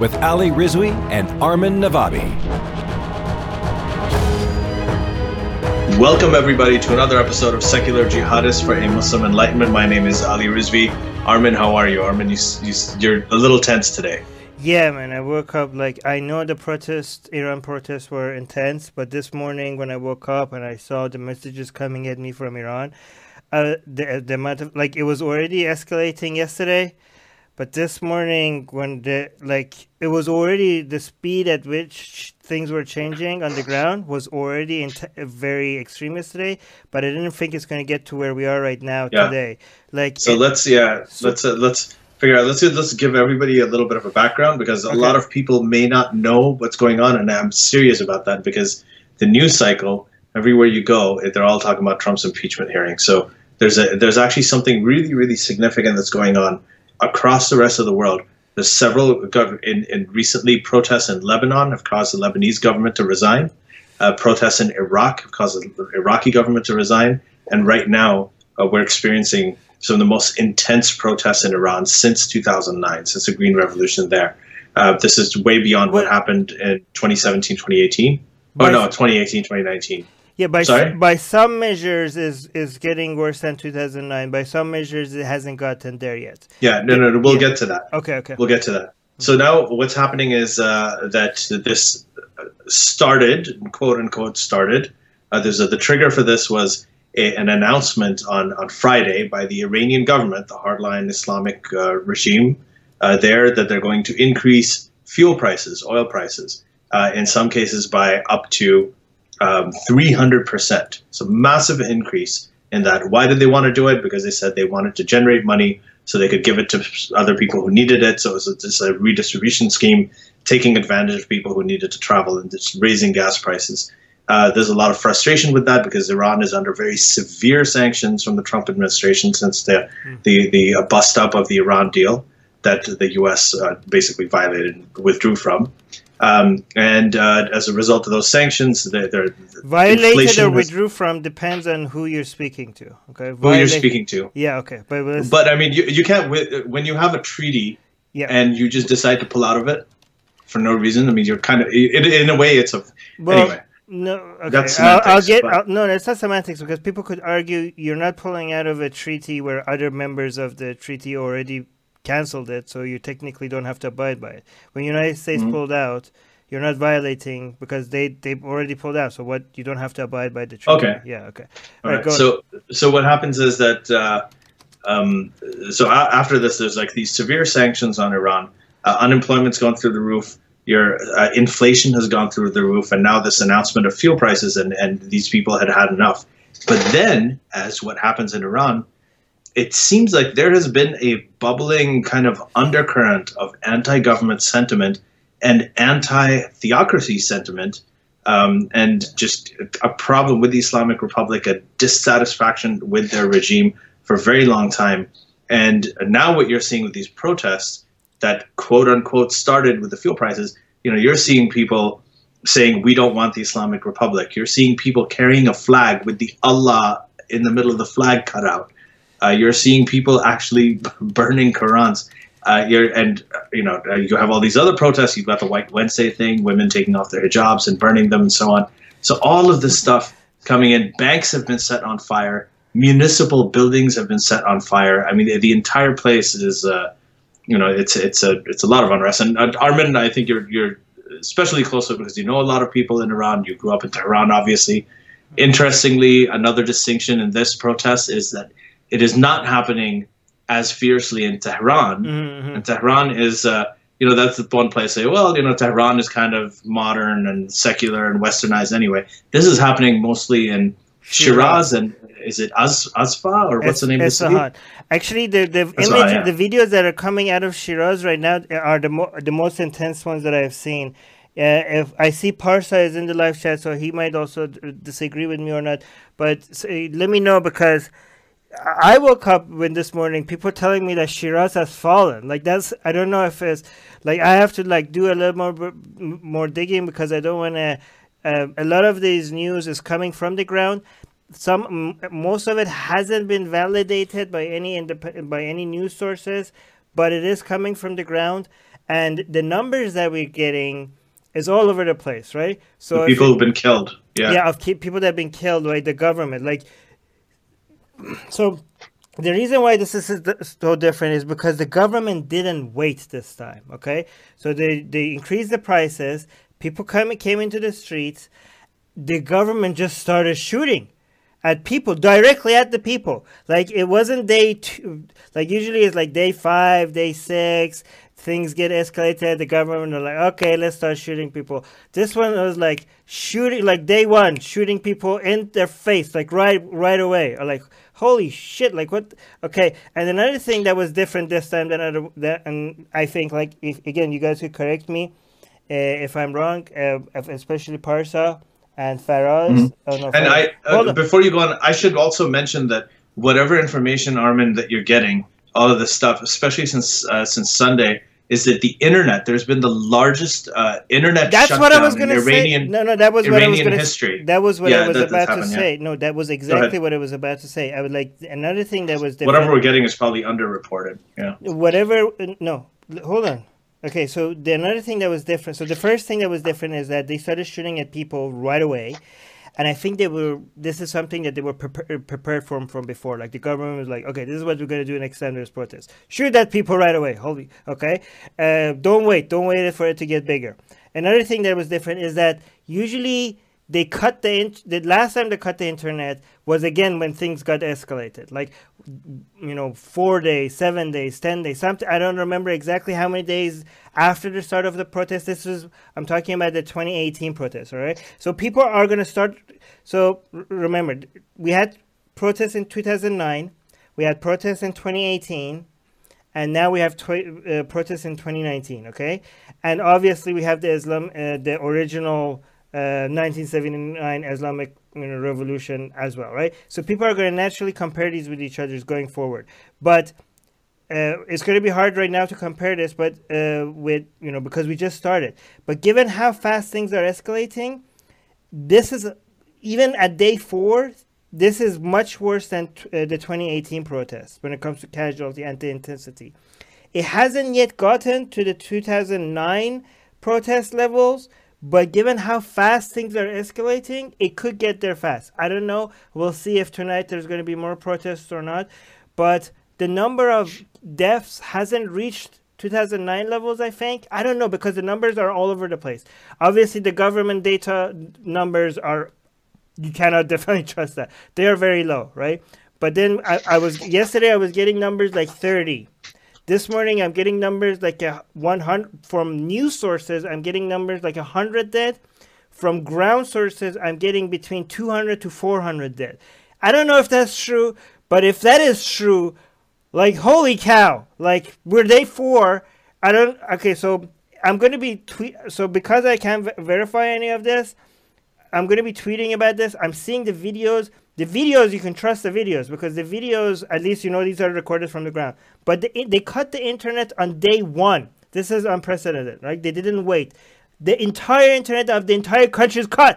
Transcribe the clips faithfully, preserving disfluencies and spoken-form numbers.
with Ali Rizvi and Armin Navabi. Welcome everybody to another episode of Secular Jihadist for a Muslim Enlightenment. My name is Ali Rizvi. Armin, how are you? Armin, you, you, you're a little tense today. Yeah, man, I woke up like, I know the protests, Iran protests were intense, but this morning when I woke up and I saw the messages coming at me from Iran, Uh, the, the amount of, like, it was already escalating yesterday, but this morning when the, like, it was already, the speed at which things were changing on the ground was already in t- very extremist today, but I didn't think it's going to get to where we are right now yeah. today. Like, so it, let's, yeah, so, let's, uh, let's figure out, let's, let's give everybody a little bit of a background, because okay. a lot of people may not know what's going on, and I'm serious about that, because the news cycle, everywhere you go, they're all talking about Trump's impeachment hearing. So There's a, there's actually something really, really significant that's going on across the rest of the world. There's several in, in recently protests in Lebanon have caused the Lebanese government to resign. Uh, protests in Iraq have caused the Iraqi government to resign. And right now uh, we're experiencing some of the most intense protests in Iran since two thousand nine, since the Green Revolution there. Uh, this is way beyond what happened in twenty seventeen, twenty eighteen. Oh, no, twenty eighteen, twenty nineteen. Yeah, by some, by some measures is is getting worse than two thousand nine. By some measures, it hasn't gotten there yet. Yeah, no, no, no we'll yeah. get to that. Okay, okay. We'll get to that. So now what's happening is uh, that this started, quote unquote, started. Uh, there's a, the trigger for this was a, an announcement on, on Friday by the Iranian government, the hardline Islamic uh, regime uh, there, that they're going to increase fuel prices, oil prices, uh, in some cases by up to Um, three hundred percent. It's a massive increase in that. Why did they want to do it? Because they said they wanted to generate money so they could give it to other people who needed it. So it's a, it's a redistribution scheme, taking advantage of people who needed to travel and just raising gas prices. Uh, there's a lot of frustration with that because Iran is under very severe sanctions from the Trump administration since the mm. the, the uh, bust up of the Iran deal that the U S uh, basically violated and withdrew from. Um, and uh, as a result of those sanctions, they're, they're violated or withdrew from depends on who you're speaking to. Okay, who Violate- you're speaking to? Yeah, okay. But, but, but I mean, you, you can't when you have a treaty yeah. and you just decide to pull out of it for no reason. I mean, you're kind of it, in a way. It's a well, anyway. No, okay. That's semantics, I'll, I'll get but... I'll, no. That's not semantics because people could argue you're not pulling out of a treaty where other members of the treaty already canceled it, so you technically don't have to abide by it. When the United States mm-hmm. pulled out, you're not violating because they they've already pulled out. So what you don't have to abide by the treaty. Okay. Yeah. Okay. All, All right. right so on. so what happens is that uh, um, so a- after this, there's like these severe sanctions on Iran. Uh, unemployment's gone through the roof. Your uh, inflation has gone through the roof, and now this announcement of fuel prices, and and these people had had enough. But then, as what happens in Iran, it seems like there has been a bubbling kind of undercurrent of anti-government sentiment and anti-theocracy sentiment, um, and just a problem with the Islamic Republic, a dissatisfaction with their regime for a very long time. And now what you're seeing with these protests that quote-unquote started with the fuel prices, you know, you're seeing people saying, we don't want the Islamic Republic. You're seeing people carrying a flag with the Allah in the middle of the flag cut out. Uh, you're seeing people actually b- burning Qurans. Uh, you're, and, uh, you know, uh, you have all these other protests. You've got the White Wednesday thing, women taking off their hijabs and burning them and so on. So all of this stuff coming in. Banks have been set on fire. Municipal buildings have been set on fire. I mean, the, the entire place is, uh, you know, it's it's a it's a lot of unrest. And uh, Armin, I think you're, you're especially closer because you know a lot of people in Iran. You grew up in Tehran, obviously. Interestingly, another distinction in this protest is that it is not happening as fiercely in Tehran. Mm-hmm. And Tehran is, uh, you know, that's the one place they say, well, you know, Tehran is kind of modern and secular and westernized anyway. This is happening mostly in Shiraz and is it Az Azfa or what's es, the name es of the city? Actually, the the As image, yeah. the videos that are coming out of Shiraz right now are the mo the most intense ones that I have seen. Uh, if I see Parsa is in the live chat, so he might also disagree with me or not. But say, let me know, because I woke up when this morning people telling me that Shiraz has fallen. Like, that's, I don't know if it's like I have to like do a little more more digging, because I don't want to. Uh, a lot of these news is coming from the ground. Some m most of it hasn't been validated by any indep by any news sources, but it is coming from the ground, and the numbers that we're getting is all over the place, right? So the people who've been killed, yeah, yeah, of people that have been killed by the government, like. So the reason why this is so different is because the government didn't wait this time. Okay, so they they increased the prices. People came came into the streets. The government just started shooting at people, directly at the people. Like, it wasn't day two. Like, usually it's like day five, day six. Things get escalated. The government are like, okay, let's start shooting people. This one was like shooting, like day one, shooting people in their face, like right, right away. Or like, holy shit! Like what? Okay. And another thing that was different this time than other, that, and I think, like, if, again, you guys could correct me uh, if I'm wrong, uh, especially Parsa and Faraz. Mm-hmm. oh, no, and Faraz. I, uh, before you go on, I should also mention that whatever information, Armin, that you're getting, all of this stuff, especially since uh, since Sunday. Is that the internet? There's been the largest uh, internet That's shutdown what I was in Iranian, say. No, no, that was Iranian what I was gonna, history. That was what yeah, I was that, about happened, to say. Yeah. No, that was exactly what I was about to say. I would like another thing that was whatever we're getting is probably underreported. Yeah. Whatever. No, hold on. Okay, so the another thing that was different. So the first thing that was different is that they started shooting at people right away. And I think they were, this is something that they were pre prepared for from before. Like, the government was like, okay, this is what we're going to do next time there's protests. Shoot at people right away. Holy, okay? Uh, don't wait. Don't wait for it to get bigger. Another thing that was different is that usually they cut the, in the last time they cut the internet was, again, when things got escalated. Like, you know, four days, seven days, ten days, something. I don't remember exactly how many days after the start of the protest. This is, I'm talking about the twenty eighteen protests, all right? So people are going to start. So remember, we had protests in two thousand nine, we had protests in twenty eighteen, and now we have uh, protests in twenty nineteen, okay? And obviously we have the Islam, uh, the original uh, nineteen seventy-nine Islamic, you know, revolution as well, right? So people are going to naturally compare these with each other going forward. But Uh, it's going to be hard right now to compare this, but uh, with, you know, because we just started. But given how fast things are escalating, this is, even at day four, this is much worse than uh, the twenty eighteen protests when it comes to casualty and the intensity. It hasn't yet gotten to the two thousand nine protest levels, but given how fast things are escalating, it could get there fast. I don't know. We'll see if tonight there's going to be more protests or not. But the number of deaths hasn't reached two thousand nine levels, I think. I don't know, because the numbers are all over the place. Obviously, the government data numbers are, you cannot definitely trust that. They are very low, right? But then I, I was, yesterday I was getting numbers like thirty. This morning I'm getting numbers like a one hundred, from news sources I'm getting numbers like one hundred dead. From ground sources I'm getting between two hundred to four hundred dead. I don't know if that's true, but if that is true, like, holy cow, like, we're day four. I don't, okay, so I'm going to be, tweet. so because I can't ver verify any of this, I'm going to be tweeting about this. I'm seeing the videos. The videos, you can trust the videos, because the videos, at least, you know, these are recorded from the ground. But the, they cut the internet on day one. This is unprecedented, right? They didn't wait. The entire internet of the entire country is cut.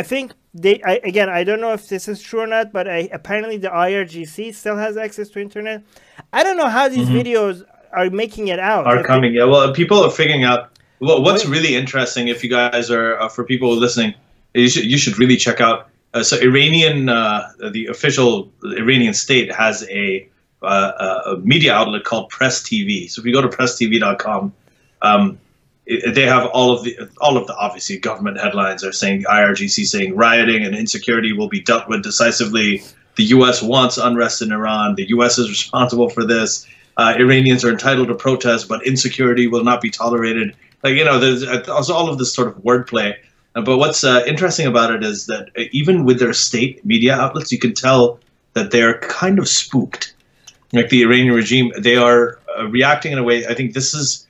I think they, I, again, I don't know if this is true or not, but I, apparently the I R G C still has access to internet. I don't know how these mm-hmm. videos are making it out. Are I coming, think. yeah. Well, people are figuring out. Well, what's really interesting, if you guys are, uh, for people listening, you should, you should really check out. Uh, so Iranian, uh, the official Iranian state has a, uh, a media outlet called Press T V. So if you go to press T V dot com, um, It, they have all of the all of the obviously government headlines are saying I R G C saying rioting and insecurity will be dealt with decisively. The U S wants unrest in Iran. The U S is responsible for this. Uh, Iranians are entitled to protest, but insecurity will not be tolerated. Like, you know, there's, there's all of this sort of wordplay. But what's uh, interesting about it is that even with their state media outlets, you can tell that they are kind of spooked. Like the Iranian regime, they are uh, reacting in a way, I think this is,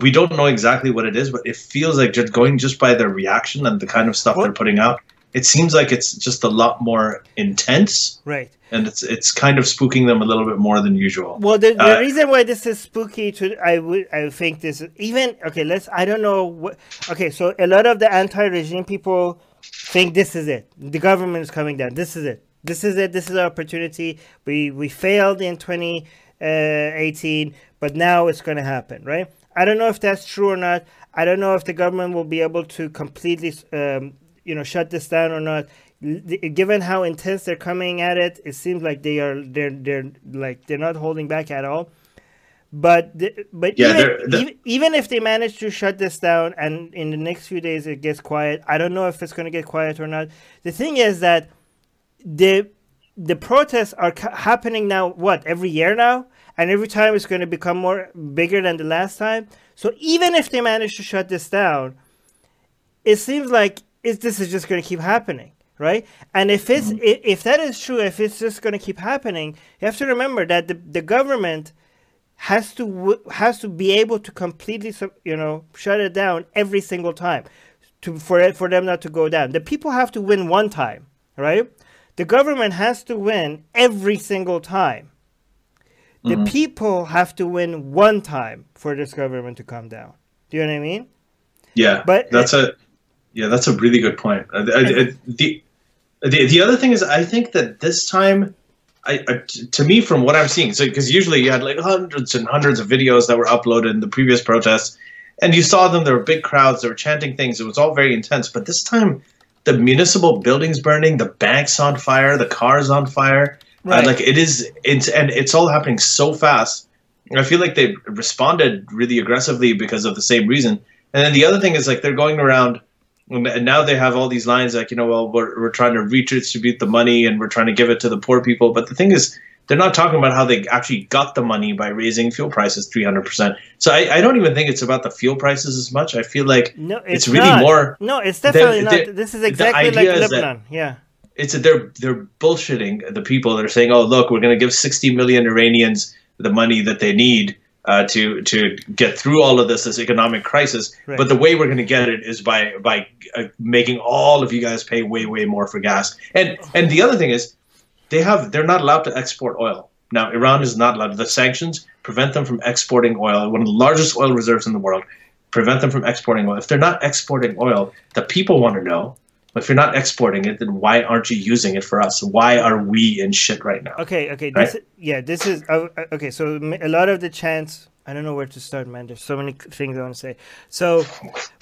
we don't know exactly what it is, but it feels like just going just by their reaction and the kind of stuff what? they're putting out, it seems like it's just a lot more intense. Right. And it's it's kind of spooking them a little bit more than usual. Well, the, the uh, reason why this is spooky, to I would I think this is even okay. Let's I don't know. What, okay, so a lot of the anti-regime people think this is it. The government is coming down. This is it. This is it. This is our opportunity. We we failed in twenty eighteen, but now it's going to happen, right? I don't know if that's true or not. I don't know if the government will be able to completely, um, you know, shut this down or not. Given how intense they're coming at it, it seems like they are they're they're like they're not holding back at all. But the, but yeah, even, they're, they're... even even if they manage to shut this down and in the next few days it gets quiet, I don't know if it's going to get quiet or not. The thing is that the the protests are happening now. What, every year now, and every time it's going to become more bigger than the last time. So even if they manage to shut this down, it seems like it's, this is just going to keep happening. Right, and if it's if that is true, if it's just going to keep happening, you have to remember that the, the government has to w has to be able to completely, you know, shut it down every single time, to for it, for them not to go down. The people have to win one time, right? The government has to win every single time. The mm-hmm. people have to win one time for this government to come down. Do you know what I mean? Yeah, but that's it, a yeah, that's a really good point. I, I, I, the The, the other thing is, I think that this time, I, I, to me, from what I'm seeing, so because usually you had like hundreds and hundreds of videos that were uploaded in the previous protests, and you saw them, there were big crowds, they were chanting things, it was all very intense, but this time, the municipal buildings burning, the banks on fire, the cars on fire, right. uh, like it is, it's, and it's all happening so fast. I feel like they responded really aggressively because of the same reason. And then the other thing is, like, they're going around, and now they have all these lines like, you know, well, we're, we're trying to redistribute the money and we're trying to give it to the poor people. But the thing is, they're not talking about how they actually got the money by raising fuel prices three hundred percent. So I, I don't even think it's about the fuel prices as much. I feel like no, it's, it's really not. more. No, it's definitely than, not. This is exactly like Lebanon. Yeah. It's a, they're, they're bullshitting the people that are saying, oh, look, we're going to give sixty million Iranians the money that they need Uh, to to get through all of this this economic crisis, right. But the way we're going to get it is by by uh, making all of you guys pay way way more for gas. And and the other thing is, they have they're not allowed to export oil now. Iran is not allowed. The sanctions prevent them from exporting oil. One of the largest oil reserves in the world prevent them from exporting oil. If they're not exporting oil, the people want to know. If you're not exporting it, then why aren't you using it for us? Why are we in shit right now? Okay, okay. Right? This is, yeah, this is... Uh, okay, so a lot of the chants... I don't know where to start, man. There's so many things I want to say. So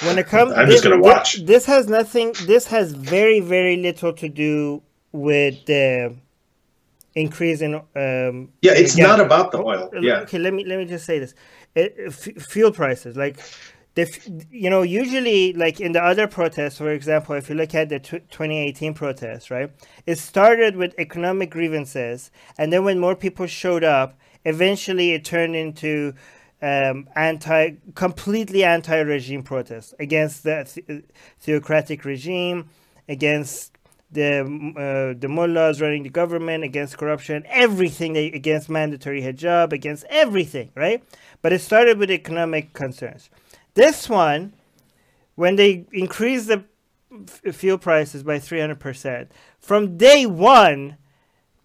when it comes... I'm this, just going to watch. This, this has nothing... This has very, very little to do with the increase in... Um, yeah, it's yeah, not about the oil. Yeah. Okay, let me, let me just say this. It, f fuel prices, like... You know, usually, like in the other protests, for example, if you look at the twenty eighteen protests, right, it started with economic grievances, and then when more people showed up, eventually it turned into um, anti, completely anti-regime protests against the th theocratic regime, against the uh, the mullahs running the government, against corruption, everything, against mandatory hijab, against everything, right? But it started with economic concerns. This one, when they increased the f fuel prices by three hundred percent, from day one,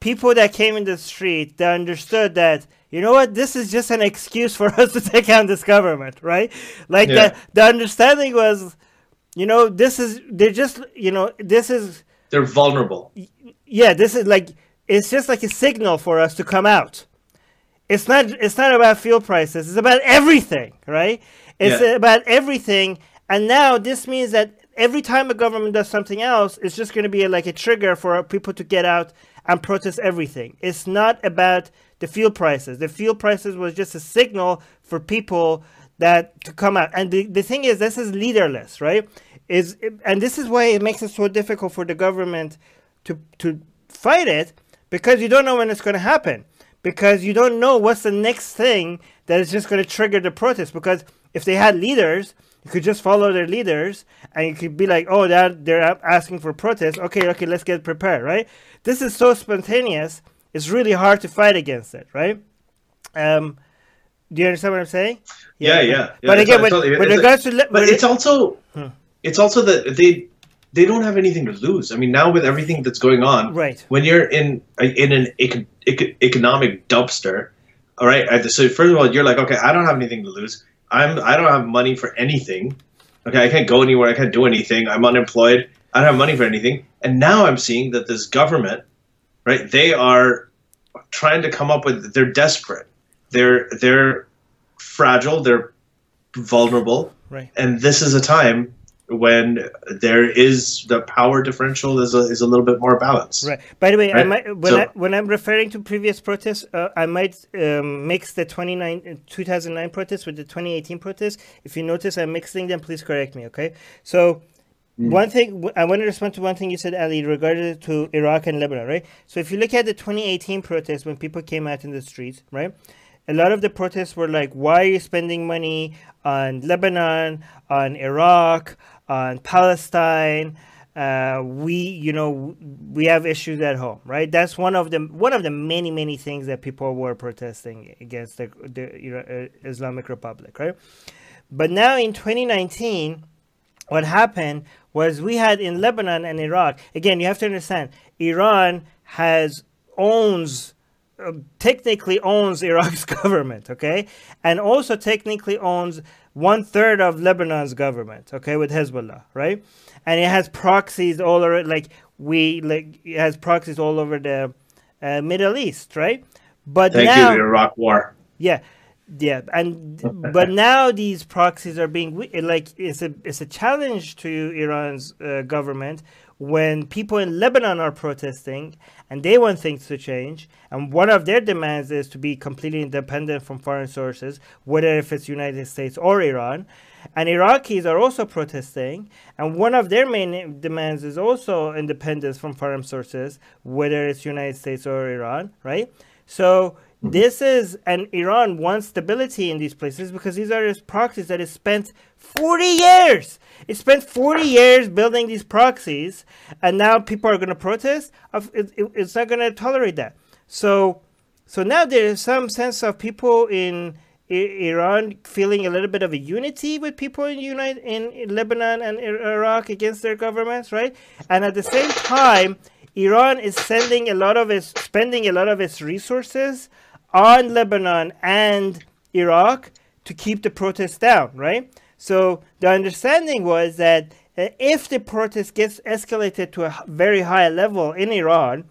people that came in the street, they understood that, you know what, this is just an excuse for us to take on this government, right? Like, yeah. the, the understanding was, you know, this is, they're just, you know, this is... They're vulnerable. Yeah, this is like, it's just like a signal for us to come out. It's not, it's not about fuel prices, it's about everything, right? It's yeah. about everything, and now this means that every time a government does something else, it's just going to be a, like a trigger for people to get out and protest everything. It's not about the fuel prices. The fuel prices was just a signal for people that to come out. And the, the thing is, this is leaderless, right? Is and this is why it makes it so difficult for the government to to fight it, because you don't know when it's going to happen, because you don't know what's the next thing that is just going to trigger the protest, because if they had leaders, You could just follow their leaders, and you could be like, oh, that they're asking for protest. Okay, okay, let's get prepared, right? This is so spontaneous. It's really hard to fight against it, right? Um, do you understand what I'm saying? Yeah, yeah. yeah. yeah but again, totally, with, with regards like, to... But it's it, also... Hmm. It's also that they... They don't have anything to lose. I mean, now with everything that's going on, right? When you're in a, in an ec ec economic dumpster, all right. So first of all, you're like, okay, I don't have anything to lose. I'm I don't have money for anything. Okay, I can't go anywhere. I can't do anything. I'm unemployed. I don't have money for anything. And now I'm seeing that this government, right? They are trying to come up with. They're desperate. They're they're fragile. They're vulnerable. Right. And this is a time when there is the power differential is a, is a little bit more balanced. Right. By the way, right? I might, when, so, I, when I'm referring to previous protests, uh, I might um, mix the two thousand nine protests with the twenty eighteen protests. If you notice I'm mixing them, please correct me, okay? So mm. one thing, I want to respond to one thing you said, Ali, regarding to Iraq and Lebanon, right? So if you look at the twenty eighteen protests when people came out in the streets, right? A lot of the protests were like, why are you spending money on Lebanon, on Iraq, on Palestine? Uh, we, you know, we have issues at home, right? That's one of the one of the many, many things that people were protesting against the, the you know, uh, Islamic Republic, right? But now in twenty nineteen, what happened was we had in Lebanon and Iraq, again, you have to understand, Iran has, owns, technically owns Iraq's government, okay? And also technically owns one-third of Lebanon's government, okay, with Hezbollah, right? And it has proxies all over, like, we, like, it has proxies all over the uh, Middle East, right? But Thank now... Thank you, the Iraq war. Yeah, yeah. And, but now these proxies are being, like, it's a, it's a challenge to Iran's uh, government when people in Lebanon are protesting and they want things to change, and one of their demands is to be completely independent from foreign sources, whether if it's United States or Iran. And Iraqis are also protesting, and one of their main demands is also independence from foreign sources, whether it's United States or Iran, right? So this is, and Iran wants stability in these places because these are proxies that it spent forty years. It spent forty years building these proxies, and now people are going to protest. It's not going to tolerate that. So, so now there is some sense of people in Iran feeling a little bit of a unity with people in United in Lebanon and Iraq against their governments, right? And at the same time, Iran is sending a lot of its, spending a lot of its resources on Lebanon and Iraq to keep the protests down, right? So the understanding was that if the protest gets escalated to a very high level in Iran,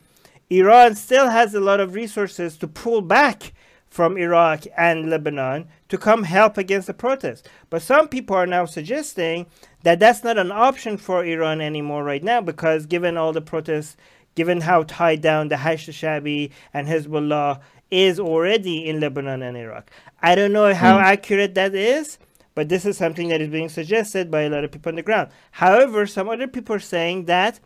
Iran still has a lot of resources to pull back from Iraq and Lebanon to come help against the protest. But some people are now suggesting that that's not an option for Iran anymore right now, because given all the protests, given how tied down the Hashd-Shabi and Hezbollah is already in Lebanon and Iraq. I don't know how mm. accurate that is, but this is something that is being suggested by a lot of people on the ground. However, some other people are saying that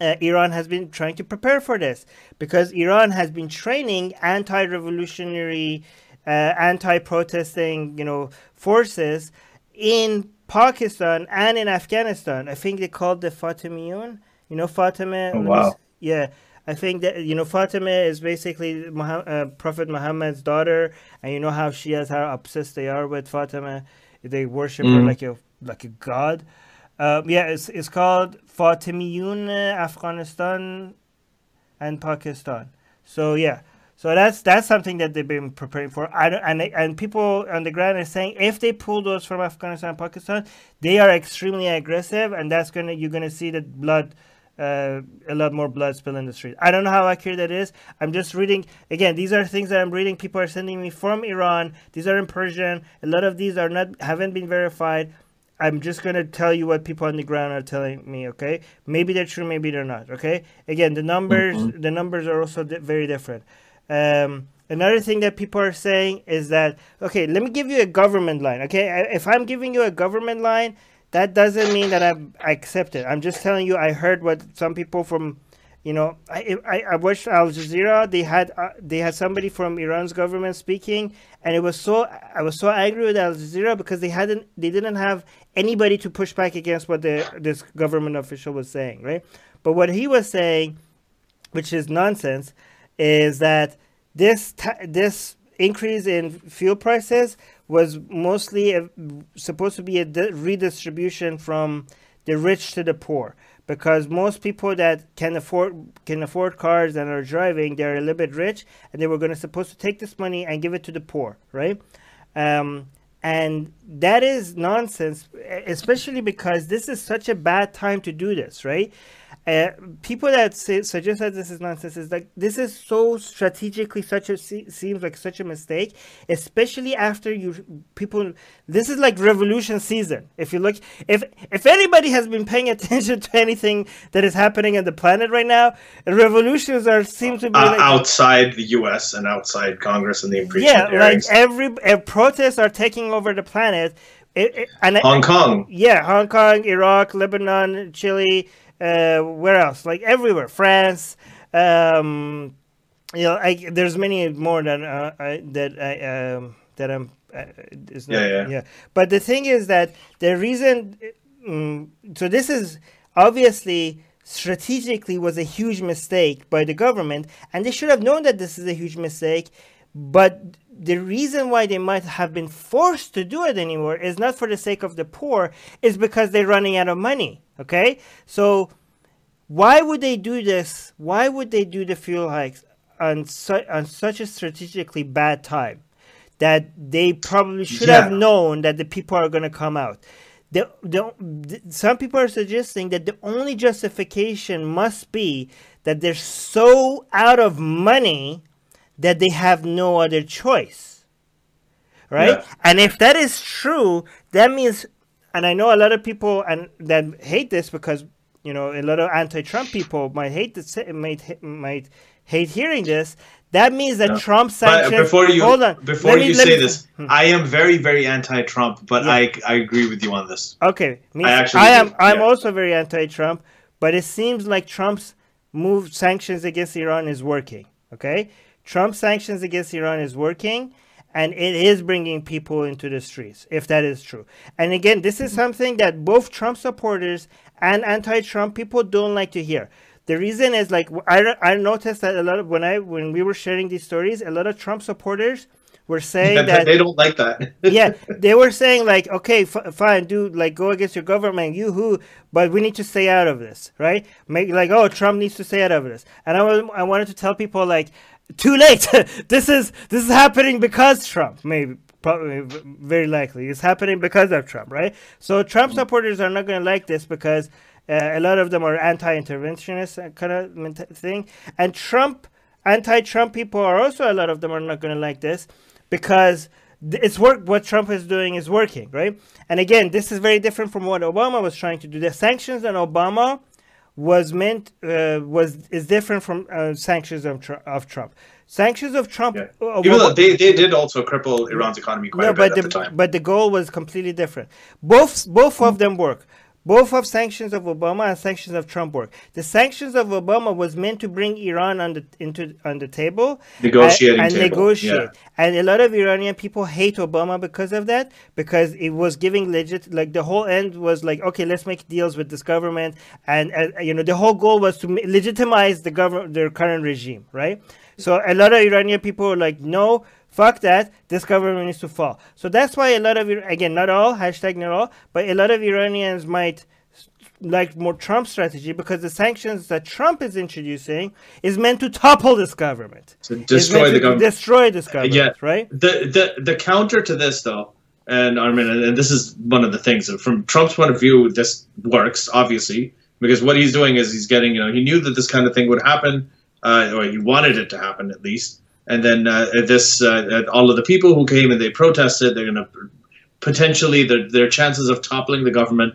uh, Iran has been trying to prepare for this, because Iran has been training anti-revolutionary, uh, anti-protesting, you know, forces in Pakistan and in Afghanistan. I think they called the Fatemiyoun. You know, Fatima. Oh, wow. See, yeah. I think that, you know, Fatima is basically Muhammad, uh, Prophet Muhammad's daughter, and you know how Shias, how obsessed they are with Fatima. They worship mm. her like a like a god. Uh, yeah, it's it's called Fatemiyoun, Afghanistan and Pakistan. So yeah, so that's that's something that they've been preparing for. I don't, and and people on the ground are saying if they pull those from Afghanistan and Pakistan, they are extremely aggressive, and that's gonna you're gonna see that blood. Uh, a lot more blood spill in the street. I don't know how accurate that is. I'm just reading. Again, these are things that I'm reading. People are sending me from Iran. These are in Persian. A lot of these are not, haven't been verified. I'm just going to tell you what people on the ground are telling me, okay? Maybe they're true, maybe they're not, okay? Again, the numbers, mm-hmm. the numbers are also di- very different. Um, another thing that people are saying is that, okay, let me give you a government line, okay? If I'm giving you a government line, that doesn't mean that I accept it. I'm just telling you I heard what some people from You know, I, I, I watched Al Jazeera. They had uh, they had somebody from Iran's government speaking, and it was so I was so angry with Al Jazeera because they hadn't they didn't have anybody to push back against what the this government official was saying, right? But what he was saying, which is nonsense, is that this this increase in fuel prices was mostly a, supposed to be a redistribution from the rich to the poor. Because most people that can afford can afford cars and are driving, they're a little bit rich, and they were going to supposed to take this money and give it to the poor, right? Um, and that is nonsense, especially because this is such a bad time to do this, right? Uh, people that say, suggest that this is nonsense is like this is so strategically such a seems like such a mistake, especially after you people. This is like revolution season. If you look, if if anybody has been paying attention to anything that is happening on the planet right now, revolutions are seem to be uh, like, outside the U S and outside Congress and the impeachment. Yeah, like every, every protests are taking over the planet. It, it, and Hong I, Kong. Yeah, Hong Kong, Iraq, Lebanon, Chile. Uh, where else? Like everywhere, France. Um, you know, I, there's many more than uh, I, that I um, that I'm. Uh, is not, yeah, yeah, yeah. But the thing is that the reason. Um, so this is obviously strategically was a huge mistake by the government, and they should have known that this is a huge mistake. But the reason why they might have been forced to do it anymore is not for the sake of the poor, is because they're running out of money. Okay, so why would they do this? Why would they do the fuel hikes on, su on such a strategically bad time that they probably should yeah. have known that the people are going to come out? The, the, the, some people are suggesting that the only justification must be that they're so out of money that they have no other choice, right? Yeah. And if that is true, that means... And I know a lot of people and that hate this because, you know, a lot of anti-Trump people might hate this, might might hate hearing this. That means that no. Trump sanctions. But before you hold on, before me, you say me, this, I am very very anti-Trump, but yeah. I I agree with you on this. Okay, me, I, I am do. I'm yeah. also very anti-Trump, but it seems like Trump's move sanctions against Iran is working. Okay, Trump's sanctions against Iran is working. And it is bringing people into the streets, if that is true. And again, this is something that both Trump supporters and anti-Trump people don't like to hear. The reason is, like, I, I noticed that a lot of when I when we were sharing these stories, a lot of Trump supporters were saying yeah, that they don't like that. yeah, they were saying like, okay, f fine, dude, like go against your government, you who, but we need to stay out of this, right? Make like, oh, Trump needs to stay out of this. And I was I wanted to tell people like. Too late. this is this is happening because Trump. Maybe, probably, very likely, it's happening because of Trump, right? So Trump supporters are not going to like this because uh, a lot of them are anti-interventionist kind of thing, and Trump, anti-Trump people are also a lot of them are not going to like this because it's work. What Trump is doing is working, right? And again, this is very different from what Obama was trying to do. The sanctions on Obama. Was meant uh, was is different from uh, sanctions of, tr of Trump. Sanctions of Trump, yeah. uh, even though they, they did also cripple Iran's economy quite no, a bit but at the, the time. But the goal was completely different. Both both mm. of them work. Both of sanctions of Obama and sanctions of Trump work. The sanctions of Obama was meant to bring Iran on the into on the table, negotiating and, and table. negotiate. Yeah. And a lot of Iranian people hate Obama because of that, because it was giving legit. Like the whole end was like, okay, let's make deals with this government, and uh, you know the whole goal was to legitimize the government, their current regime, right? So a lot of Iranian people were like, no. Fuck that, this government needs to fall. So that's why a lot of, again, not all, hashtag not all, but a lot of Iranians might like more Trump strategy because the sanctions that Trump is introducing is meant to topple this government. To destroy the to government. Destroy this government, yeah. right? The, the, the counter to this, though, and Armin, and this is one of the things, from Trump's point of view, this works, obviously, because what he's doing is he's getting, you know, he knew that this kind of thing would happen, uh, or he wanted it to happen at least. And then uh, this, uh, all of the people who came and they protested, they're going to potentially their, their chances of toppling the government.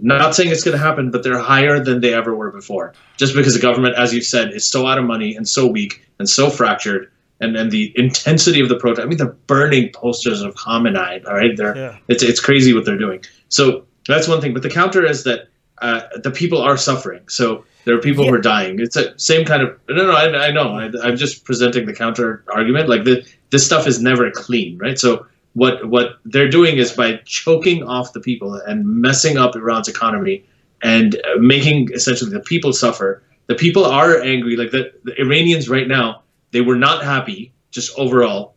Not saying it's going to happen, but they're higher than they ever were before. Just because the government, as you've said, is so out of money and so weak and so fractured. And and the intensity of the protest. I mean, they're burning posters of Khamenei. All right, they're yeah. it's it's crazy what they're doing. So that's one thing. But the counter is that uh, the people are suffering. So There are people yeah. who are dying. It's the same kind of... No, no, I, I know. I, I'm just presenting the counter argument. Like, the, this stuff is never clean, right? So what what they're doing is by choking off the people and messing up Iran's economy and making, essentially, the people suffer. The people are angry. Like, the, the Iranians right now, they were not happy, just overall,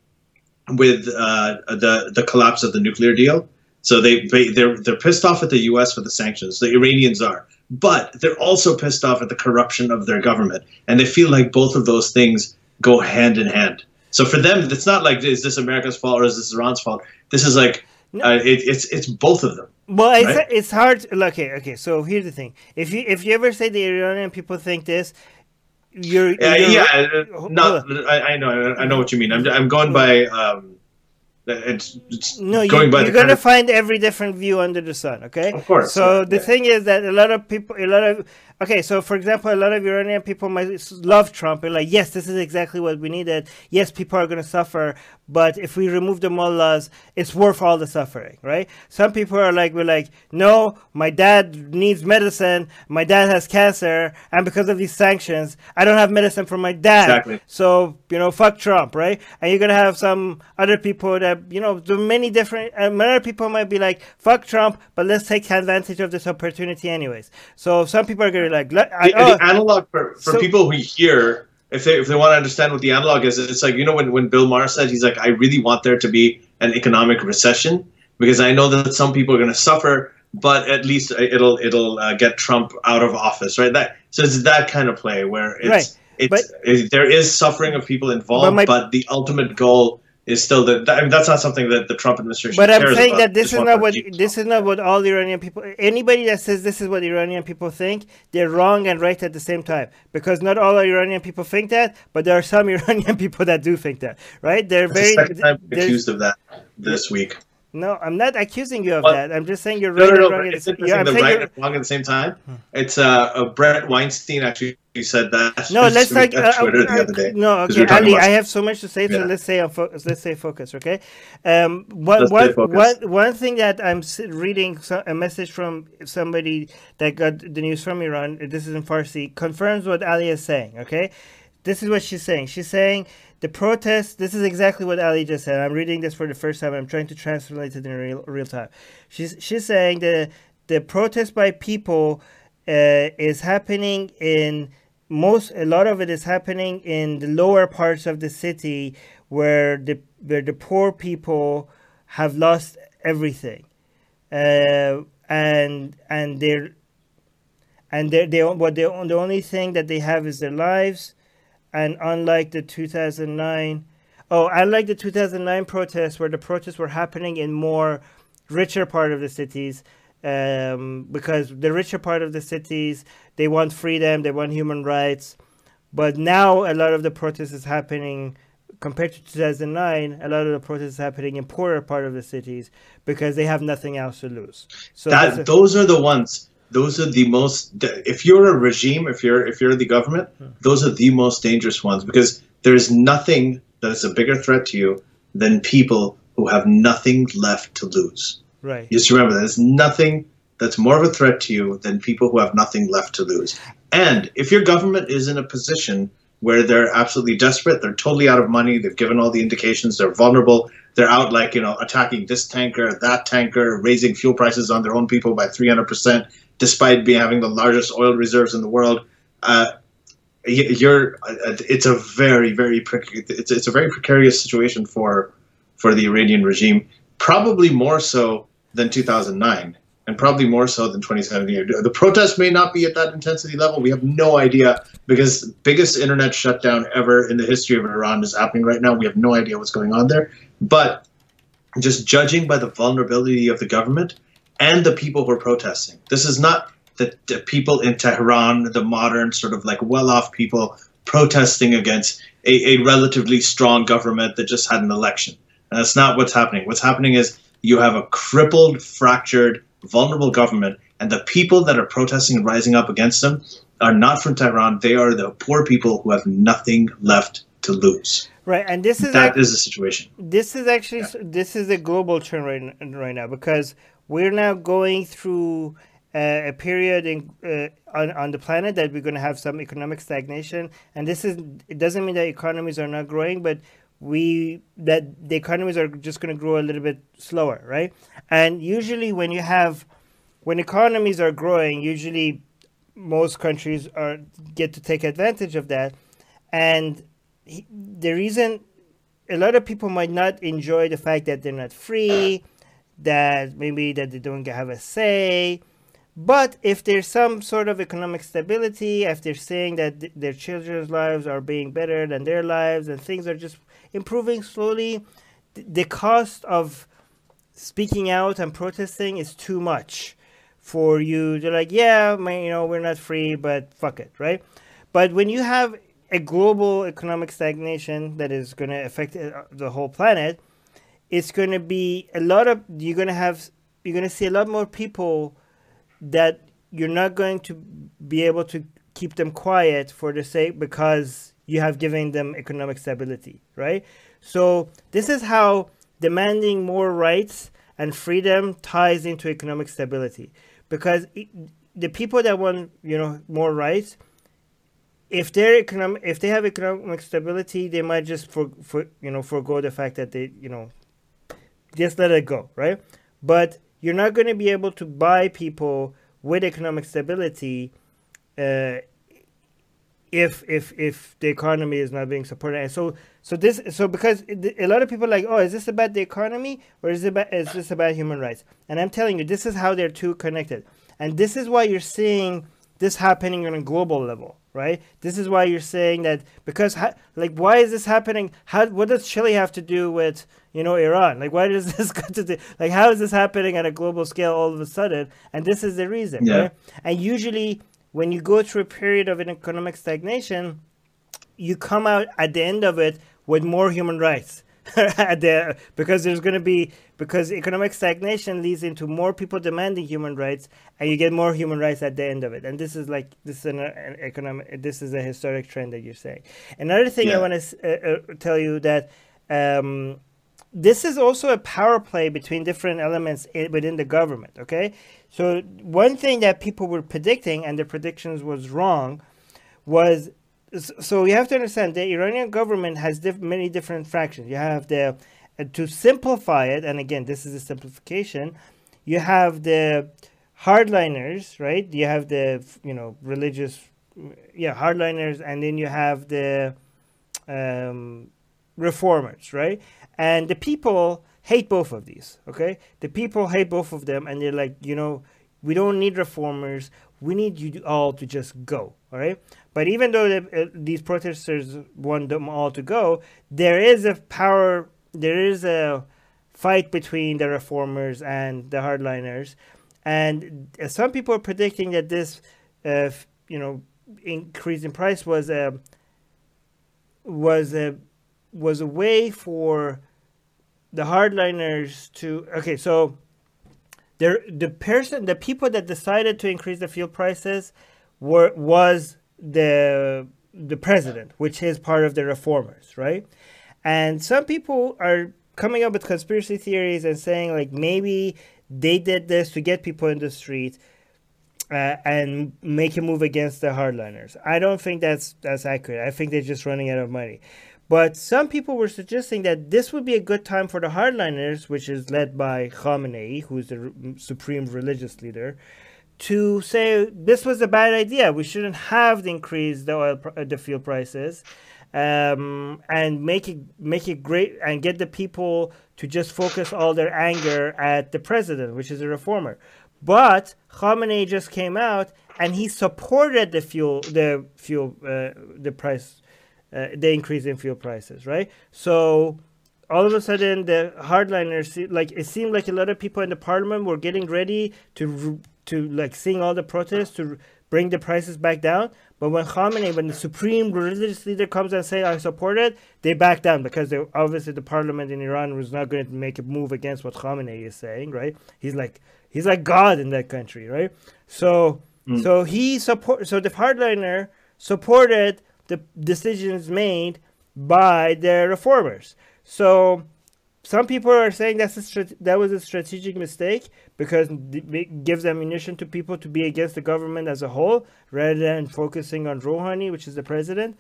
with uh, the, the collapse of the nuclear deal. So they, they, they're, they're pissed off at the U S for the sanctions. The Iranians are. But they're also pissed off at the corruption of their government. And they feel like both of those things go hand in hand. So for them, it's not like, is this America's fault or is this Iran's fault? This is like, no. uh, it, it's it's both of them. Well, right? it's, it's hard. Okay, okay. So here's the thing. If you if you ever say the Iranian people think this, you're... you're yeah, yeah not, I, I know I know what you mean. I'm, I'm going by... Um, It's, it's no, you, going by you're going to of... find every different view under the sun, okay? Of course. So the yeah. thing is that a lot of people, a lot of, okay, so for example, a lot of Iranian people might love Trump. They're like, yes, this is exactly what we needed. Yes, people are going to suffer, but if we remove the mullahs, it's worth all the suffering, right? Some people are like, we're like, no, my dad needs medicine. My dad has cancer, and because of these sanctions, I don't have medicine for my dad. Exactly. So, you know, fuck Trump, right? And you're going to have some other people that, you know, there are many different, uh, many people might be like, fuck Trump, but let's take advantage of this opportunity anyways. So some people are going to be like, I, the, oh, the analog for, for so, people who hear, if they, if they want to understand what the analog is, it's like, you know, when, when Bill Maher said, he's like, I really want there to be an economic recession because I know that some people are going to suffer, but at least it'll, it'll uh, get Trump out of office, right? That, so it's that kind of play where it's, right. it's, but, it, there is suffering of people involved, but, my, but the ultimate goal is still that. I mean, that's not something that the Trump administration. But I'm saying that this is not what this is not what all Iranian people. Anybody that says this is what Iranian people think, they're wrong and right at the same time. Because not all Iranian people think that, but there are some Iranian people that do think that, right? They're very accused of that this week. No, I'm not accusing you of that. I'm just saying you're right and wrong at the same time. It's uh, Brett Weinstein actually. You said that. No, let's talk. Uh, Twitter uh, the other day, no, okay, Ali. About... I have so much to say, so yeah. let's stay on focus. Let's stay focused, okay? Um, what, what, what, one thing that I'm reading so, a message from somebody that got the news from Iran. This is in Farsi. Confirms what Ali is saying. Okay, this is what she's saying. She's saying the protests. This is exactly what Ali just said. I'm reading this for the first time. I'm trying to translate it in real real time. She's she's saying the the protest by people uh, is happening in. Most a lot of it is happening in the lower parts of the city where the where the poor people have lost everything, uh, and and they're and they they what they the only thing that they have is their lives, and unlike the two thousand nine, oh unlike the two thousand nine protests where the protests were happening in more richer part of the cities. Um, because the richer part of the cities, they want freedom, they want human rights. But now a lot of the protests is happening, compared to two thousand nine, a lot of the protests is happening in poorer part of the cities because they have nothing else to lose. So that, a, those are the ones, those are the most, if you're a regime, if you're, if you're the government, hmm. those are the most dangerous ones because there's nothing that is a bigger threat to you than people who have nothing left to lose. Right. Just remember that there's nothing that's more of a threat to you than people who have nothing left to lose. And if your government is in a position where they're absolutely desperate, they're totally out of money, they've given all the indications, they're vulnerable, they're out like, you know, attacking this tanker, that tanker, raising fuel prices on their own people by three hundred percent, despite being having the largest oil reserves in the world, uh, you're, it's a very, very, it's, it's a very precarious situation for, for the Iranian regime, probably more so than two thousand nine, and probably more so than twenty seventeen. The protests may not be at that intensity level. We have no idea because the biggest internet shutdown ever in the history of Iran is happening right now. We have no idea what's going on there. But just judging by the vulnerability of the government and the people who are protesting, this is not the, the people in Tehran, the modern sort of like well-off people protesting against a, a relatively strong government that just had an election. And that's not what's happening. What's happening is you have a crippled, fractured, vulnerable government, and the people that are protesting and rising up against them are not from Tehran. They are the poor people who have nothing left to lose. Right, and this is that is the situation. This is actually yeah. this is a global trend right, right now because we're now going through uh, a period in, uh, on, on the planet that we're going to have some economic stagnation. And this is, it doesn't mean that economies are not growing, but we that the economies are just going to grow a little bit slower, right? And usually when you have, when economies are growing, usually most countries are get to take advantage of that. And he, the reason a lot of people might not enjoy the fact that they're not free, that maybe that they don't have a say. But if there's some sort of economic stability, if they're saying that th their children's lives are being better than their lives and things are just improving slowly, th the cost of speaking out and protesting is too much for you. They're like, yeah, man, you know, we're not free, but fuck it, right? But when you have a global economic stagnation that is going to affect the whole planet, it's going to be a lot of, you're going to have, you're going to see a lot more people that you're not going to be able to keep them quiet for the sake, because you have given them economic stability, right? So this is how demanding more rights and freedom ties into economic stability, because it, the people that want, you know, more rights, if they're economic, if they have economic stability, they might just for, for you know forego the fact that they, you know, just let it go, right? But you're not going to be able to buy people with economic stability uh, if if if the economy is not being supported. And so so this so because a lot of people are like, oh, is this about the economy or is it about, is this about human rights? And I'm telling you, this is how they're two connected, and this is why you're seeing this happening on a global level, right? This is why you're saying that, because like, why is this happening? How, what does Chile have to do with, you know, Iran? Like, why does this got to do, like, how is this happening at a global scale all of a sudden? And this is the reason, yeah. Right? And usually when you go through a period of an economic stagnation, you come out at the end of it with more human rights. at the, because there's going to be, because economic stagnation leads into more people demanding human rights, and you get more human rights at the end of it. And this is like, this is an, an economic, this is a historic trend that you're saying. Another thing, yeah. I want to uh, uh, tell you that um, this is also a power play between different elements in, within the government. Okay, so one thing that people were predicting, and the predictions was wrong, was. So you have to understand the Iranian government has diff many different fractions. You have the, uh, to simplify it, and again, this is a simplification, you have the hardliners, right? You have the, you know, religious, yeah, hardliners, and then you have the um, reformers, right? And the people hate both of these, okay? The people hate both of them, and they're like, you know, we don't need reformers. We need you all to just go, all right? But even though the, uh, these protesters want them all to go, there is a power, there is a fight between the reformers and the hardliners. And uh, some people are predicting that this, uh, you know, increase in price was a, was a, was a way for the hardliners to, okay, so... The, the person, the people that decided to increase the fuel prices were, was the, the president, which is part of the reformers, right? And some people are coming up with conspiracy theories and saying, like, maybe they did this to get people in the street uh, and make a move against the hardliners. I don't think that's, that's accurate. I think they're just running out of money. But some people were suggesting that this would be a good time for the hardliners, which is led by Khamenei, who is the supreme religious leader, to say this was a bad idea. We shouldn't have to increase the oil, the fuel prices, um, and make it make it great and get the people to just focus all their anger at the president, which is a reformer. But Khamenei just came out and he supported the fuel, the fuel, uh, the price. Uh, the increase in fuel prices, right? So all of a sudden the hardliners, like, it seemed like a lot of people in the parliament were getting ready to to like seeing all the protests to bring the prices back down. But when Khamenei, when the supreme religious leader comes and say I support it, they back down, because they, obviously the parliament in Iran was not going to make a move against what Khamenei is saying, right? He's like, he's like God in that country, right? So mm. so he support so the hardliner supported the decisions made by the reformers. So Some people are saying that's a that was a strategic mistake because it gives ammunition to people to be against the government as a whole rather than focusing on Rouhani, which is the president.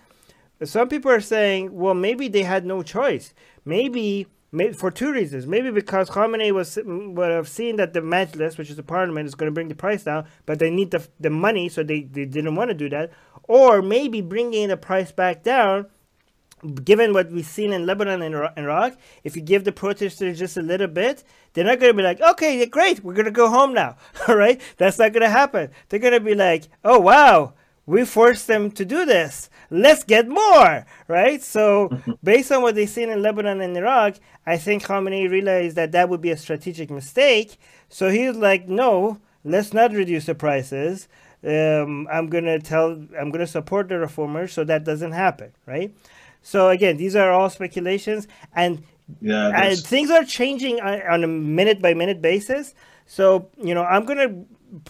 Some people are saying, well, maybe they had no choice. Maybe, maybe for two reasons. Maybe because Khamenei was, would have seen that the Majlis, which is the parliament, is going to bring the price down, but they need the, the money, so they, they didn't want to do that. Or maybe bringing the price back down, given what we've seen in Lebanon and Iraq, if you give the protesters just a little bit, they're not going to be like, okay, great, we're going to go home now. All right? That's not going to happen. They're going to be like, oh, wow, we forced them to do this. Let's get more. Right? So based on what they've seen in Lebanon and Iraq, I think Khamenei realized that that would be a strategic mistake. So he was like, no, let's not reduce the prices. Um, I'm going to tell, I'm going to support the reformers so that doesn't happen. Right? So again, these are all speculations, and yeah, uh, things are changing on, on a minute-by-minute basis. So you know, I'm gonna,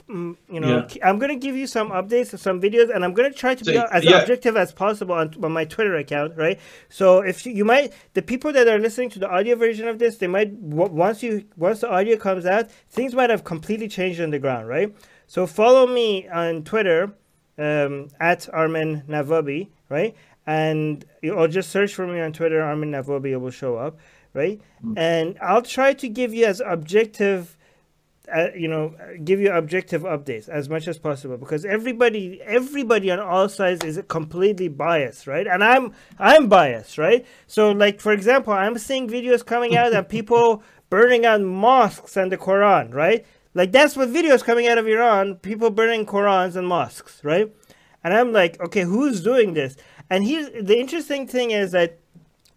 you know, yeah. I'm gonna give you some updates of some videos, and I'm gonna try to so, be as yeah. objective as possible on, on my Twitter account, right? So if you, you might, the people that are listening to the audio version of this, they might once you once the audio comes out, things might have completely changed on the ground, right? So follow me on Twitter um, at Armin Navabi, right? And or just search for me on Twitter, Armin Navabi, it will show up, right? Mm-hmm. And I'll try to give you as objective, uh, you know, give you objective updates as much as possible, because everybody, everybody on all sides is completely biased, right? And I'm, I'm biased, right? So, like for example, I'm seeing videos coming out of people burning down mosques and the Quran, right? Like that's what videos coming out of Iran, people burning Qurans and mosques, right? And I'm like, okay, who's doing this? And here's the interesting thing is that,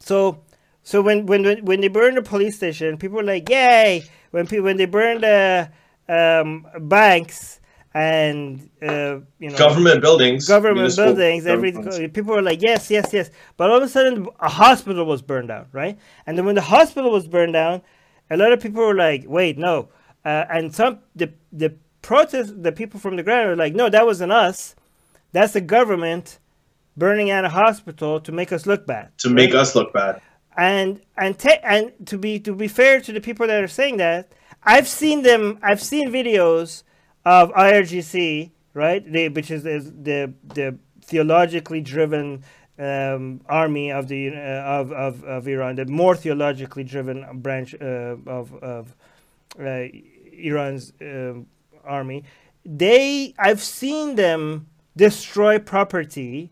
so, so when when when they burned the police station, people were like, yay! When people when they burned the um, banks and uh, you know government buildings, government buildings, everything, people were like, yes, yes, yes. But all of a sudden, a hospital was burned down, right? And then when the hospital was burned down, a lot of people were like, wait, no. Uh, and some the the protest, the people from the ground were like, no, that wasn't us. That's the government burning out a hospital to make us look bad. To make right? us look bad. And and te and to be to be fair to the people that are saying that, I've seen them. I've seen videos of I R G C, right, they, which is the the theologically driven um, army of the uh, of, of of Iran, the more theologically driven branch uh, of of uh, Iran's uh, army. They I've seen them destroy property.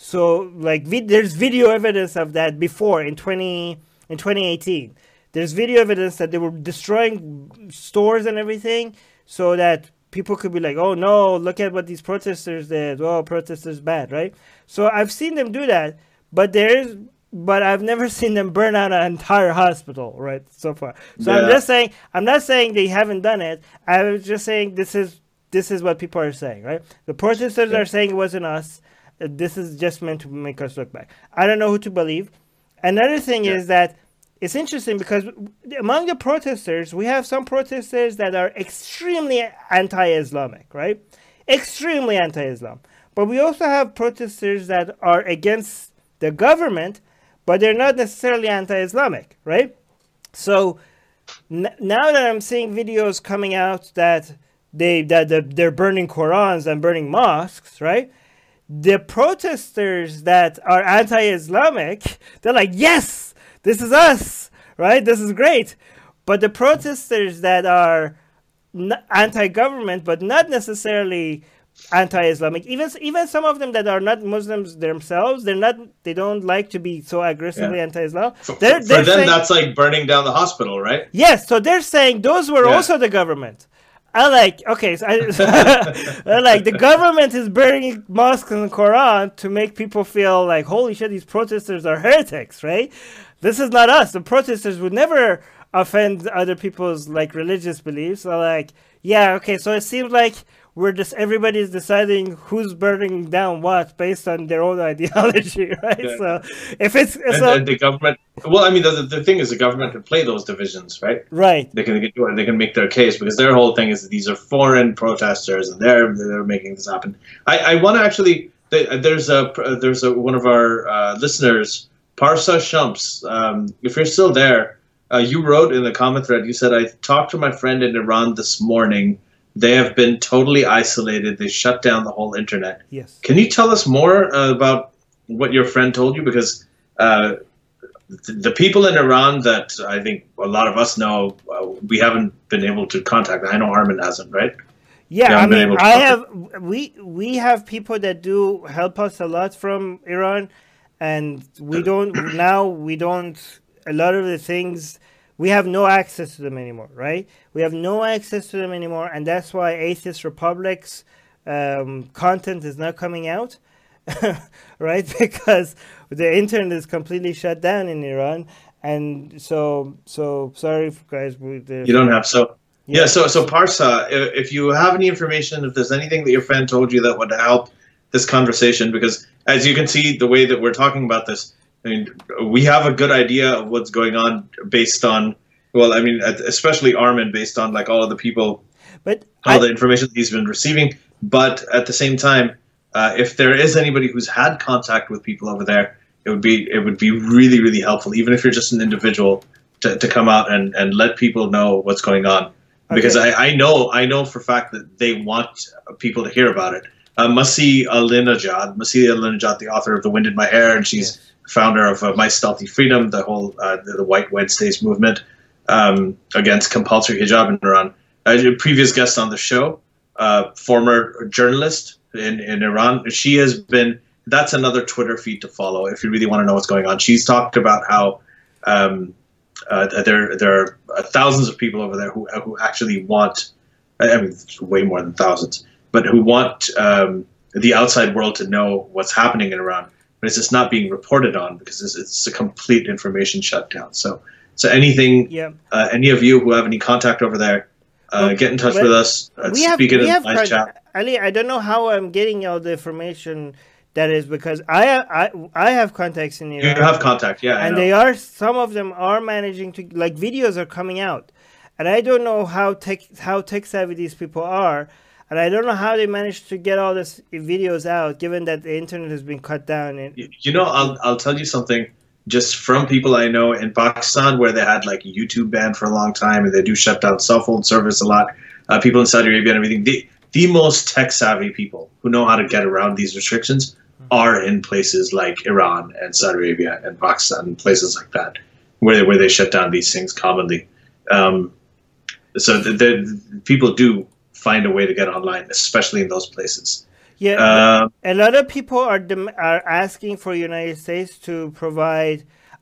So, like, vi there's video evidence of that before in twenty eighteen. There's video evidence that they were destroying stores and everything so that people could be like, oh, no, look at what these protesters did. Oh, protesters bad, right? So I've seen them do that, but there's, but I've never seen them burn out an entire hospital, right, so far. So yeah. I'm just saying, I'm not saying they haven't done it. I was just saying this is, this is what people are saying, right? The protesters yeah. are saying it wasn't us. This is just meant to make us look bad. I don't know who to believe. Another thing yeah. is that it's interesting because among the protesters, we have some protesters that are extremely anti-Islamic, right? Extremely anti-Islam. But we also have protesters that are against the government, but they're not necessarily anti-Islamic, right? So n now that I'm seeing videos coming out that, they, that the, they're burning Qurans and burning mosques, right? The protesters that are anti-Islamic, they're like, yes, this is us, right? This is great. But the protesters that are anti-government, but not necessarily anti-Islamic, even even some of them that are not Muslims themselves, they're not, they don't like to be so aggressively yeah. anti-Islam. For, they're, they're for them, saying, that's like burning down the hospital, right? Yes. So they're saying those were yeah. also the government. I like, okay, so I, I like the government is burning mosques and the Quran to make people feel like, holy shit, these protesters are heretics, right? This is not us. The protesters would never offend other people's like religious beliefs. So like, yeah, okay, so it seems like we're just, everybody's deciding who's burning down what based on their own ideology, right? Yeah. So if it's... And, so, and the government... Well, I mean, the, the thing is the government can play those divisions, right? Right. They can they can make their case because their whole thing is that these are foreign protesters and they're they're making this happen. I, I want to actually there's a there's a, one of our uh, listeners, Parsa Shumps. Um, if you're still there, Uh, you wrote in the comment thread, you said, I talked to my friend in Iran this morning. They have been totally isolated. They shut down the whole internet. Yes. Can you tell us more uh, about what your friend told you? Because uh, th the people in Iran that I think a lot of us know, uh, we haven't been able to contact. I know Armin hasn't, right? Yeah, yeah I mean, I have. We we have people that do help us a lot from Iran, and we don't now. We don't. A lot of the things we have no access to them anymore, right? We have no access to them anymore, and that's why Atheist Republic's um, content is not coming out, right? Because the internet is completely shut down in Iran, and so so sorry guys. We, you don't have so. Yeah, so so Parsa, if you have any information, if there's anything that your friend told you that would help this conversation, because as you can see, the way that we're talking about this, I mean, we have a good idea of what's going on based on, well, I mean, especially Armin, based on like all of the people, but all I, the information that he's been receiving. But at the same time, uh, if there is anybody who's had contact with people over there, it would be it would be really, really helpful, even if you're just an individual, to, to come out and, and let people know what's going on. Because okay. I, I know I know for a fact that they want people to hear about it. Uh, Masih Alinejad, Masih Alinejad, the author of The Wind in My Hair, and she's yes. founder of uh, My Stealthy Freedom, the whole uh, the, the White Wednesdays movement um, against compulsory hijab in Iran. A previous guest on the show, uh, former journalist in, in Iran, she has been, that's another Twitter feed to follow if you really want to know what's going on. She's talked about how um, Uh, there, there are thousands of people over there who who actually want, I mean, way more than thousands, but who want um, the outside world to know what's happening in Iran, but it's just not being reported on because it's, it's a complete information shutdown. So, so anything, yeah. uh, any of you who have any contact over there, uh, okay. get in touch well, with us. Uh, we speak have, it we in have live chat. Ali, I don't know how I'm getting all the information. That is because I I I have contacts in Iran. You have contact, yeah. And they are, some of them are managing to, like, videos are coming out, and I don't know how tech how tech savvy these people are, and I don't know how they managed to get all these videos out, given that the internet has been cut down. And you know, I'll I'll tell you something, just from people I know in Pakistan, where they had like YouTube banned for a long time, and they do shut down cell phone service a lot. Uh, people in Saudi Arabia and everything. They, The most tech-savvy people who know how to get around these restrictions are in places like Iran and Saudi Arabia and Pakistan and places like that, where they, where they shut down these things commonly. Um, so the, the, people do find a way to get online, especially in those places. Yeah, uh, a lot of people are dem are asking for the United States to provide.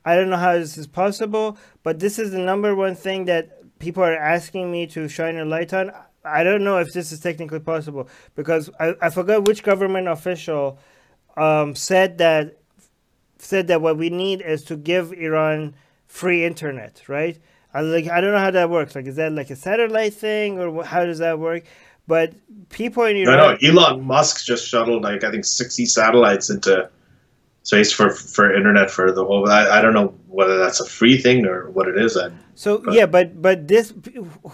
I don't know how this is possible, but this is the number one thing that people are asking me to shine a light on. I don't know if this is technically possible, because I, I forgot which government official um, said that said that what we need is to give Iran free internet, right? I like I don't know how that works. Like, is that like a satellite thing, or how does that work? But people in Iran. No, no. Elon Musk just shuttled like I think sixty satellites into space for for internet for the whole. I, I don't know whether that's a free thing or what it is. I, So but, yeah, but but this,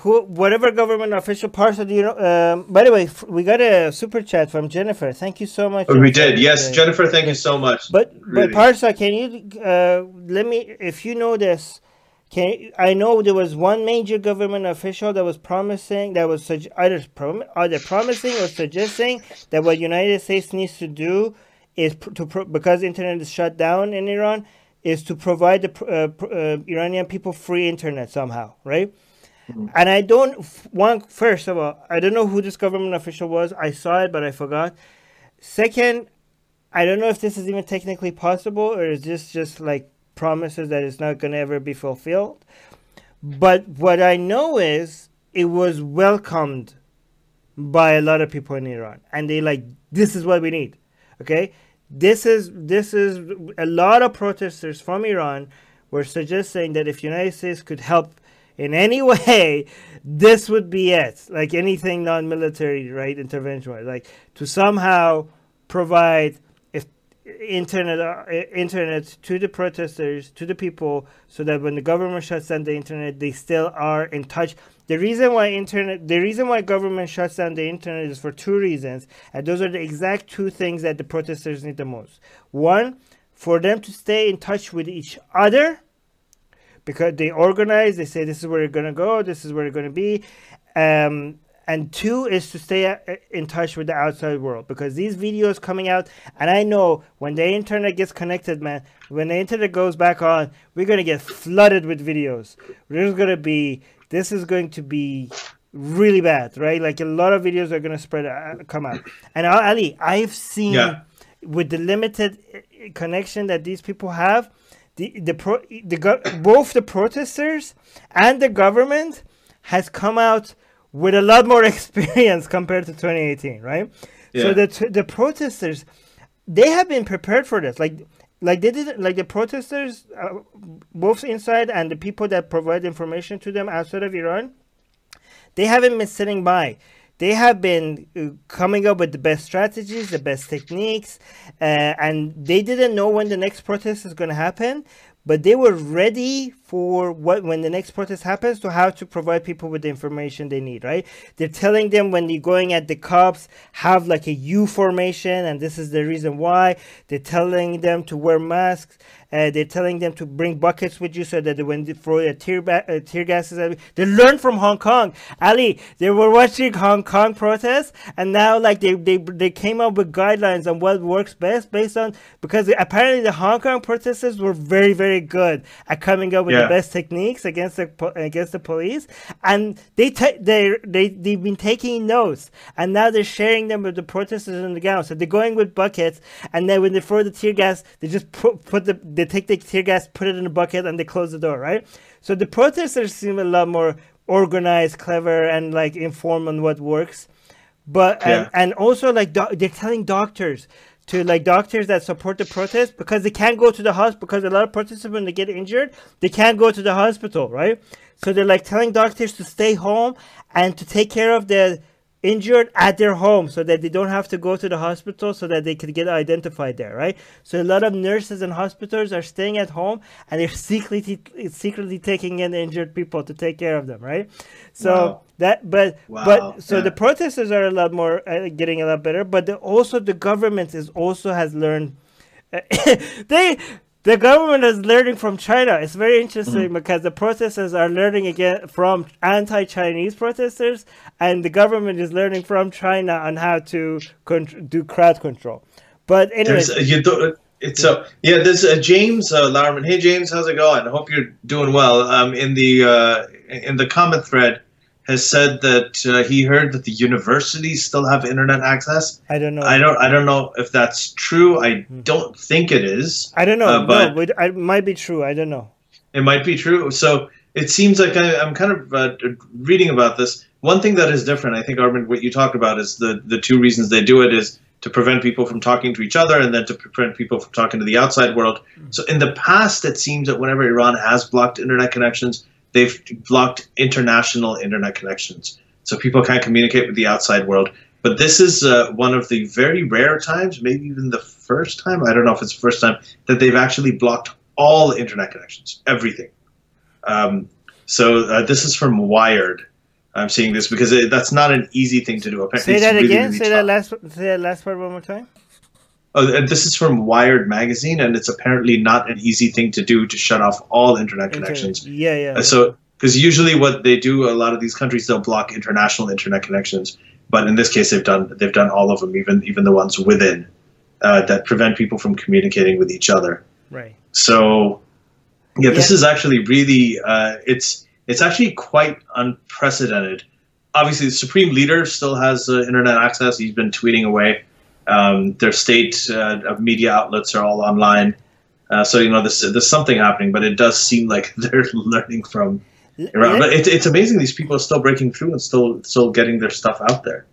who, whatever government official, Parsa, do you know? Um, by the way, we got a super chat from Jennifer. Thank you so much. Oh, we did, yes, today. Jennifer. Thank you so much. But really. But Parsa, can you uh, let me? If you know this, can you, I know there was one major government official that was promising, that was either prom either promising or suggesting that what United States needs to do is pr to pro because internet is shut down in Iran, is to provide the uh, uh, Iranian people free internet somehow, right? Mm-hmm. And I don't want, first of all, I don't know who this government official was. I saw it, but I forgot. Second, I don't know if this is even technically possible, or is this just like promises that it's not going to ever be fulfilled. But what I know is it was welcomed by a lot of people in Iran, and they like, this is what we need, okay? This is this is a lot of protesters from Iran were suggesting that if United States could help in any way, this would be it. Like anything non-military, right, intervention, like to somehow provide if internet uh, internet to the protesters, to the people, so that when the government shuts down the internet, they still are in touch. The reason why internet, the reason why government shuts down the internet is for two reasons, and those are the exact two things that the protesters need the most. One, for them to stay in touch with each other, because they organize, they say this is where you're going to go, this is where you're going to be. Um, and two is to stay in touch with the outside world, because these videos coming out, and I know when the internet gets connected, man, when the internet goes back on, we're going to get flooded with videos. There's going to be, this is going to be really bad, right? Like a lot of videos are going to spread, uh, come out. And Ali, I've seen yeah. with the limited connection that these people have, the the pro, the go both the protesters and the government has come out with a lot more experience compared to twenty eighteen, right? Yeah. So the the protesters, they have been prepared for this. Like like they didn't like the protesters, uh, both inside and the people that provide information to them outside of Iran, they haven't been sitting by. They have been coming up with the best strategies, the best techniques, uh, and they didn't know when the next protest is going to happen, but they were ready for what when the next protest happens to how to provide people with the information they need, right? They're telling them when you're going at the cops, have like a U formation, and this is the reason why. They're telling them to wear masks. Uh, they're telling them to bring buckets with you so that when they throw a tear, uh, tear gases at you. They learned from Hong Kong. Ali, they were watching Hong Kong protests, and now like they, they, they came up with guidelines on what works best based on, because apparently the Hong Kong protesters were very, very good at coming up with yeah. the best techniques against the, against the police. And they they, they, they've been taking notes, and now they're sharing them with the protesters on the ground. So they're going with buckets, and then when they throw the tear gas, they just put, put the, the They take the tear gas, put it in a bucket, and they close the door, right? So the protesters seem a lot more organized, clever, and like informed on what works. But yeah. and, and also like they're telling doctors to like doctors that support the protest, because they can't go to the hospital, because a lot of protesters when they get injured, they can't go to the hospital, right? So they're like telling doctors to stay home and to take care of the injured at their home so that they don't have to go to the hospital, so that they could get identified there, right? So a lot of nurses and hospitals are staying at home, and they're secretly secretly taking in injured people to take care of them, right? So wow. that but wow. but so yeah. the protesters are a lot more uh, getting a lot better, but the, also the government is also has learned uh, they the government is learning from China. It's very interesting mm-hmm. because the protesters are learning again from anti-Chinese protesters, and the government is learning from China on how to do crowd control. But anyway, it's a yeah. There's a James uh, Larman. Hey James, how's it going? I hope you're doing well. Um, in the uh, in the comment thread, has said that uh, he heard that the universities still have internet access. I don't know. I don't. I don't know if that's true. I mm-hmm. don't think it is. I don't know. Uh, but no, it, it might be true. I don't know. It might be true. So it seems like I, I'm kind of uh, reading about this. One thing that is different, I think, Armin, what you talked about is the the two reasons they do it is to prevent people from talking to each other, and then to prevent people from talking to the outside world. Mm-hmm. So in the past, it seems that whenever Iran has blocked internet connections, they've blocked international internet connections, so people can't communicate with the outside world. But this is uh, one of the very rare times, maybe even the first time, I don't know if it's the first time, that they've actually blocked all internet connections, everything. Um, so uh, this is from Wired. I'm seeing this because it, that's not an easy thing to do. Apparently, say that really, again, really say, that last, say that last part one more time. Oh, and this is from Wired magazine, and it's apparently not an easy thing to do to shut off all internet connections. Internet. Yeah, yeah. yeah. So, because usually what they do, a lot of these countries, they'll block international internet connections, but in this case, they've done they've done all of them, even even the ones within uh, that prevent people from communicating with each other. Right. So, yeah, this yeah. is actually really uh, it's it's actually quite unprecedented. Obviously, the Supreme Leader still has uh, internet access. He's been tweeting away. Um, their state uh, media outlets are all online, uh, so you know this, there's something happening. But it does seem like they're learning from Iran. But it, it's amazing these people are still breaking through and still still getting their stuff out there.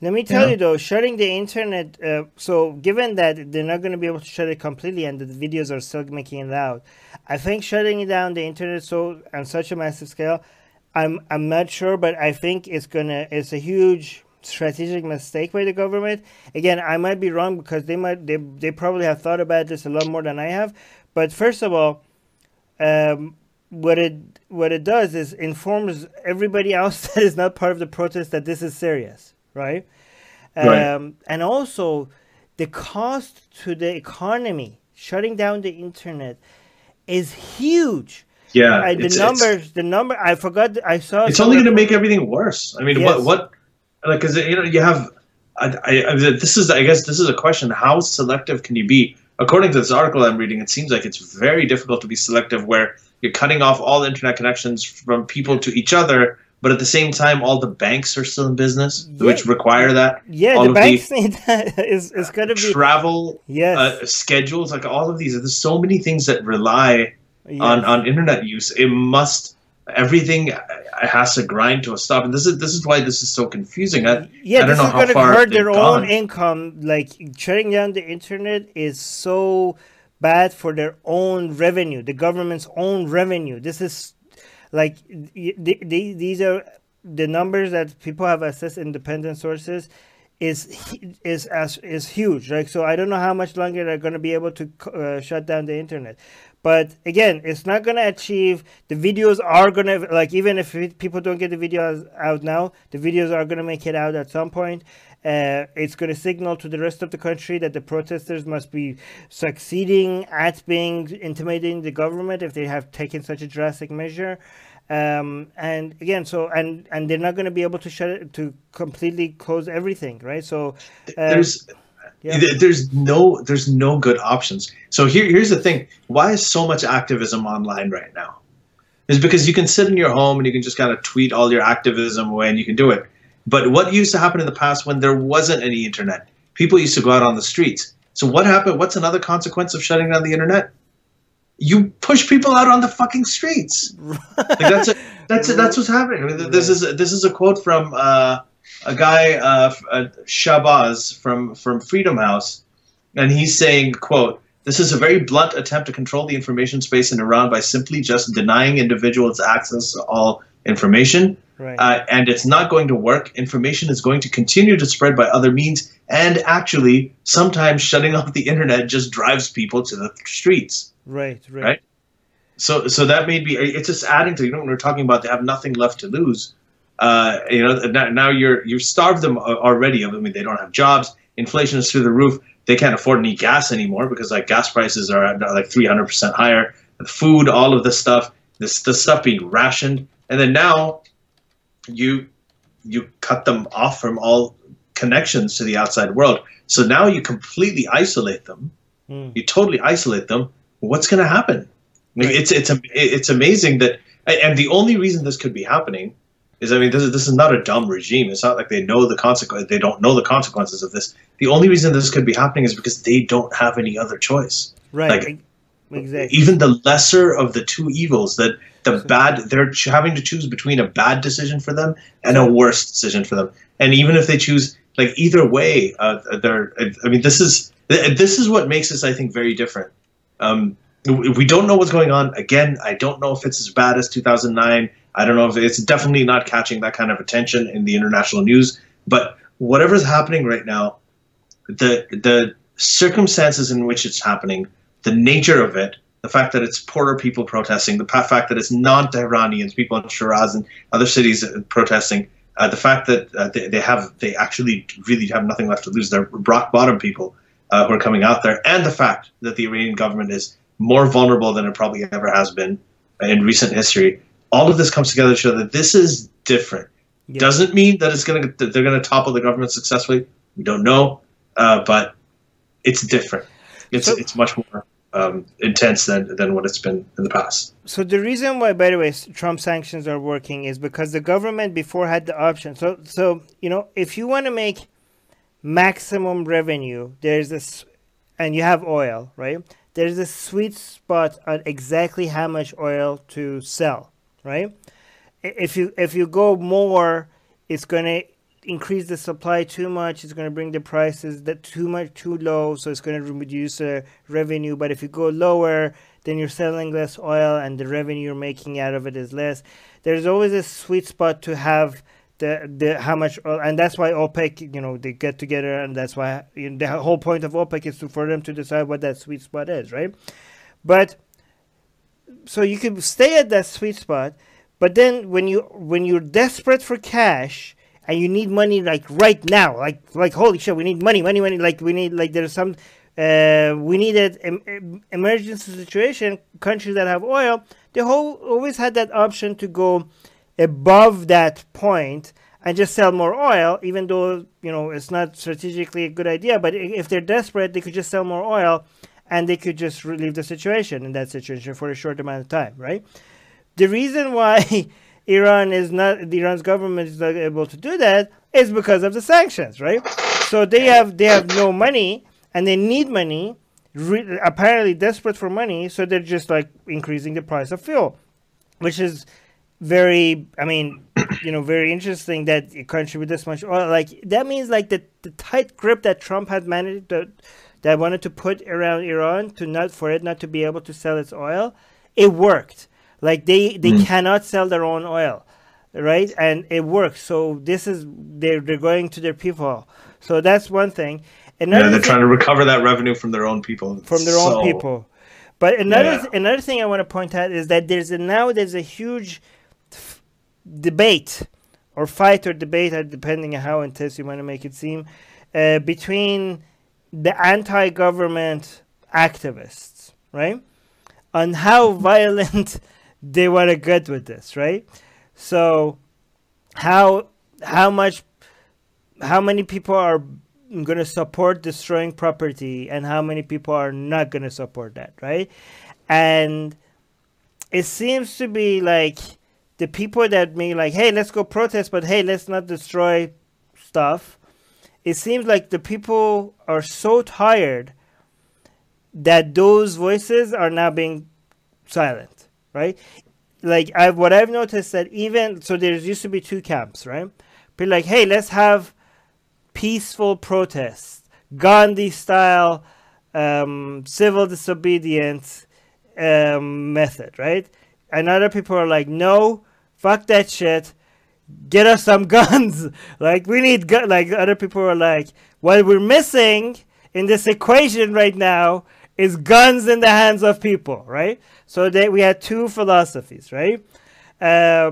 Let me tell you, you know? though, shutting the internet. Uh, so given that they're not going to be able to shut it completely, and the videos are still making it out, I think shutting down the internet so on such a massive scale, I'm I'm not sure, but I think it's gonna it's a huge strategic mistake by the government. Again, I might be wrong, because they might they, they probably have thought about this a lot more than I have. But first of all, um what it what it does is informs everybody else that is not part of the protest that this is serious, right? right. Um and also the cost to the economy shutting down the internet is huge. Yeah, I, the it's, numbers, it's, the number. I forgot. I saw. It's only going to make everything worse. I mean, yes. what, what, like, because you know, you have. I, I, I, this is, I guess, this is a question. How selective can you be? According to this article I'm reading, it seems like it's very difficult to be selective, where you're cutting off all internet connections from people to each other, but at the same time, all the banks are still in business, yeah. which require that. Yeah, all the banks the, need that. It's, it's going to be travel. Yes, uh, schedules, like all of these. There's so many things that rely. Yes. On on internet use, it must everything has to grind to a stop, and this is this is why this is so confusing. I, yeah, I don't know how far hurt their own income. Like shutting down the internet is so bad for their own revenue, the government's own revenue. This is like they, they, these are the numbers that people have assessed. Independent sources is is as is huge. Like so, I don't know how much longer they're going to be able to uh, shut down the internet. But again, it's not going to achieve, the videos are going to, like even if it, people don't get the videos out now, the videos are going to make it out at some point. Uh, it's going to signal to the rest of the country that the protesters must be succeeding at being intimidating the government if they have taken such a drastic measure. Um, and again, so, and, and they're not going to be able to shut it, to completely close everything, right? So um, there's... Yeah. There's no, there's no good options. So here, here's the thing: why is so much activism online right now? Is because you can sit in your home and you can just kind of tweet all your activism away, and you can do it. But what used to happen in the past when there wasn't any internet? People used to go out on the streets. So what happened? What's another consequence of shutting down the internet? You push people out on the fucking streets. Like that's a, that's a, that's what's happening. I mean, this is this is a quote from. Uh, A guy, uh, uh, Shabazz from, from Freedom House, and he's saying, quote, "This is a very blunt attempt to control the information space in Iran by simply just denying individuals access to all information. Right. Uh, and it's not going to work. Information is going to continue to spread by other means. And actually, sometimes shutting off the internet just drives people to the streets." Right, right. right? So, so that may be, it's just adding to, you know, when we're talking about they have nothing left to lose. Uh, you know, now you're you've starved them already. I mean, they don't have jobs. Inflation is through the roof. They can't afford any gas anymore because like gas prices are at like three hundred percent higher. The food, all of this stuff, this the stuff being rationed, and then now you you cut them off from all connections to the outside world. So now you completely isolate them. Mm. You totally isolate them. What's going to happen? Right. It's it's it's amazing that, and the only reason this could be happening. Is I mean, this is this is not a dumb regime. It's not like they know the consequence. They don't know the consequences of this. The only reason this could be happening is because they don't have any other choice. Right. Like, exactly. Even the lesser of the two evils, that the bad, they're having to choose between a bad decision for them and a worse decision for them. And even if they choose, like either way, uh, they're. I mean, this is this is what makes this, I think, very different. Um, we don't know what's going on. Again, I don't know if it's as bad as two thousand nine. I don't know if it's definitely not catching that kind of attention in the international news, but whatever's happening right now, the the circumstances in which it's happening, the nature of it, the fact that it's poorer people protesting, the fact that it's non-Tehranians, people in Shiraz and other cities protesting, uh, the fact that uh, they, they have they actually really have nothing left to lose. They're rock bottom people uh, who are coming out there, and the fact that the Iranian government is more vulnerable than it probably ever has been in recent history. All of this comes together to show that this is different. Yeah. Doesn't mean that it's going to they're going to topple the government successfully. We don't know, uh, but it's different. It's so, it's much more um, intense than than what it's been in the past. So the reason why, by the way, Trump sanctions are working is because the government before had the option. So so you know if you want to make maximum revenue, there's this, and you have oil, right? There's a sweet spot on exactly how much oil to sell. Right, if you if you go more, it's going to increase the supply too much. It's going to bring the prices that too much too low, so it's going to reduce the revenue. But if you go lower, then you're selling less oil, and the revenue you're making out of it is less. There's always a sweet spot to have the the how much oil, and that's why OPEC, you know, they get together, and that's why you know, the whole point of OPEC is to for them to decide what that sweet spot is, right? But so you could stay at that sweet spot, but then when you when you're desperate for cash and you need money like right now, like like holy shit, we need money, money, money, like we need like there's some Uh, we needed an emergency situation, countries that have oil, they whole, always had that option to go above that point and just sell more oil, even though, you know, it's not strategically a good idea. But if they're desperate, they could just sell more oil and they could just relieve the situation in that situation for a short amount of time, right? The reason why Iran is not, the Iran's government is not able to do that is because of the sanctions, right? So they have, they have no money and they need money, re apparently desperate for money, so they're just like increasing the price of fuel, which is very, I mean, you know, very interesting that a country with this much oil, like that means like the, the tight grip that Trump had managed to, that wanted to put around Iran to not, for it not to be able to sell its oil, it worked. Like they, they mm. cannot sell their own oil, right? And it works. So this is, they're, they're going to their people. So that's one thing. Another yeah, they're thing, trying to recover that revenue from their own people. From their so, own people. But another yeah. another thing I want to point out is that there's a, now there's a huge debate or fight or debate, depending on how intense you want to make it seem, uh, between the anti-government activists, right? On how violent they want to get with this, right? So how how much how many people are going to support destroying property and how many people are not going to support that, right? And it seems to be like the people that may like, hey, let's go protest, but hey, let's not destroy stuff. It seems like the people are so tired that those voices are now being silent, right? Like I've what I've noticed that even so, there used to be two camps, right? Be like, hey, let's have peaceful protests, Gandhi-style um, civil disobedience um, method, right? And other people are like, no, fuck that shit. Get us some guns. Like we need guns. Like other people are like, what we're missing in this equation right now is guns in the hands of people, right? So they, we had two philosophies, right? Uh,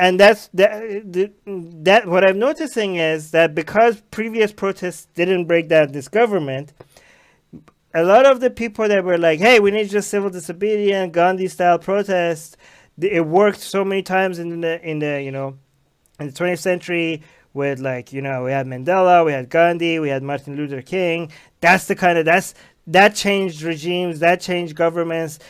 and that's that, that what I'm noticing is that because previous protests didn't break down this government, a lot of the people that were like, hey, we need just civil disobedience, Gandhi-style protests, it worked so many times in the, in the, you know, in the twentieth century with like, you know, we had Mandela, we had Gandhi, we had Martin Luther King. That's the kind of, that's, that changed regimes, that changed governments.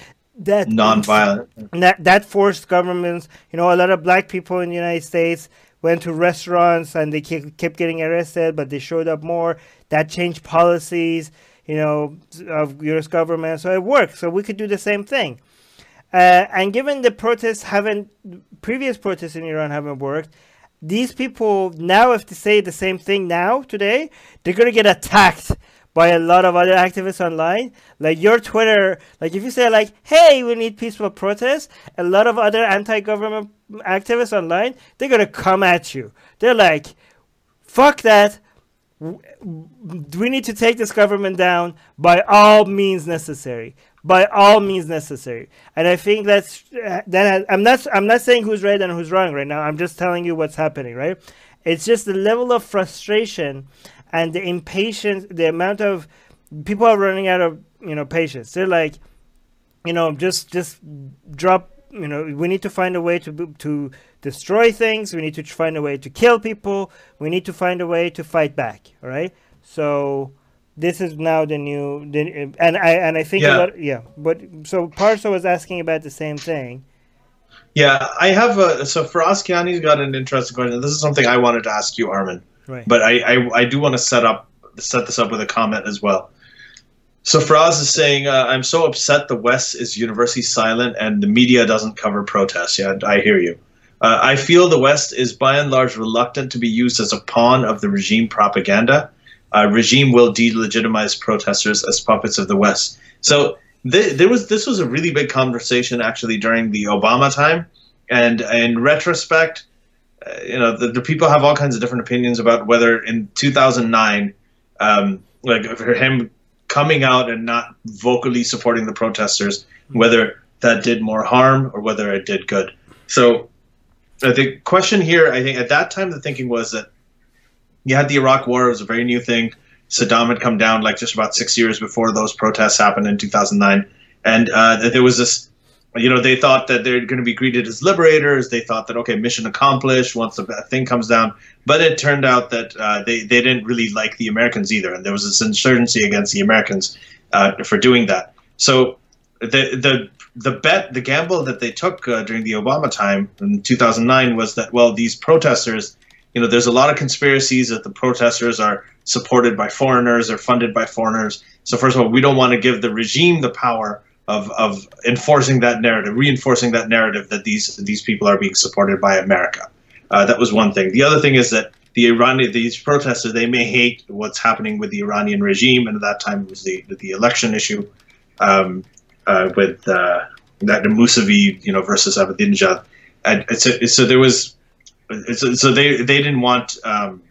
That non-violent. That, that forced governments, you know, a lot of black people in the United States went to restaurants and they kept getting arrested, but they showed up more. That changed policies, you know, of U S government. So it worked. So we could do the same thing. Uh, and given the protests haven't, previous protests in Iran haven't worked, these people now have to say the same thing now, today, they're going to get attacked by a lot of other activists online. Like your Twitter, like if you say like, hey, we need peaceful protests, a lot of other anti-government activists online, they're going to come at you. They're like, fuck that. We need to take this government down by all means necessary. By all means necessary. And I think that's that has, I'm not I'm not saying who's right and who's wrong right now. I'm just telling you what's happening, right? It's just the level of frustration and the impatience, the amount of people are running out of, you know, patience. They're like, you know, just just drop, you know, we need to find a way to to destroy things. We need to find a way to kill people. We need to find a way to fight back. All right. So this is now the new, the, and I and I think yeah. a lot, yeah. But so Parsa was asking about the same thing. Yeah, I have a so Faraz Kiani's got an interesting question. This is something I wanted to ask you, Armin. Right. But I I, I do want to set up set this up with a comment as well. So Faraz is saying, uh, I'm so upset the West is universally silent and the media doesn't cover protests. Yeah, I hear you. Uh, I feel the West is by and large reluctant to be used as a pawn of the regime propaganda. Uh, regime will delegitimize protesters as puppets of the West. So th there was this was a really big conversation actually during the Obama time. And in retrospect, uh, you know, the, the people have all kinds of different opinions about whether in two thousand nine, um, like for him coming out and not vocally supporting the protesters, whether that did more harm or whether it did good. So uh, the question here, I think at that time, the thinking was that you had the Iraq War, it was a very new thing. Saddam had come down like just about six years before those protests happened in two thousand nine. And uh, there was this, you know, they thought that they're going to be greeted as liberators. They thought that, okay, mission accomplished once the thing comes down. But it turned out that uh, they, they didn't really like the Americans either. And there was this insurgency against the Americans uh, for doing that. So the the the bet, the gamble that they took uh, during the Obama time in two thousand nine was that, well, these protesters, you know, there's a lot of conspiracies that the protesters are supported by foreigners or funded by foreigners. So first of all, we don't want to give the regime the power of of enforcing that narrative, reinforcing that narrative that these these people are being supported by America. Uh, that was one thing. The other thing is that the Iranian, these protesters, they may hate what's happening with the Iranian regime, and at that time it was the the election issue um, uh, with uh, that Mousavi, you know, versus Ahmadinejad. And so, so there was, so, so they they didn't want um,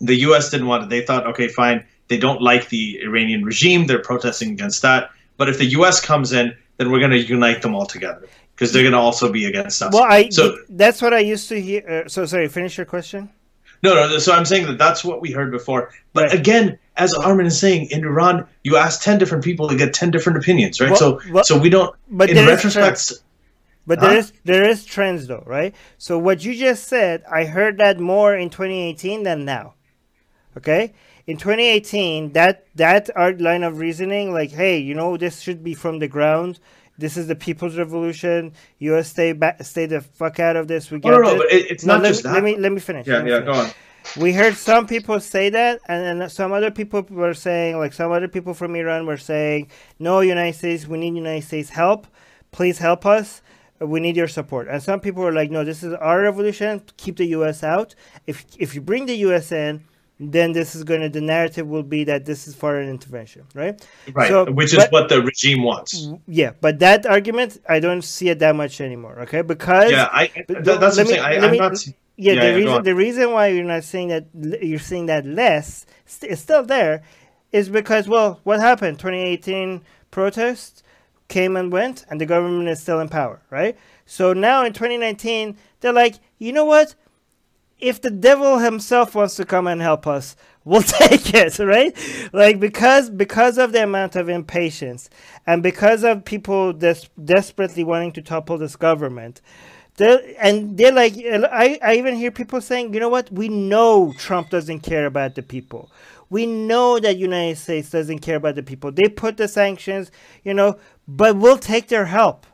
the U S didn't want it. They thought, okay, fine, they don't like the Iranian regime, they're protesting against that. But if the U S comes in, then we're going to unite them all together because they're going to also be against us. Well, I, so that's what I used to hear. Uh, so sorry, finish your question. No, no. So I'm saying that that's what we heard before. But again, as Armin is saying, in Iran, you ask ten different people to get ten different opinions, right? Well, so, well, so we don't. But in retrospect, but huh? there is there is trends though, right? So what you just said, I heard that more in twenty eighteen than now. Okay. In twenty eighteen, that that art line of reasoning, like, hey, you know, this should be from the ground. This is the people's revolution. U S stay back, stay the fuck out of this. We get no, no, it. No, but it, it's no, not let just me, that. Let me let me finish. Yeah, me yeah, finish. Go on. We heard some people say that, and then some other people were saying, like, some other people from Iran were saying, no, United States, we need United States help. Please help us. We need your support. And some people were like, no, this is our revolution. Keep the U S out. If if you bring the U S in, then this is going to, the narrative will be that this is foreign intervention, right? Right, so, which is but, what the regime wants. Yeah, but that argument, I don't see it that much anymore, okay? Because... Yeah, I, but, that's what me, I'm saying. I, I'm me, not... Yeah, yeah, the, yeah reason, the reason why you're not seeing that, you're seeing that less, it's still there, is because, well, what happened? twenty eighteen protests came and went, and the government is still in power, right? So now in twenty nineteen, they're like, you know what? If the devil himself wants to come and help us, we'll take it, right? Like, because because of the amount of impatience and because of people des- desperately wanting to topple this government, they're, and they're like, I, I even hear people saying, you know what? We know Trump doesn't care about the people. We know that United States doesn't care about the people. They put the sanctions, you know, but we'll take their help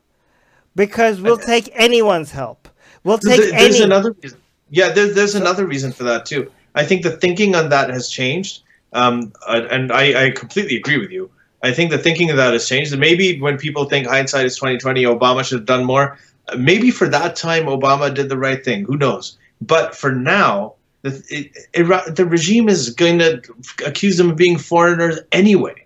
because we'll take anyone's help. We'll take there, there's any- another reason. Yeah, there, there's another reason for that, too. I think the thinking on that has changed, um, and I, I completely agree with you. I think the thinking of that has changed, and maybe when people think hindsight is twenty twenty, Obama should have done more, maybe for that time Obama did the right thing. Who knows? But for now, the, it, it, the regime is going to accuse them of being foreigners anyway.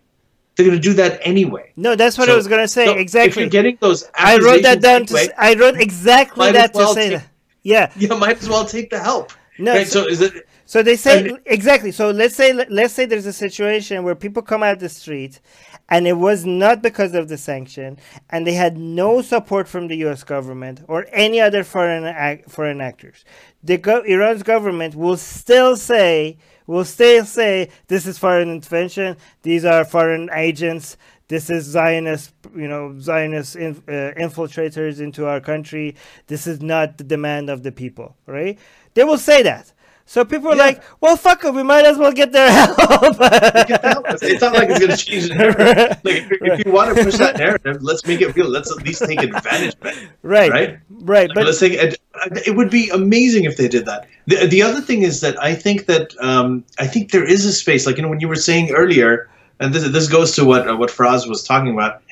They're going to do that anyway. No, that's what so, I was going to say. So exactly. If you're getting those I wrote that down. Anyway, to, I wrote exactly that well to say take, that. Yeah. You might as well take the help. No. Right? So, so is it? So they say and, exactly. So let's say let's say there's a situation where people come out the street, and it was not because of the sanction, and they had no support from the U S government or any other foreign act, foreign actors. The go, Iran's government will still say will still say this is foreign intervention. These are foreign agents. This is Zionist, you know, Zionist inf- uh, infiltrators into our country. This is not the demand of the people, right? They will say that. So people are yeah. like, well, fuck it, we might as well get their help. get the help. It's not like it's going to change the narrative. Right. Like, if, if you want to push that narrative, let's make it real. Let's at least take advantage of it. Right, right. right. Like, but let's take it. It would be amazing if they did that. The, the other thing is that I think that um, I think there is a space. Like, you know, when you were saying earlier, and this this goes to what uh, what Faraz was talking about,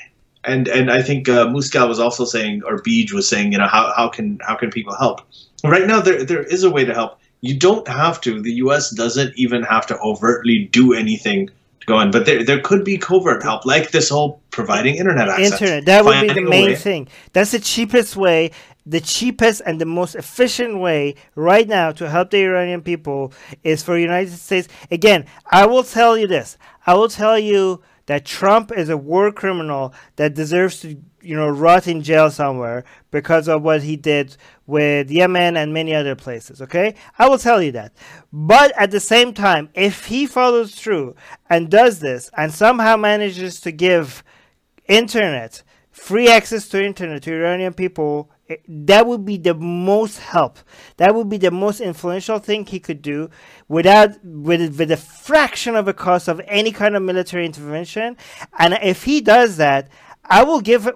and and I think uh, Muska was also saying, or Beej was saying, you know, how how can how can people help? Right now, there there is a way to help. You don't have to. The U S doesn't even have to overtly do anything to go on, but there there could be covert help, like this whole providing internet access. Internet that would be the main thing. That's the cheapest way. The cheapest and the most efficient way right now to help the Iranian people is for the United States. Again, I will tell you this. I will tell you that Trump is a war criminal that deserves to you know, rot in jail somewhere because of what he did with Yemen and many other places, okay? I will tell you that. But at the same time, if he follows through and does this and somehow manages to give internet, free access to internet to Iranian people, that would be the most help. That would be the most influential thing he could do without, with, with a fraction of the cost of any kind of military intervention. And if he does that, I will give,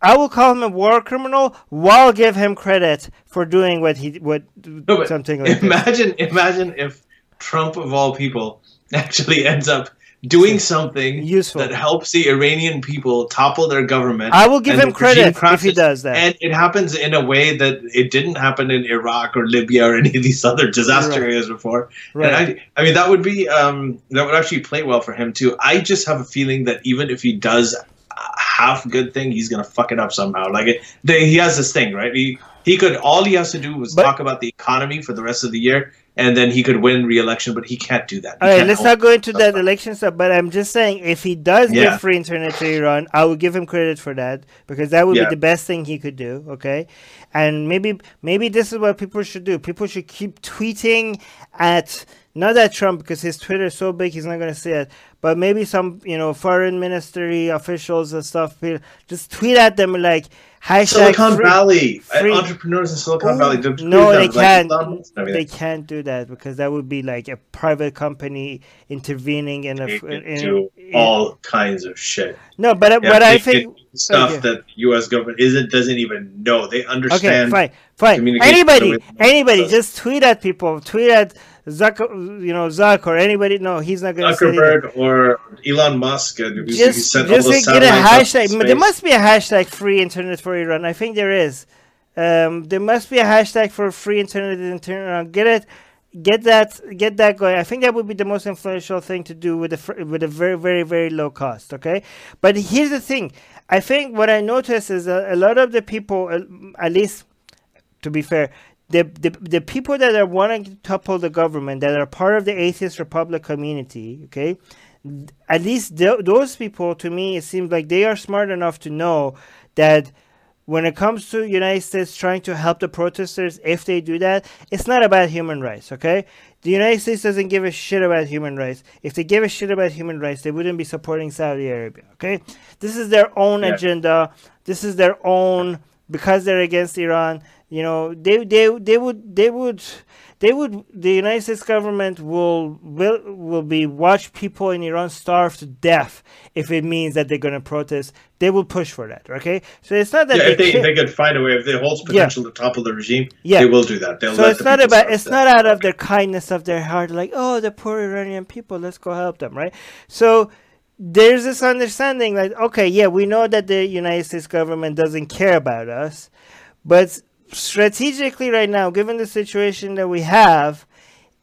I will call him a war criminal while give him credit for doing what he would, no, something like imagine, that. Imagine if Trump, of all people, actually ends up doing something useful that helps the Iranian people topple their government. I will give him credit if he does that. And it happens in a way that it didn't happen in Iraq or Libya or any of these other disaster right. areas before. Right. And I, I mean, that would be, um, that would actually play well for him too. I just have a feeling that even if he does a half good thing, he's going to fuck it up somehow. Like it, they, he has this thing, right? He, he could, all he has to do was but, talk about the economy for the rest of the year, and then he could win re-election, but he can't do that. He all right, let's not go into that election stuff, but I'm just saying if he does yeah. give free internet to Iran, I would give him credit for that because that would yeah. be the best thing he could do, okay? And maybe maybe this is what people should do. People should keep tweeting at, not at Trump because his Twitter is so big he's not going to see it, but maybe some, you know, foreign ministry officials and stuff, just tweet at them like, hashtag Silicon free, Valley free. entrepreneurs in Silicon Ooh, Valley. Don't no, they can't. Like, they can't do that because that would be like a private company intervening in a. They in, do in, all in, kinds of shit. No, but yeah, what I think stuff okay. that the U S government isn't doesn't even know. They understand. Okay, fine, fine. Anybody, anybody, just tweet at people. Tweet at Zuck, you know, Zuck or anybody. No, he's not going to Zuckerberg or Elon Musk. Just, just get a hashtag. There must be a hashtag free internet for Iran. I think there is. Um, there must be a hashtag for free internet in Iran. Get it. Get that. Get that going. I think that would be the most influential thing to do with a with a very very very low cost. Okay, but here's the thing. I think what I notice is that a lot of the people, at least to be fair. The, the, the people that are wanting to topple the government, that are part of the atheist republic community, okay, at least th those people, to me, it seems like they are smart enough to know that when it comes to United States trying to help the protesters, if they do that, it's not about human rights, okay? The United States doesn't give a shit about human rights. If they gave a shit about human rights, they wouldn't be supporting Saudi Arabia, okay? This is their own yeah. agenda. This is their own, because they're against Iran. You know, they they they would they would they would the United States government will will will be watch people in Iran starve to death if it means that they're going to protest. They will push for that. Okay, so it's not that yeah, they if they, if they could find a way, if they hold potential yeah. to topple the regime, yeah. they will do that. They'll so let it's not about it's them. not out of their kindness of their heart, like oh the poor Iranian people, let's go help them, right? So. There's this understanding that, okay, yeah, we know that the United States government doesn't care about us, but strategically right now, given the situation that we have,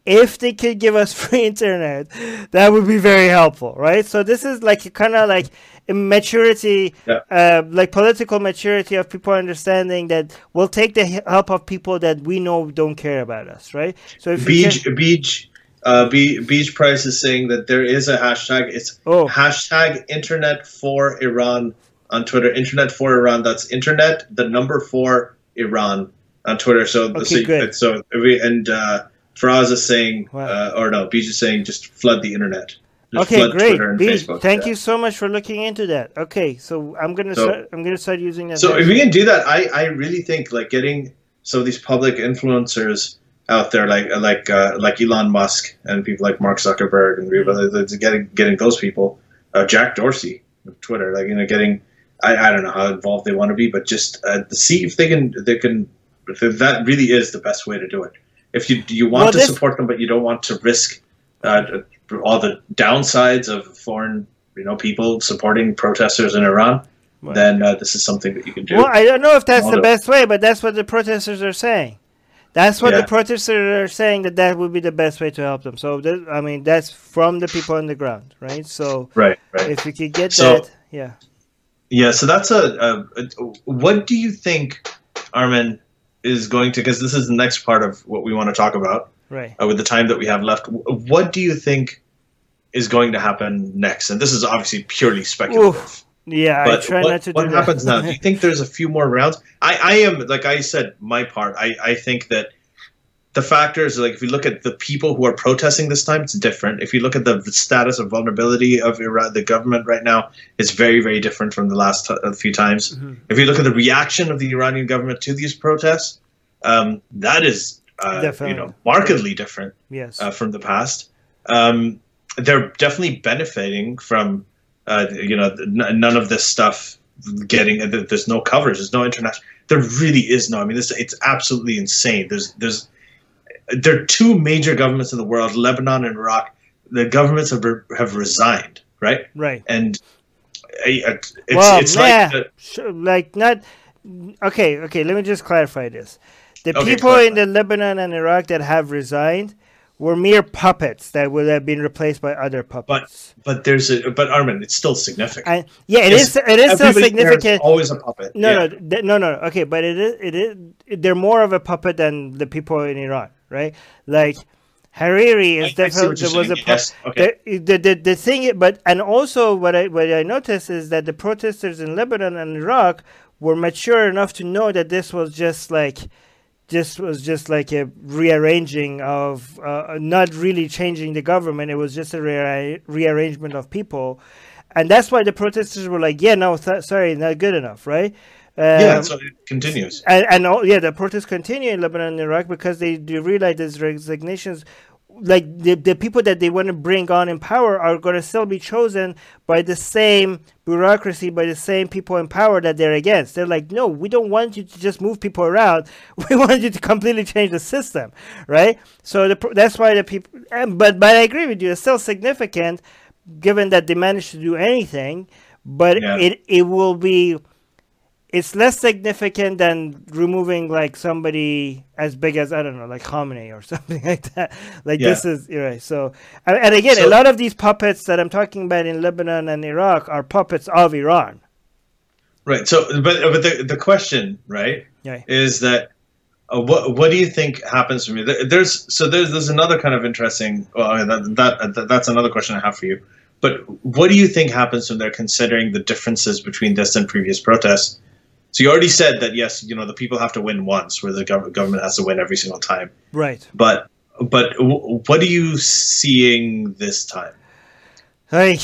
if they could give us free internet, that would be very helpful, right? So this is like kind of like maturity, yeah. uh, like political maturity of people understanding that we'll take the help of people that we know don't care about us, right? So if Beach, you Beach. Uh, Be Beach Price is saying that there is a hashtag. It's oh. hashtag Internet for Iran on Twitter. Internet for Iran. That's Internet the number for Iran on Twitter. So okay, so, good. so and uh, Faraz is saying, wow. uh, or no, Beach is saying, just flood the internet. Just okay, great. Beach, Facebook, thank yeah. you so much for looking into that. Okay, so I'm gonna so, start, I'm gonna start using that. So if we can do that, I I really think like getting some of these public influencers out there, like like uh, like Elon Musk and people like Mark Zuckerberg and mm-hmm. getting getting those people, uh, Jack Dorsey of Twitter, like you know, getting I, I don't know how involved they want to be, but just uh, see if they can they can if that really is the best way to do it. If you you want well, to support them, but you don't want to risk uh, all the downsides of foreign you know people supporting protesters in Iran. Well, then uh, this is something that you can do. Well, I don't know if that's the best way, but that's what the protesters are saying. That's what yeah. the protesters are saying, that that would be the best way to help them. So, th I mean, that's from the people on the ground, right? So, right, right. if you could get so, that, yeah. Yeah, so that's a, a, a... What do you think, Armin, is going to... Because this is the next part of what we want to talk about. Right. Uh, with the time that we have left. What do you think is going to happen next? And this is obviously purely speculative. Oof. Yeah, but I try what, not to do what that. happens now? Do you think there's a few more rounds? I, I am, like I said, my part, I, I think that the factors, like if you look at the people who are protesting this time, it's different. If you look at the status of vulnerability of Iran, the government right now, it's very, very different from the last t few times. Mm-hmm. If you look at the reaction of the Iranian government to these protests, um, that is, uh, you know, markedly different yes. uh, from the past. Um, they're definitely benefiting from Uh, you know, none of this stuff getting, there's no coverage, there's no international, there really is no, I mean, this, it's absolutely insane. There's, there's, there are two major governments in the world, Lebanon and Iraq, the governments have, re have resigned, right? Right. And it's, well, it's yeah. like, the, like not, okay, okay, let me just clarify this. The okay, people clarify. in the Lebanon and Iraq that have resigned were mere puppets that would have been replaced by other puppets. But but there's a but Armin, it's still significant. I, yeah, it is. It is still significant. There is always a puppet. No, yeah. no, no, no. Okay, but it is. It is. They're more of a puppet than the people in Iran, right? Like Hariri is I, definitely I was a yes. puppet. Okay. The, the, the the thing, but and also what I what I noticed is that the protesters in Lebanon and Iraq were mature enough to know that this was just like. Just was just like a rearranging of, uh, not really changing the government. It was just a re rearrangement of people, and that's why the protesters were like, "Yeah, no, th sorry, not good enough," right? Um, yeah, so it continues. And, and all, yeah, the protests continue in Lebanon and Iraq because they do realize these resignations, like the the people that they want to bring on in power are going to still be chosen by the same bureaucracy, by the same people in power that they're against. They're like, no, we don't want you to just move people around. We want you to completely change the system, right? So the, that's why the people. But but I agree with you. It's still significant, given that they managed to do anything. But yeah. it it will be. It's less significant than removing like somebody as big as, I don't know, like Khamenei or something like that. Like yeah. this is, right. So, and again, so, a lot of these puppets that I'm talking about in Lebanon and Iraq are puppets of Iran. Right. So, but, but the, the question, right, yeah. is that uh, what, what do you think happens for me? There's, so there's, there's another kind of interesting, well, that, that, that that's another question I have for you. But what do you think happens when they're considering the differences between this and previous protests? So you already said that, yes, you know, the people have to win once, where the government has to win every single time. Right. But but what are you seeing this time? Like,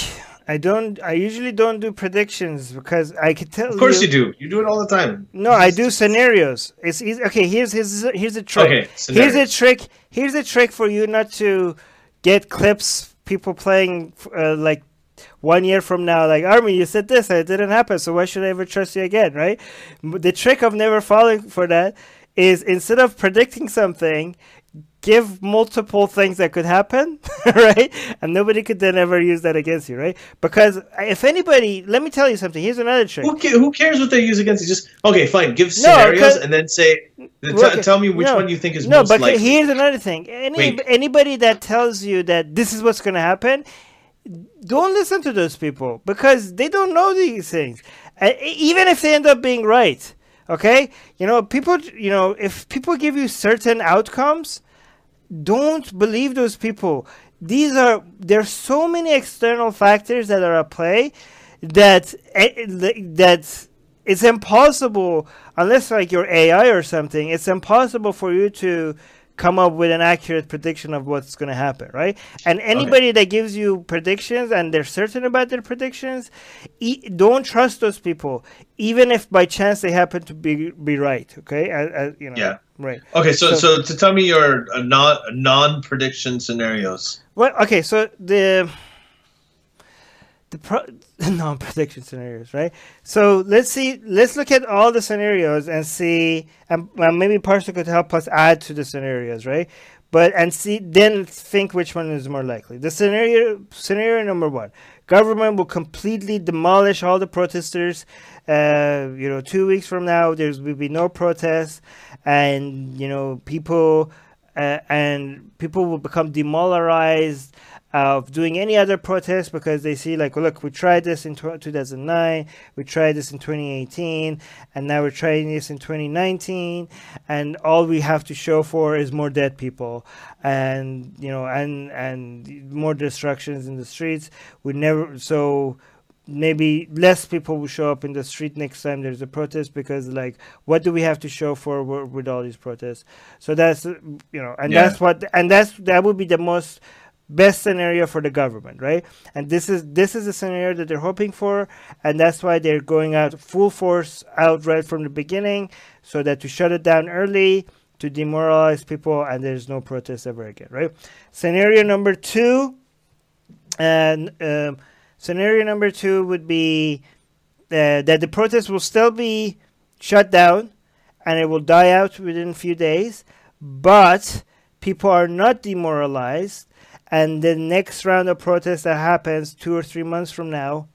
I don't, I usually don't do predictions because I could tell you. Of course you, you do. You do it all the time. No, I do scenarios. It's easy. Okay, here's, here's, here's a trick. Okay, scenarios. Here's a trick. Here's a trick for you not to get clips, people playing uh, like, one year from now, like, Armin, you said this and it didn't happen, so why should I ever trust you again, right? The trick of never falling for that is instead of predicting something, give multiple things that could happen, right? And nobody could then ever use that against you, right? Because if anybody, let me tell you something. Here's another trick. Who, ca who cares what they use against you? Just, okay, fine. Give scenarios no, and then say, okay, tell me which no, one you think is no, most likely. No, but here's another thing. Any, Wait. Anybody that tells you that this is what's going to happen, don't listen to those people because they don't know these things. Uh, even if they end up being right, okay? You know, people, you know, if people give you certain outcomes, don't believe those people. These are, there's so many external factors that are at play that, uh, that it's impossible, unless like you're A I or something, it's impossible for you to come up with an accurate prediction of what's going to happen, right? And anybody okay. that gives you predictions and they're certain about their predictions, e don't trust those people, even if by chance they happen to be be right. Okay, I, I, you know. Yeah. Right. Okay. So, so, so to tell me your uh, non non prediction scenarios. Well, okay. So the the, pro the non prediction scenarios, right? So let's see. Let's look at all the scenarios and see. And um, maybe Parsa could help us add to the scenarios, right? But and see, then think which one is more likely. The scenario scenario number one: government will completely demolish all the protesters. Uh, you know, two weeks from now, there will be no protests, and you know, people uh, and people will become demoralized of doing any other protest because they see like, well, look, we tried this in two thousand nine, we tried this in twenty eighteen, and now we're trying this in twenty nineteen, and all we have to show for is more dead people, and you know, and and more destructions in the streets. We never so maybe less people will show up in the street next time there's a protest, because like, what do we have to show for w with all these protests? So that's, you know, and yeah. that's what, and that's, that would be the most best scenario for the government, right? And this is, this is the scenario that they're hoping for, and that's why they're going out full force out right from the beginning, so that to shut it down early, to demoralize people, and there's no protest ever again, right? Scenario number two, and um, scenario number two would be uh, that the protest will still be shut down and it will die out within a few days, but people are not demoralized, and the next round of protests that happens two or three months from now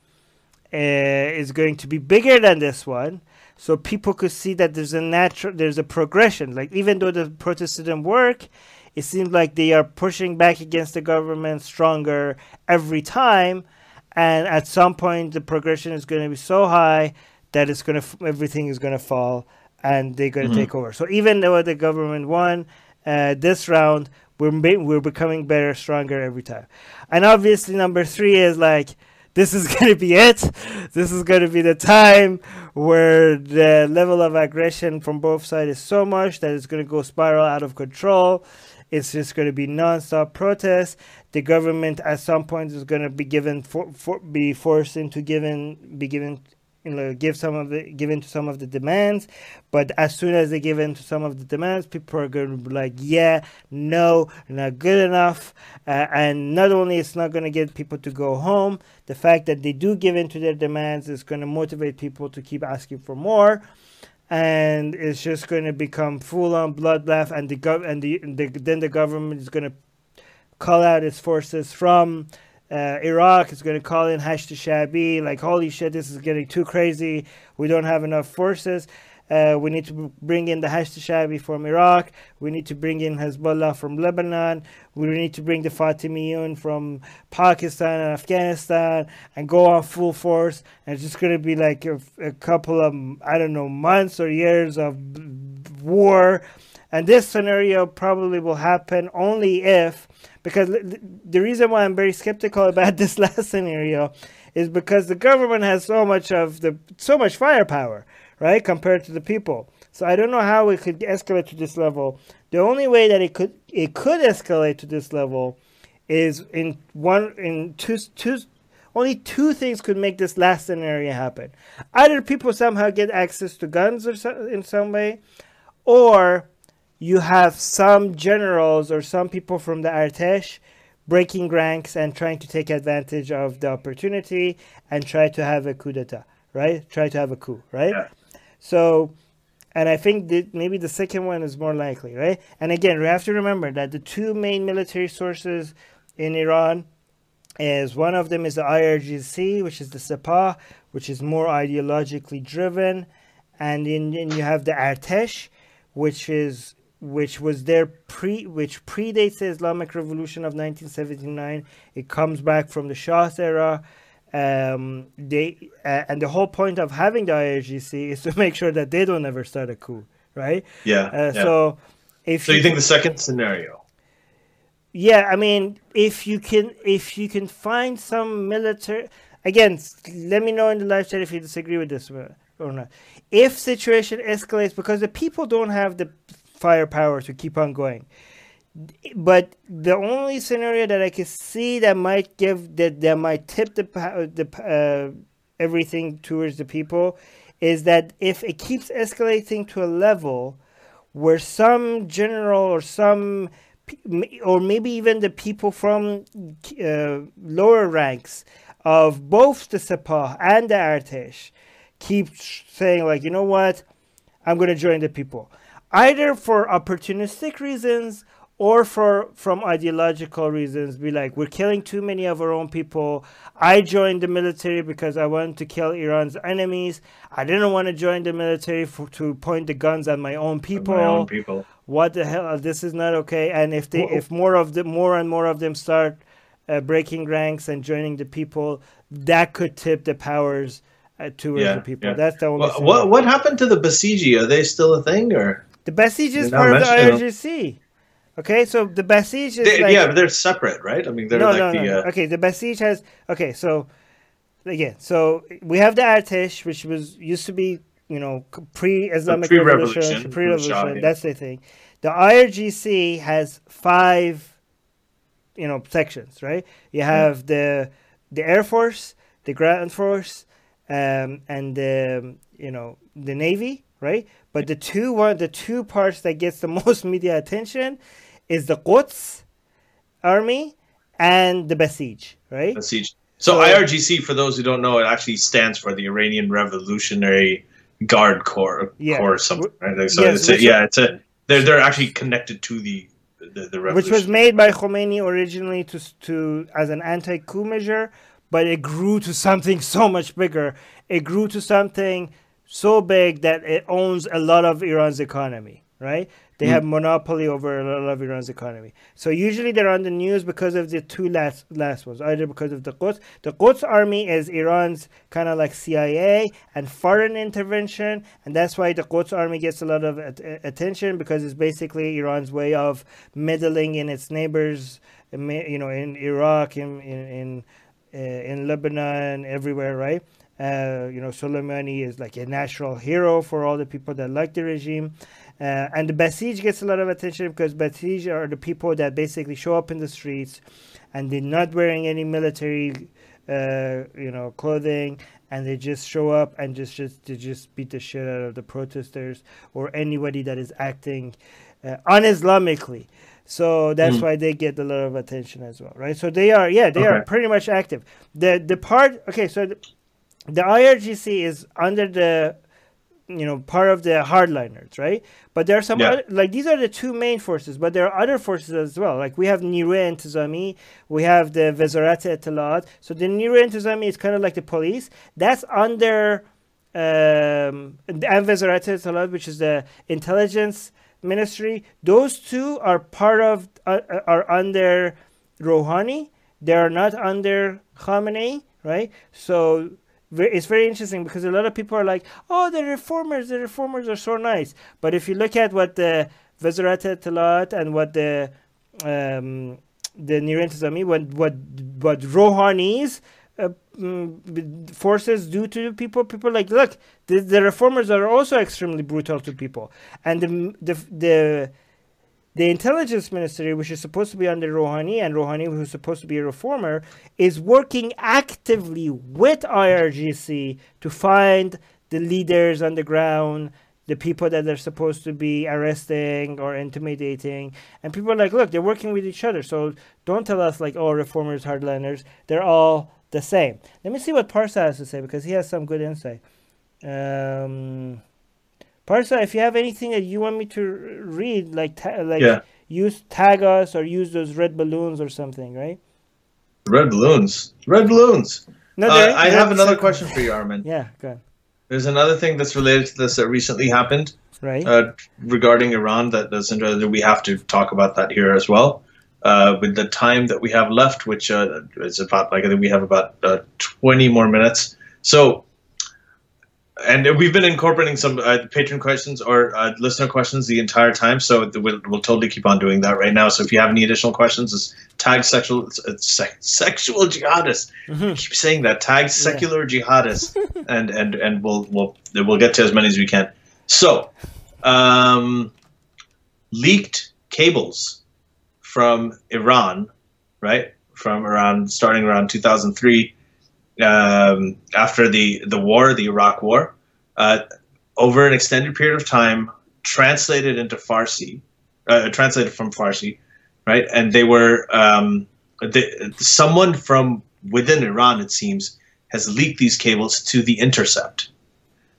uh, is going to be bigger than this one. So people could see that there's a natural, there's a progression. Like, even though the protests didn't work, it seems like they are pushing back against the government stronger every time. And at some point, the progression is going to be so high that it's going to, everything is going to fall, and they're going to mm-hmm. take over. So even though the government won uh, this round, we're we're becoming better, stronger every time. And obviously, number three is like, this is going to be it. This is going to be the time where the level of aggression from both sides is so much that it's going to go spiral out of control. It's just going to be non-stop protests. The government at some point is going to be given, for, for, be forced into giving, be given, you know, give some of the, give into some of the demands. But as soon as they give into some of the demands, people are going to be like, yeah, no, not good enough. Uh, and not only it's not going to get people to go home, the fact that they do give into their demands is going to motivate people to keep asking for more. And it's just going to become full-on bloodbath, and the gov and the, and the then the government is going to call out its forces from uh, Iraq. It's going to call in Hashd Shabi, like, holy shit, this is getting too crazy. We don't have enough forces. Uh, we need to bring in the Hashd Shabi from Iraq. We need to bring in Hezbollah from Lebanon. We need to bring the Fatemiyoun from Pakistan and Afghanistan, and go on full force. And it's just going to be like a, a couple of, I don't know, months or years of war. And this scenario probably will happen only if, because the reason why I'm very skeptical about this last scenario is because the government has so much of the, so much firepower, right, compared to the people. So I don't know how it could escalate to this level. The only way that it could it could escalate to this level is in one in two two only two things could make this last scenario happen. Either people somehow get access to guns or so, in some way, or you have some generals or some people from the Artesh breaking ranks and trying to take advantage of the opportunity and try to have a coup d'etat, right? Try to have a coup, right? Yeah. So, and I think that maybe the second one is more likely, right? And again, we have to remember that the two main military sources in Iran is, one of them is the I R G C, which is the Sepah, which is more ideologically driven, and then you have the Artesh, which is which was there pre which predates the Islamic Revolution of nineteen seventy-nine. It comes back from the Shah's era. Um, they uh, and the whole point of having the I R G C is to make sure that they don't ever start a coup, right? Yeah. Uh, yeah. So, if so, you, you think the second scenario? Yeah, I mean, if you can, if you can find some military, again, let me know in the live chat if you disagree with this or not. If situation escalates, because the people don't have the firepower to keep on going. But the only scenario that I could see that might give that that might tip the the uh, everything towards the people is that if it keeps escalating to a level where some general or some or maybe even the people from uh, lower ranks of both the Sepah and the Artesh keep saying, like, you know what, I'm going to join the people, either for opportunistic reasons or for from ideological reasons, be like, we're killing too many of our own people. I joined the military because I wanted to kill Iran's enemies. I didn't want to join the military for, to point the guns at my own people. My own people. What the hell? This is not okay. And if they, Whoa. if more of the more and more of them start uh, breaking ranks and joining the people, that could tip the powers uh, towards yeah, the people. Yeah. That's the only. Well, what what happened to the Basij? Are they still a thing, or the Basij is part of the I R G C? Okay, so the Basij is they, like, yeah, but they're separate, right? I mean, they're no, like no, no, the uh... okay. The Basij has okay, so Yeah, so we have the Artesh, which was used to be, you know, pre-Islamic pre revolution, pre-revolution. That's the thing. The I R G C has five, you know, sections, right? You have mm. the the Air Force, the Ground Force, um, and the you know the Navy, right? But the two one the two parts that gets the most media attention is the Quds Army and the Basij, right? Basij. So, so I R G C, for those who don't know, it actually stands for the Iranian Revolutionary Guard Corps, yeah. Corps or something. Right? So yes, it's a, yeah, it's a they're they're actually connected to the the, the revolution, which was made by Khomeini originally to to as an anti-coup measure, but it grew to something so much bigger. It grew to something so big that it owns a lot of Iran's economy. Right? They mm. have monopoly over a lot of Iran's economy. So usually they're on the news because of the two last last ones, either because of the Quds. The Quds Army is Iran's kind of like C I A and foreign intervention, and that's why the Quds Army gets a lot of at attention because it's basically Iran's way of meddling in its neighbors, you know, in Iraq, in in in, uh, in Lebanon, everywhere, right? Uh, you know, Soleimani is like a national hero for all the people that like the regime. Uh, and the Basij gets a lot of attention because Basij are the people that basically show up in the streets and they're not wearing any military, uh, you know, clothing. And they just show up and just, just, they just beat the shit out of the protesters or anybody that is acting uh, un-Islamically. So that's mm. why they get a lot of attention as well, right? So they are, yeah, they okay. are pretty much active. The, the part, okay, so... The, The I R G C is under the, you know, part of the hardliners, right? But there are some, yeah. other, like, these are the two main forces, but there are other forces as well. Like, we have Niruye Entezami, we have the Vezarat-e-Italaat. So the Niruye Entezami is kind of like the police. That's under, um, and Vezarat-e-Italaat, which is the intelligence ministry. Those two are part of, uh, are under Rouhani. They are not under Khamenei, right? So... It's very interesting because a lot of people are like, oh, the reformers, the reformers are so nice. But if you look at what the Vezarat-e-Italaat and what the um, the Niruye Entezami, what, what, what Rouhani's uh, forces do to people, people are like, look, the, the reformers are also extremely brutal to people. And the the the, the intelligence ministry, which is supposed to be under Rouhani, and Rouhani, who's supposed to be a reformer, is working actively with I R G C to find the leaders on the ground, the people that they're supposed to be arresting or intimidating. And people are like, look, they're working with each other. So don't tell us like, oh, reformers, hardliners, they're all the same. Let me see what Parsa has to say, because he has some good insight. Um... Parsa, if you have anything that you want me to read, like ta like yeah. use tag us or use those red balloons or something, right? Red balloons, red balloons. No, uh, I have another second. question for you, Armin. Yeah, go ahead. There's another thing that's related to this that recently happened, right? Uh, regarding Iran, that doesn't. Uh, we have to talk about that here as well. Uh, with the time that we have left, which uh, is about like I think we have about uh, twenty more minutes, so. And we've been incorporating some uh, patron questions or uh, listener questions the entire time, so we'll, we'll totally keep on doing that right now. So if you have any additional questions, it's tag sexual uh, sec sexual jihadist. Mm-hmm. I keep saying that, tag secular yeah. jihadist, and and and we'll we'll we'll get to as many as we can. So, um, leaked cables from Iran, right? From Iran, starting around two thousand three. Um, after the, the war, the Iraq war, uh, over an extended period of time, translated into Farsi, uh, translated from Farsi, right? And they were, um, they, someone from within Iran, it seems, has leaked these cables to The Intercept.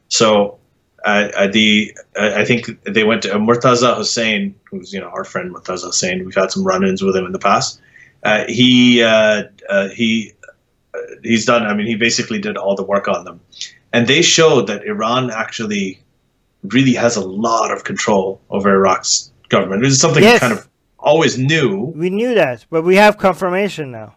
So uh, uh, the uh, I think they went to uh, Murtaza Hussein, who's, you know, our friend Murtaza Hussein. We've had some run-ins with him in the past. Uh, he, uh, uh, he, he's done, I mean, he basically did all the work on them. And they showed that Iran actually really has a lot of control over Iraq's government. It was something yes. we kind of always knew. We knew that, but we have confirmation now.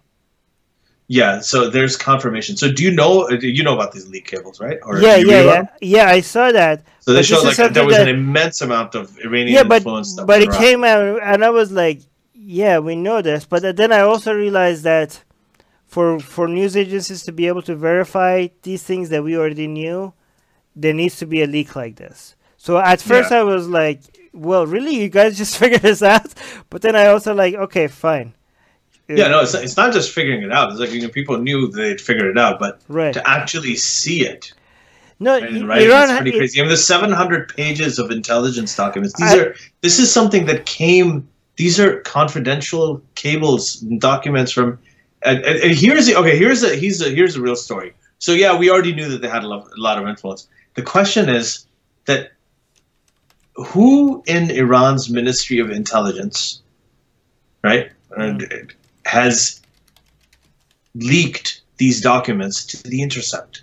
Yeah, so there's confirmation. So do you know you know about these leak cables, right? Or yeah, yeah, yeah. Yeah, I saw that. So they showed like there was that... an immense amount of Iranian yeah, but, influence. But it Iraq. came out, and I was like, yeah, we know this. But then I also realized that for for news agencies to be able to verify these things that we already knew, there needs to be a leak like this. So at first yeah. I was like, well, really, you guys just figured this out? But then I also like, okay, fine. Yeah, no, it's, it's not just figuring it out. It's like, you know, people knew they'd figured it out, but right. to actually see it. No, right, right? Iran, it's pretty crazy. I mean, there's seven hundred pages of intelligence documents. These I, are this is something that came. These are confidential cables and documents from. And, and, and here's the okay. Here's a he's a here's a real story. So yeah, we already knew that they had a lot, a lot of influence. The question is that who in Iran's Ministry of Intelligence, right, mm. has leaked these documents to The Intercept?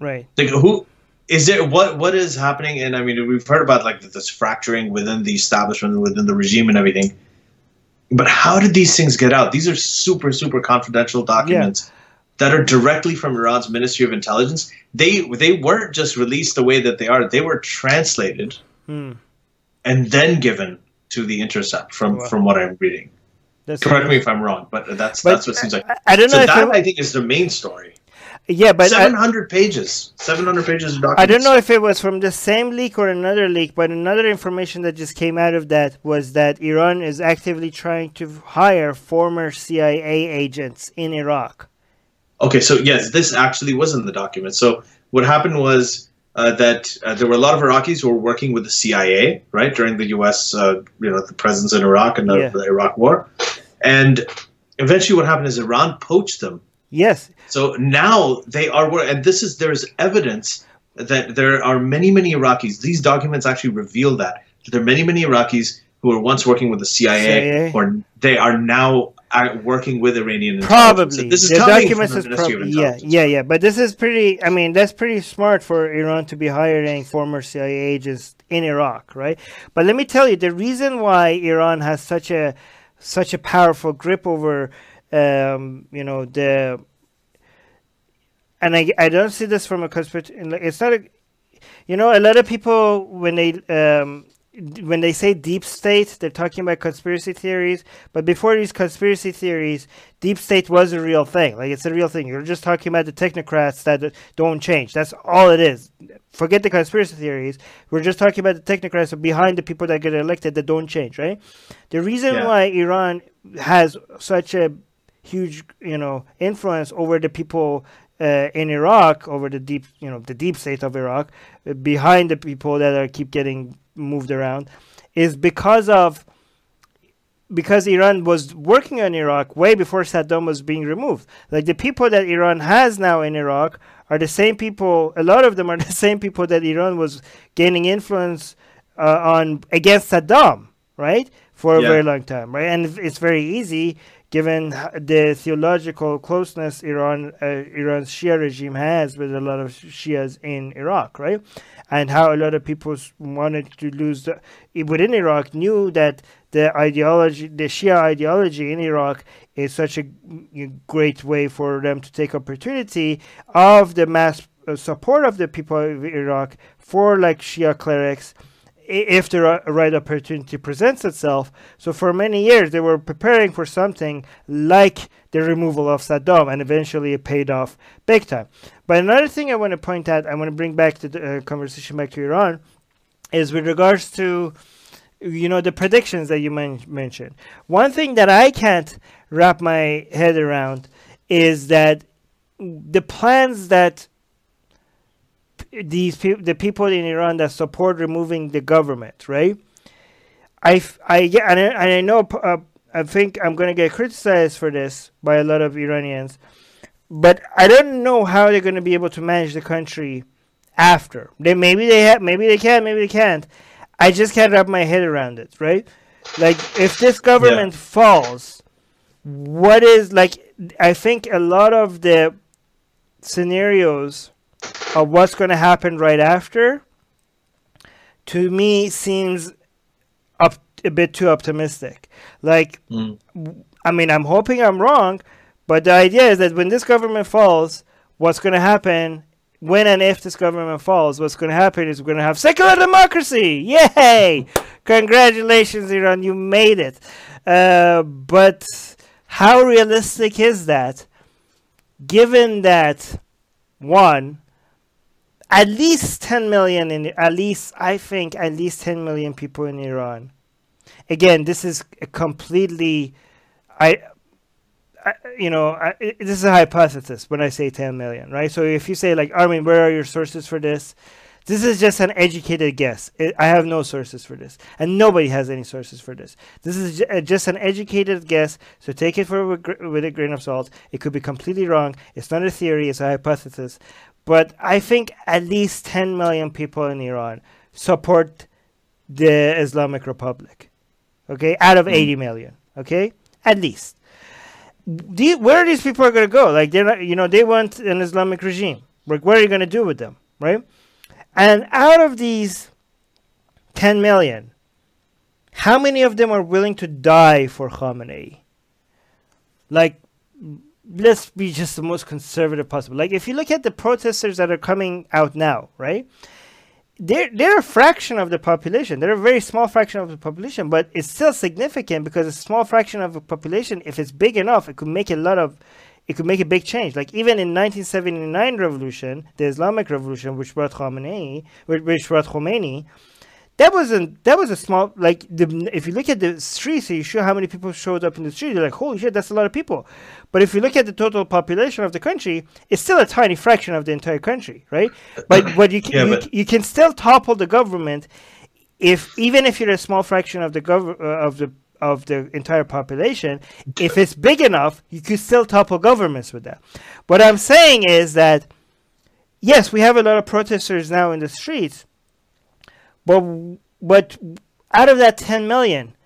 Right. Like, who is there? What what is happening? And I mean, we've heard about like this fracturing within the establishment, within the regime, and everything. But how did these things get out? These are super, super confidential documents yeah. that are directly from Iran's Ministry of Intelligence. They they weren't just released the way that they are. They were translated hmm. and then given to The Intercept. From wow. from what I'm reading, that's correct me if I'm wrong, but that's but that's what I, seems like. I don't know. So if that, I think, is the main story. Yeah, but seven hundred I, pages, seven hundred pages of documents. I don't know if it was from the same leak or another leak, but another information that just came out of that was that Iran is actively trying to hire former C I A agents in Iraq. Okay, so yes, this actually was in the document. So what happened was uh, that uh, there were a lot of Iraqis who were working with the C I A, right, during the U S, uh, you know, the presence in Iraq and the, yeah. the Iraq war. And eventually what happened is Iran poached them. Yes. So now they are, and this is, there's evidence that there are many, many Iraqis. These documents actually reveal that. There are many, many Iraqis who were once working with the C I A, C I A. Or they are now working with Iranian probably. Intelligence. So this is documents is probably, yeah, yeah, yeah. But this is pretty, I mean, that's pretty smart for Iran to be hiring former C I A agents in Iraq, right? But let me tell you, the reason why Iran has such a, such a powerful grip over Um, you know the, and I, I don't see this from a conspiracy. It's not a, you know, a lot of people when they um when they say deep state, they're talking about conspiracy theories. But before these conspiracy theories, deep state was a real thing. Like it's a real thing. You're just talking about the technocrats that don't change. That's all it is. Forget the conspiracy theories. We're just talking about the technocrats behind the people that get elected that don't change. Right. The reason yeah. why Iran has such a huge, you know, influence over the people uh, in Iraq, over the deep, you know, the deep state of Iraq, uh, behind the people that are keep getting moved around, is because of because Iran was working on Iraq way before Saddam was being removed. Like the people that Iran has now in Iraq are the same people. A lot of them are the same people that Iran was gaining influence uh, on against Saddam, right, for a yeah. very long time, right, and it's very easy. Given the theological closeness Iran, uh, Iran's Shia regime has with a lot of Shias in Iraq, right? And how a lot of people wanted to lose the, within Iraq knew that the ideology, the Shia ideology in Iraq, is such a great way for them to take opportunity of the mass support of the people of Iraq for like Shia clerics, if the right opportunity presents itself. So for many years, they were preparing for something like the removal of Saddam, and eventually it paid off big time. But another thing I want to point out, I want to bring back the uh, conversation back to Iran, is with regards to, you know, the predictions that you men mentioned. One thing that I can't wrap my head around is that the plans that these people, the people in Iran that support removing the government, right? I, I, and I, and I know, uh, I think I'm going to get criticized for this by a lot of Iranians, but I don't know how they're going to be able to manage the country after. They maybe they have, maybe they can, maybe they can't. I just can't wrap my head around it, right? Like if this government yeah. falls, what is like? I think a lot of the scenarios of what's going to happen right after, to me, seems up a bit too optimistic. Like, mm. I mean, I'm hoping I'm wrong, but the idea is that when this government falls, what's going to happen, when and if this government falls, what's going to happen is we're going to have secular democracy. Yay! Congratulations, Iran, you made it. Uh, but how realistic is that? given that, one, at least ten million, in at least, I think, at least ten million people in Iran. Again, this is a completely, I, I you know, I, it, this is a hypothesis when I say ten million, right? So if you say, like, Armin, where are your sources for this? This is just an educated guess. It, I have no sources for this. And nobody has any sources for this. This is j just an educated guess, so take it for with a grain of salt. It could be completely wrong. It's not a theory, it's a hypothesis. But I think at least ten million people in Iran support the Islamic Republic, okay, out of mm. eighty million, okay, at least. The, where these people are going to go? Like, they're not, you know, they want an Islamic regime. Like, what are you going to do with them, right? And out of these ten million, how many of them are willing to die for Khamenei? Like, let's be just the most conservative possible. Like, if you look at the protesters that are coming out now, right? They're, they're a fraction of the population. They're a very small fraction of the population, but it's still significant because a small fraction of the population, if it's big enough, it could make a lot of... It could make a big change. Like, even in nineteen seventy-nine revolution, the Islamic Revolution, which brought Khamenei, which brought Khomeini, that wasn't that was a small, like, the, if you look at the streets, you show how many people showed up in the street, you're like, holy shit, that's a lot of people. But if you look at the total population of the country, it's still a tiny fraction of the entire country, right? But what you can, yeah, but... you, you can still topple the government, if even if you're a small fraction of the gov uh, of the. of the entire population. If it's big enough, you could still topple governments with that. What I'm saying is that, yes, we have a lot of protesters now in the streets, but but out of that ten million,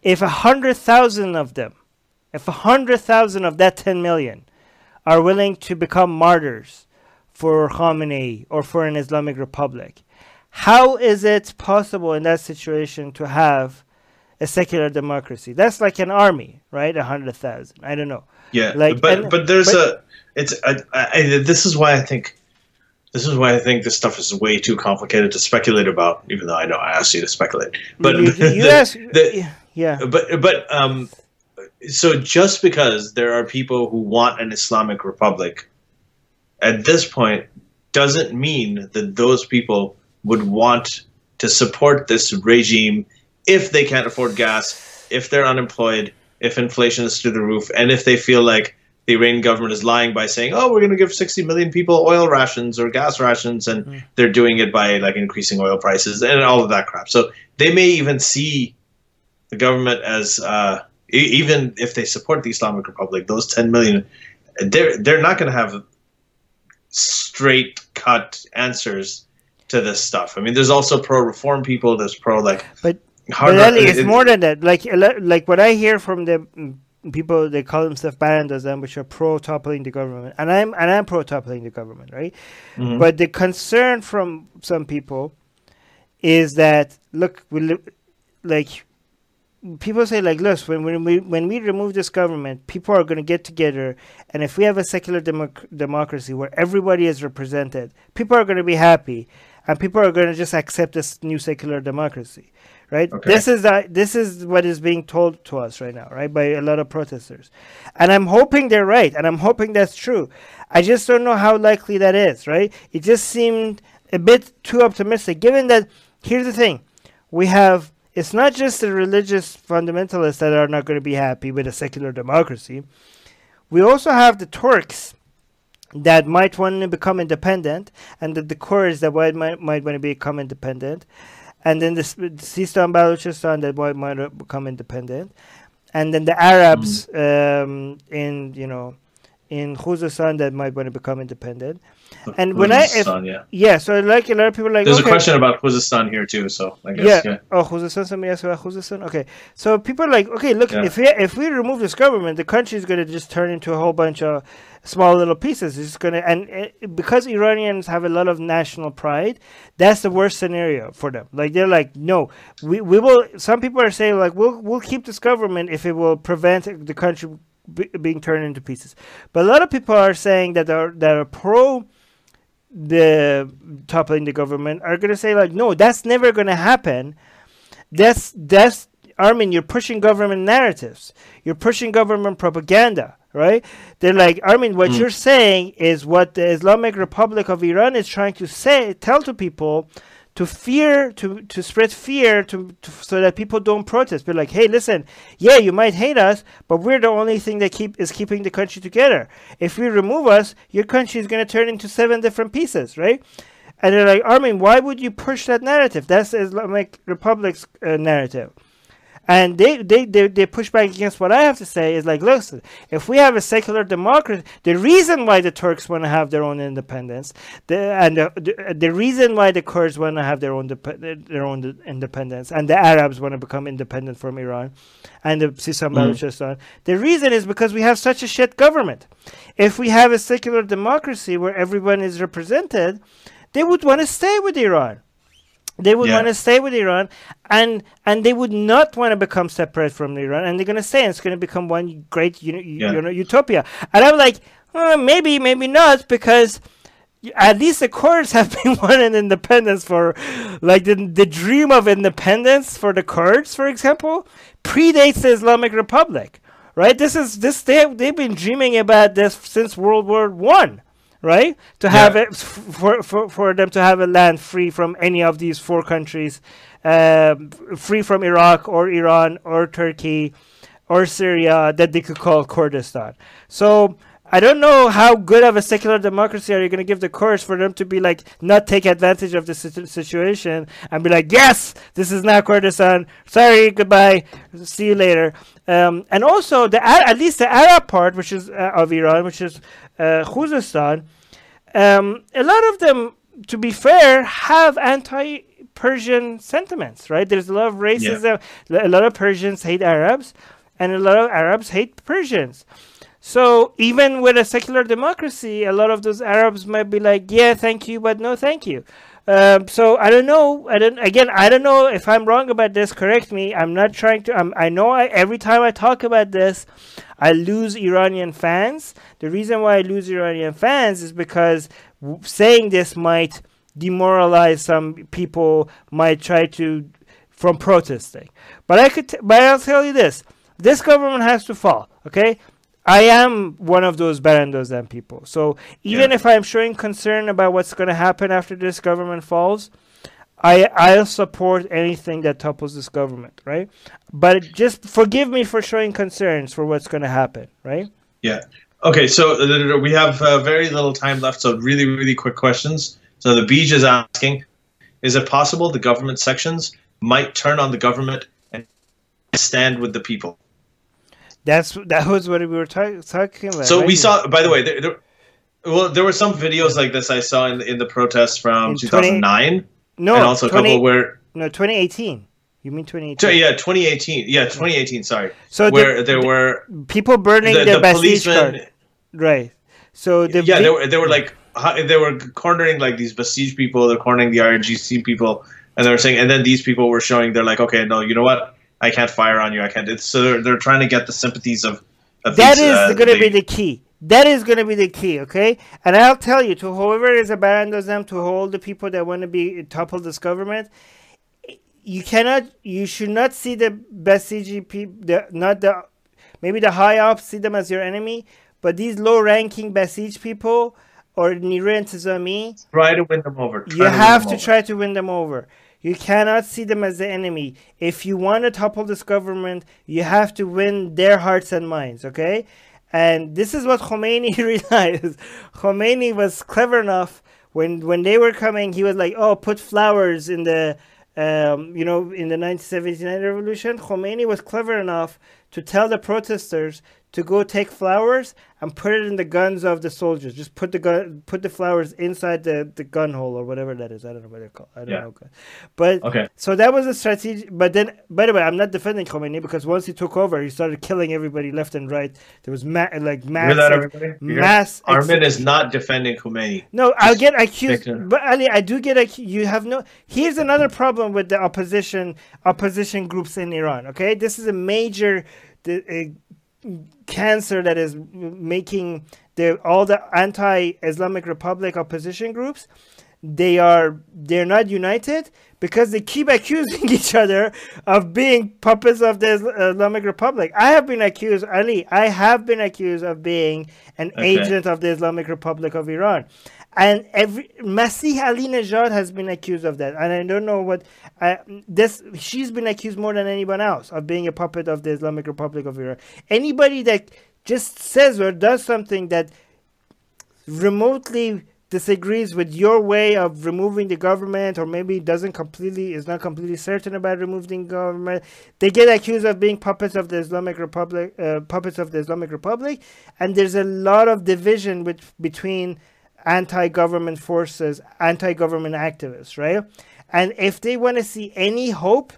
if one hundred thousand of them, if one hundred thousand of that ten million are willing to become martyrs for Khamenei or for an Islamic Republic, how is it possible in that situation to have a secular democracy? That's like an army, right? A hundred thousand. I don't know. Yeah, like, but and, but there's but, a. It's I, I, this is why I think, this is why I think this stuff is way too complicated to speculate about. Even though I know I asked you to speculate, but you, you the, ask, the, yeah, but but um, so just because there are people who want an Islamic Republic, at this point, doesn't mean that those people would want to support this regime. If they can't afford gas, if they're unemployed, if inflation is through the roof, and if they feel like the Iranian government is lying by saying, oh, we're going to give sixty million people oil rations or gas rations, and mm. they're doing it by like increasing oil prices and all of that crap. So they may even see the government as, uh, e even if they support the Islamic Republic, those ten million, they're, they're not going to have straight cut answers to this stuff. I mean, there's also pro-reform people, there's pro like... But But Ali, it's more than that. Like, like what I hear from the people, they call themselves Barandazan, which are pro toppling the government, and I'm and I'm pro toppling the government, right? Mm-hmm. But the concern from some people is that, look, we look, like people say, like, look, when when we when we remove this government, people are going to get together, and if we have a secular democ democracy where everybody is represented, people are going to be happy, and people are going to just accept this new secular democracy. Right. Okay. This is uh, this is what is being told to us right now, right, by a lot of protesters, and I'm hoping they're right, and I'm hoping that's true. I just don't know how likely that is, right? It just seemed a bit too optimistic, given that here's the thing: we have it's not just the religious fundamentalists that are not going to be happy with a secular democracy. We also have the Turks that might want to become independent, and the, the Kurds that might might want to become independent. And then the Sistan, Balochistan, that might might become independent, and then the Arabs mm. um, in you know in Khuzestan that might want to become independent. But and Khuzestan, when I if, yeah. yeah, so like a lot of people like there's okay, a question about Khuzestan here too. So I guess, yeah, yeah. oh Khuzestan, somebody asked about Khuzestan. Okay, so people are like, okay, look, yeah. if we, if we remove this government, the country is going to just turn into a whole bunch of small little pieces. It's going to, and it, because Iranians have a lot of national pride, that's the worst scenario for them. Like, they're like, no, we, we will, some people are saying like, we'll, we'll keep this government if it will prevent the country b being turned into pieces. But a lot of people are saying that are, that are pro the toppling the government are going to say like, no, that's never going to happen. That's, that's, Armin, you're pushing government narratives. You're pushing government propaganda, right? They're like, Armin, what mm. you're saying is what the Islamic Republic of Iran is trying to say, tell to people, to fear, to, to spread fear to, to so that people don't protest. Be like, hey, listen, yeah, you might hate us, but we're the only thing that keep is keeping the country together. If you remove us, your country is going to turn into seven different pieces, right? And they're like, Armin, why would you push that narrative? That's the Islamic Republic's uh, narrative. And they, they, they, they push back against what I have to say is like, listen, if we have a secular democracy, the reason why the Turks want to have their own independence, the, and the, the, the reason why the Kurds want to have their own, their own independence, and the Arabs want to become independent from Iran, and the Sistan Baluchistan, the reason is because we have such a shit government. If we have a secular democracy where everyone is represented, they would want to stay with Iran. They would yeah. want to stay with Iran, and and they would not want to become separate from Iran, and they're going to stay, and it's going to become one great you know, yeah. you know, utopia. And I'm like, oh, maybe, maybe not, because at least the Kurds have been wanting independence for, like, the, the dream of independence for the Kurds, for example, predates the Islamic Republic, right? This is this they they've been dreaming about this since World War One. Right, to have yeah. it for, for for them to have a land free from any of these four countries, uh, free from Iraq or Iran or Turkey or Syria, that they could call Kurdistan. So I don't know how good of a secular democracy are you going to give the Kurds for them to be like not take advantage of the situation and be like, yes, this is now Kurdistan. Sorry, goodbye, see you later. Um, and also the at least the Arab part, which is uh, of Iran, which is uh, Khuzestan. Um, a lot of them, to be fair, have anti-Persian sentiments, right? There's a lot of racism. Yeah. A lot of Persians hate Arabs, and a lot of Arabs hate Persians. So even with a secular democracy, a lot of those Arabs might be like, yeah, thank you, but no, thank you. Um, so I don't know. I don't. Again, I don't know if I'm wrong about this. Correct me. I'm not trying to. I'm, I know. I, every time I talk about this, I lose Iranian fans. The reason why I lose Iranian fans is because w saying this might demoralize some people. Might try to from protesting. But I could. T but I'll tell you this: this government has to fall. Okay. I am one of those Barandozan people. So even yeah. if I'm showing concern about what's going to happen after this government falls, I, I'll support anything that topples this government, right? But just forgive me for showing concerns for what's going to happen, right? Yeah. Okay, so we have uh, very little time left, so really, really quick questions. So the Beej is asking, is it possible the government sections might turn on the government and stand with the people? That's that was what we were talk, talking about. So right? we saw, by the way, there, there, well, there were some videos like this I saw in in the protests from in two thousand nine. No, and also twenty, a couple where no twenty eighteen. You mean twenty eighteen? Yeah, twenty eighteen. Yeah, twenty eighteen. Sorry. So where the, there the, were people burning the, their the Basij card. Right. So the yeah, they were they were like they were cornering like these Basij people. They're cornering the I R G C people, and they were saying, and then these people were showing. They're like, okay, no, you know what? I can't fire on you. I can't. It's, so they're, they're trying to get the sympathies of. of that these, is uh, going to be the key. That is going to be the key, okay? And I'll tell you, to whoever is a Barandozan, to all the people that want to be topple this government, you cannot, you should not see the Basij people, not the, maybe the high ups see them as your enemy, but these low-ranking Basij people or Niruye Entezami, try to win them over. Try you have to over. try to win them over. You cannot see them as the enemy. If you want to topple this government, you have to win their hearts and minds, okay? And this is what Khomeini realized. Khomeini was clever enough. When, when they were coming, he was like, oh, put flowers in the, um, you know, in the nineteen seventy-nine revolution. Khomeini was clever enough to tell the protesters to go take flowers and put it in the guns of the soldiers. Just put the gun, put the flowers inside the, the gun hole or whatever that is. I don't know what they're called. I don't yeah. know. But okay. So that was a strategy. But then, by the way, I'm not defending Khomeini because once he took over, he started killing everybody left and right. There was ma like mass, that, mass. Armin is not defending Khomeini. No, I'll Just get accused. But Ali, I do get accused. You have no. Here's another problem with the opposition opposition groups in Iran. Okay, this is a major. The, uh, cancer that is making the all the anti-Islamic Republic opposition groups they are they're not united because they keep accusing each other of being puppets of the Islamic Republic. I have been accused, Ali, I have been accused of being an okay. agent of the Islamic Republic of Iran. And every Masih Ali Najad has been accused of that. And I don't know what I, this she's been accused more than anyone else of being a puppet of the Islamic Republic of Iran. Anybody that just says or does something that remotely disagrees with your way of removing the government, or maybe doesn't completely is not completely certain about removing government, they get accused of being puppets of the Islamic Republic, uh, puppets of the Islamic Republic, and there's a lot of division with between anti-government forces, anti-government activists, right? And if they want to see any hope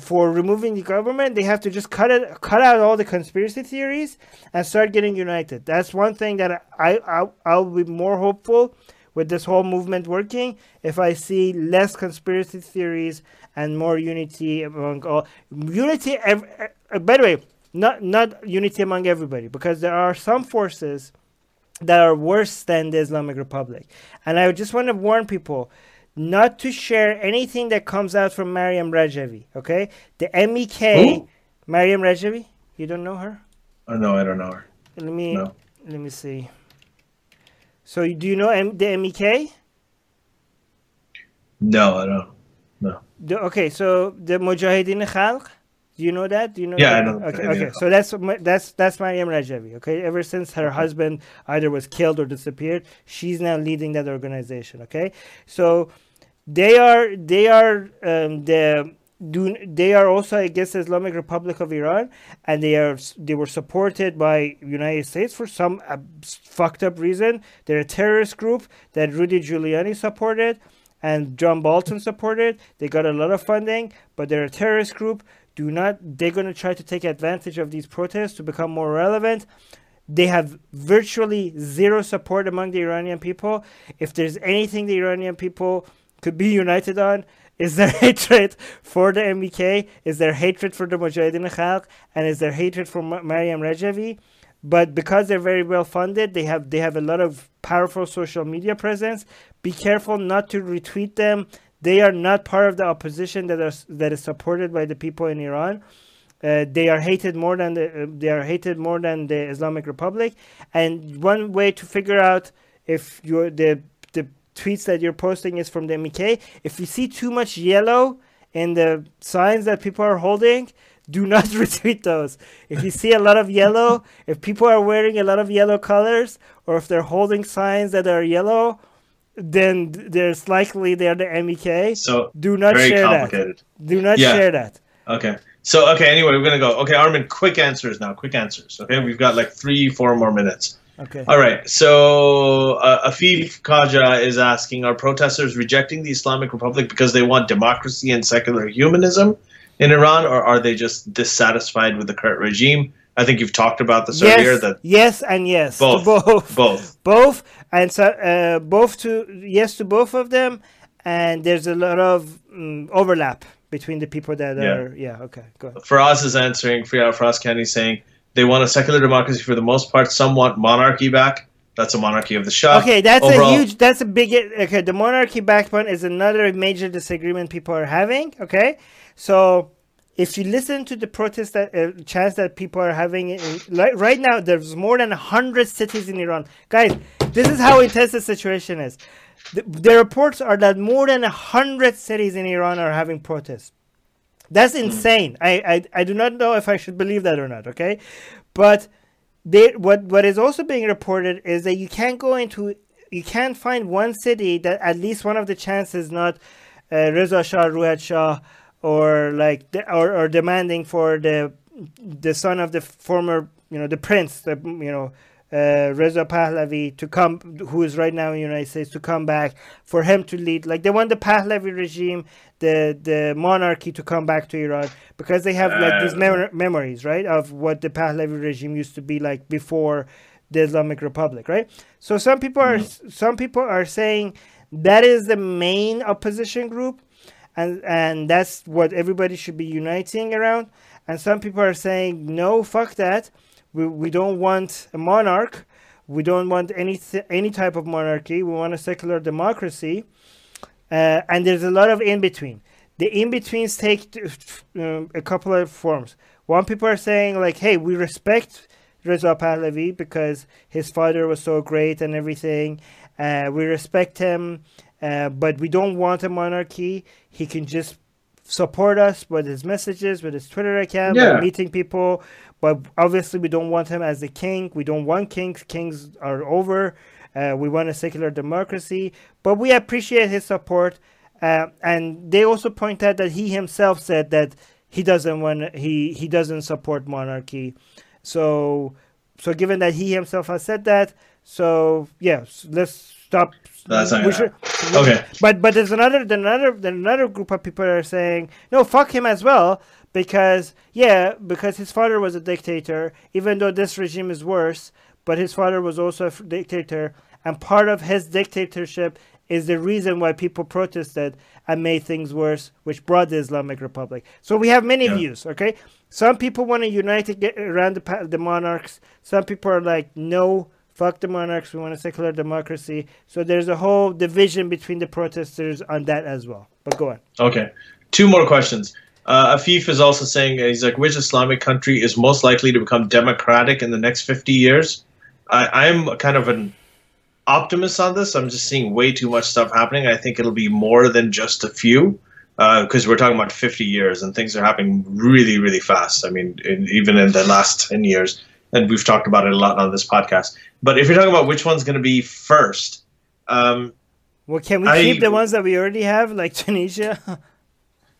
for removing the government, they have to just cut it, cut out all the conspiracy theories and start getting united. That's one thing that I, I I'll be more hopeful with this whole movement working if I see less conspiracy theories and more unity among all. Unity, by the way, not not unity among everybody, because there are some forces that are worse than the Islamic Republic. And I just want to warn people not to share anything that comes out from Maryam Rajavi, okay? The M E K, Ooh. Maryam Rajavi, you don't know her? Oh, no, I don't know her. Let me, no. let me see. So do you know M the M E K? No, I don't. No. The, okay, so the Mujahideen Khalq? Do you know that? Do you know? Yeah, that? I know. Okay, I know. okay. So that's that's that's Maryam Rajavi. Okay, ever since her husband either was killed or disappeared, she's now leading that organization. Okay, so they are they are um, the do they are also against the Islamic Republic of Iran, and they are they were supported by United States for some uh, fucked up reason. They're a terrorist group that Rudy Giuliani supported, and John Bolton supported. They got a lot of funding, but they're a terrorist group. Do not, they're going to try to take advantage of these protests to become more relevant. They have virtually zero support among the Iranian people. If there's anything the Iranian people could be united on, is their hatred for the M E K, is their hatred for the Mujahideen Khalq, and is their hatred for Maryam Rajavi. But because they're very well funded, they have they have a lot of powerful social media presence. Be careful not to retweet them. They are not part of the opposition that is that is supported by the people in Iran. Uh, they are hated more than the uh, they are hated more than the Islamic Republic. And one way to figure out if you're the the tweets that you're posting is from the M E K, if you see too much yellow in the signs that people are holding, do not retweet those. If you see a lot of yellow, if people are wearing a lot of yellow colors, or if they're holding signs that are yellow, then there's likely they're the M E K. So do not very share complicated. that. Do not yeah. share that. Okay. So okay. Anyway, we're gonna go. Okay, Armin, quick answers now. Quick answers. Okay, we've got like three, four more minutes. Okay. All right. So uh, Afif Khaja is asking: are protesters rejecting the Islamic Republic because they want democracy and secular humanism in Iran, or are they just dissatisfied with the current regime? I think you've talked about this yes, earlier. That yes, and yes, both, both, both, both, and so uh, both to yes to both of them, and there's a lot of um, overlap between the people that yeah. are yeah. Okay, go ahead. Faraz is answering. Faraz Kiani saying they want a secular democracy for the most part. Some want monarchy back. That's a monarchy of the Shah. Okay, that's Overall, a huge. That's a big. Okay, the monarchy back one is another major disagreement people are having. Okay, so. If you listen to the protest that, uh, chance that people are having in, like, right now, there's more than one hundred cities in Iran. Guys, this is how intense the situation is. The, the reports are that more than one hundred cities in Iran are having protests. That's insane. I, I, I do not know if I should believe that or not, okay? But they, what, what is also being reported is that you can't go into, you can't find one city that at least one of the chants is not uh, Reza Shah, Ruhollah Shah, or like the, or, or demanding for the the son of the former you know the prince the you know uh, Reza Pahlavi to come, who is right now in the United States, to come back, for him to lead. Like they want the Pahlavi regime, the the monarchy, to come back to Iran, because they have like these mem memories right of what the Pahlavi regime used to be like before the Islamic Republic, right? So some people are mm-hmm. some people are saying that is the main opposition group. And, and that's what everybody should be uniting around. And some people are saying, no, fuck that. We, we don't want a monarch. We don't want any any type of monarchy. We want a secular democracy. Uh, and there's a lot of in-between. The in-betweens take um, a couple of forms. One, people are saying like, hey, we respect Reza Pahlavi because his father was so great and everything. Uh, we respect him, uh, but we don't want a monarchy. He can just support us with his messages, with his Twitter account, yeah. by meeting people. But obviously we don't want him as the king. We don't want kings. Kings are over. Uh, we want a secular democracy. But we appreciate his support. Uh, and they also point out that he himself said that he doesn't want, he, he doesn't support monarchy. So, so given that he himself has said that, so yeah, let's stop. That's not should, okay. But but there's another there's another there's another group of people that are saying no, fuck him as well, because yeah, because his father was a dictator, even though this regime is worse. But his father was also a dictator, and part of his dictatorship is the reason why people protested and made things worse, which brought the Islamic Republic. So we have many yeah. views, okay? Some people want to unite around the, the monarchs. Some people are like, no, fuck the monarchs. We want a secular democracy. So there's a whole division between the protesters on that as well. But go on. Okay. Two more questions. Uh, Afif is also saying, he's like, which Islamic country is most likely to become democratic in the next fifty years? I, I'm kind of an optimist on this. I'm just seeing way too much stuff happening. I think it'll be more than just a few, because uh, we're talking about fifty years and things are happening really, really fast. I mean, in, even in the last ten years, and we've talked about it a lot on this podcast. But if you're talking about which one's going to be first, um, well, can we I, keep the ones that we already have, like Tunisia?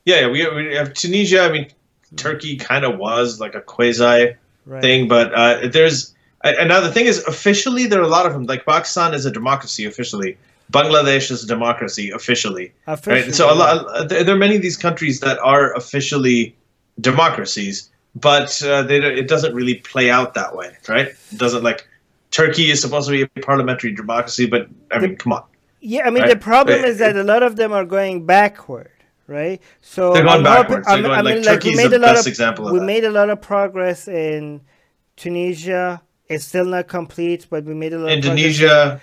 yeah, we, we have Tunisia. I mean, Turkey kind of was like a quasi right. thing, but uh, there's. And now the thing is, officially, there are a lot of them. Like Pakistan is a democracy officially. Bangladesh is a democracy officially. Officially. Right? So a lot, there are many of these countries that are officially democracies, but uh, they, it doesn't really play out that way, right? It doesn't like Turkey is supposed to be a parliamentary democracy, but I mean, the, come on. Yeah, I mean, right? the problem is that a lot of them are going backward, right? So they're going I'm backwards. Hoping, they're going, I mean, like, like Turkey's the best of, example of we that. We made a lot of progress in Tunisia. It's still not complete, but we made a lot Indonesia. Of progress.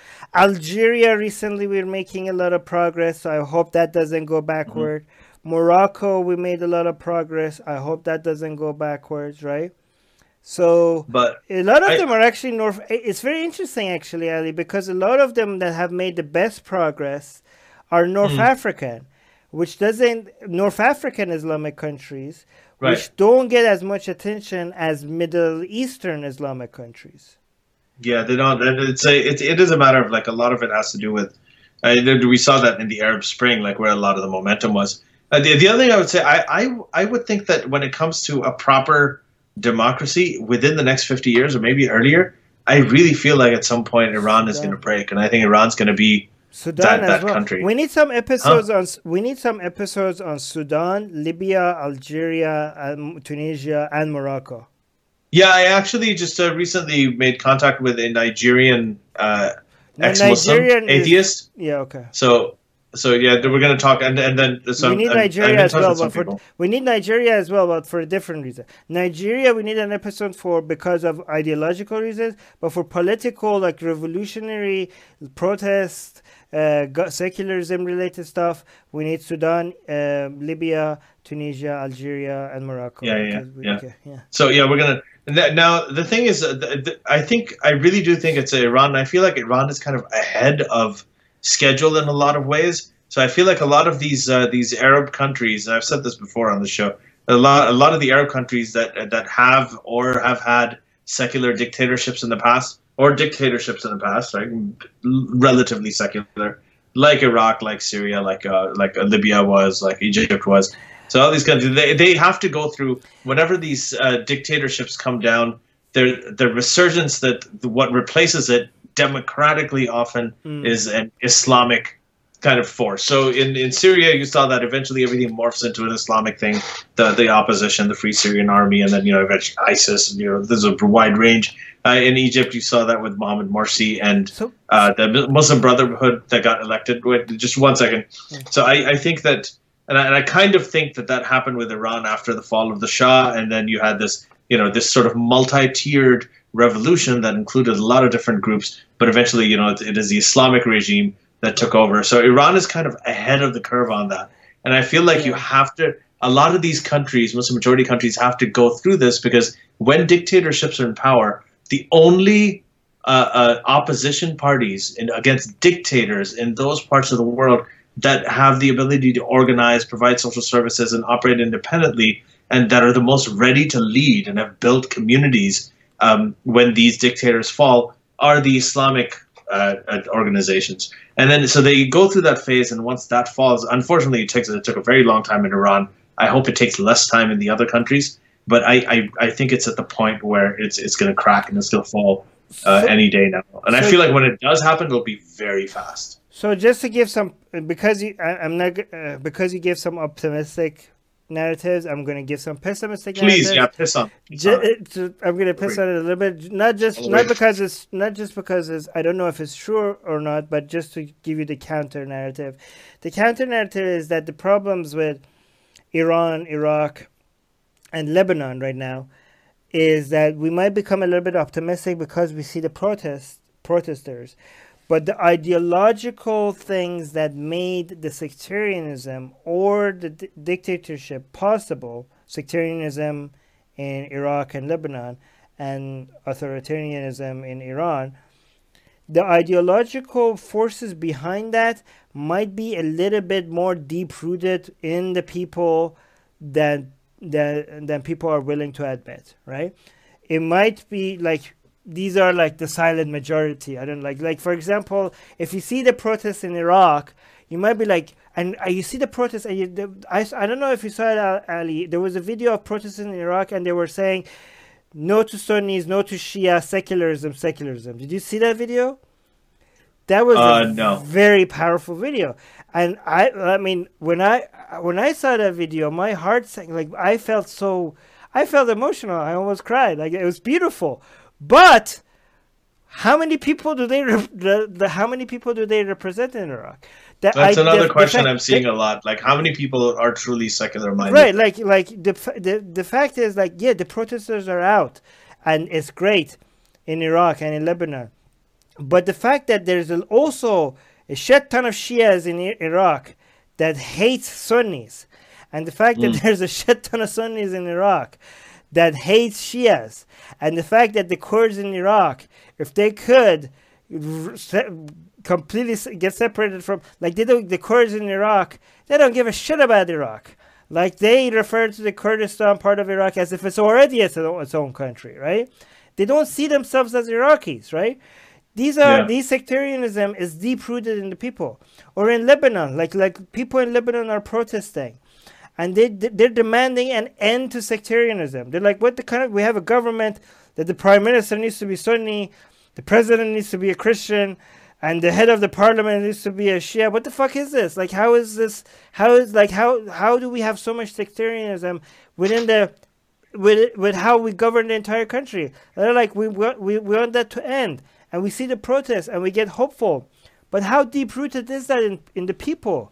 Indonesia. Algeria, recently we we're making a lot of progress, so I hope that doesn't go backward. Mm-hmm. Morocco, we made a lot of progress. I hope that doesn't go backwards, right? So but a lot of I, them are actually North. It's very interesting, actually, Ali, because a lot of them that have made the best progress are North mm-hmm. African, which doesn't, North African Islamic countries, right. which don't get as much attention as Middle Eastern Islamic countries. Yeah, they don't. It's a, it, it is a matter of like a lot of it has to do with, uh, we saw that in the Arab Spring, like where a lot of the momentum was. Uh, the, the other thing I would say, I, I, I would think that when it comes to a proper democracy within the next fifty years or maybe earlier, I really feel like at some point Iran is going to break. And I think Iran's going to be Sudan that, as that well. Country. We need some episodes huh? on. We need some episodes on Sudan, Libya, Algeria, um, Tunisia, and Morocco. Yeah, I actually just uh, recently made contact with a Nigerian uh, ex-Muslim Nigerian atheist. Is, yeah, okay. So, so yeah, we're going to talk, and and then so we need I'm, Nigeria I'm as well, but for, we need Nigeria as well, but for a different reason. Nigeria, we need an episode for because of ideological reasons, but for political, like revolutionary protests. Uh, secularism-related stuff. We need Sudan, uh, Libya, Tunisia, Algeria, and Morocco. Yeah, yeah, we, yeah. Okay, yeah. So yeah, we're gonna. Th- now the thing is, uh, th- th- I think I really do think it's Iran. I feel like Iran is kind of ahead of schedule in a lot of ways. So I feel like a lot of these uh, these Arab countries, and I've said this before on the show, a lot a lot of the Arab countries that uh, that have or have had secular dictatorships in the past. Or dictatorships in the past, right? Relatively secular, like Iraq, like Syria, like uh, like Libya was, like Egypt was. So all these countries, they they have to go through whenever these uh, dictatorships come down. Their their resurgence that what replaces it democratically often mm. is an Islamic kind of force. So in, in Syria, you saw that eventually everything morphs into an Islamic thing. The the opposition, the Free Syrian Army, and then you know eventually ISIS. You know, there's a wide range. Uh, in Egypt, you saw that with Mohamed Morsi and so, uh, the Muslim Brotherhood that got elected. Wait, just one second. So I, I think that, and I, and I kind of think that that happened with Iran after the fall of the Shah, and then you had this, you know, this sort of multi-tiered revolution that included a lot of different groups, but eventually, you know, it, it is the Islamic regime that took over. So Iran is kind of ahead of the curve on that. And I feel like you have to, a lot of these countries, Muslim majority countries, have to go through this, because when dictatorships are in power, the only uh, uh, opposition parties in, against dictators in those parts of the world that have the ability to organize, provide social services, and operate independently, and that are the most ready to lead and have built communities um, when these dictators fall, are the Islamic uh, organizations. And then, so they go through that phase, and once that falls, unfortunately, it takes it took a very long time in Iran. I hope it takes less time in the other countries, but I I, I think it's at the point where it's it's going to crack and it's going to fall uh, so, any day now. And so I feel like when it does happen, it'll be very fast. So just to give some, because you, I, I'm not uh, because you give some optimistic narratives, I'm going to give some pessimistic narratives. Please, yeah, piss on. Just, uh, I'm going to piss on it a little bit. Not just I'll not wait. because it's not just because it's. I don't know if it's true or not, but just to give you the counter narrative. The counter narrative is that the problems with Iran, Iraq, and Lebanon right now is that we might become a little bit optimistic because we see the protest protesters, but the ideological things that made the sectarianism or the d dictatorship possible, sectarianism in Iraq and Lebanon and authoritarianism in Iran, the ideological forces behind that might be a little bit more deep-rooted in the people than, than, than people are willing to admit, right? It might be like, these are like the silent majority. I don't like, like for example, if you see the protests in Iraq, you might be like, and you see the protests, and you, the, I, I don't know if you saw it, Ali, there was a video of protests in Iraq, and they were saying, no to Sunnis, no to Shia, secularism, secularism. Did you see that video? That was uh, a no. very powerful video. And I, I mean, when I, when I saw that video, my heart sank. Like I felt so, I felt emotional. I almost cried. Like it was beautiful. But how many people do they re the, the, how many people do they represent in Iraq? That That's I, another the, question the fact, I'm seeing the, a lot. Like, how many people are truly secular minded? Right. Like, like the the the fact is, like, yeah, the protesters are out, and it's great in Iraq and in Lebanon, but the fact that there's also a shit ton of Shias in Iraq that hate Sunnis, and the fact mm. that there's a shit ton of Sunnis in Iraq that hates Shias, and the fact that the Kurds in Iraq, if they could se completely se get separated from, like they don't, the Kurds in Iraq, they don't give a shit about Iraq. Like they refer to the Kurdistan part of Iraq as if it's already its own, its own country, right? They don't see themselves as Iraqis, right? These are, yeah. these sectarianism is deep-rooted in the people. Or in Lebanon, like, like people in Lebanon are protesting. And they, they're demanding an end to sectarianism. They're like, what the kind of, we have a government that the prime minister needs to be Sunni, the president needs to be a Christian, and the head of the parliament needs to be a Shia. What the fuck is this? Like, how is this, how is, like, how, how do we have so much sectarianism within the, with, with how we govern the entire country? And they're like, we, we, we want that to end. And we see the protests and we get hopeful. But how deep-rooted is that in, in the people?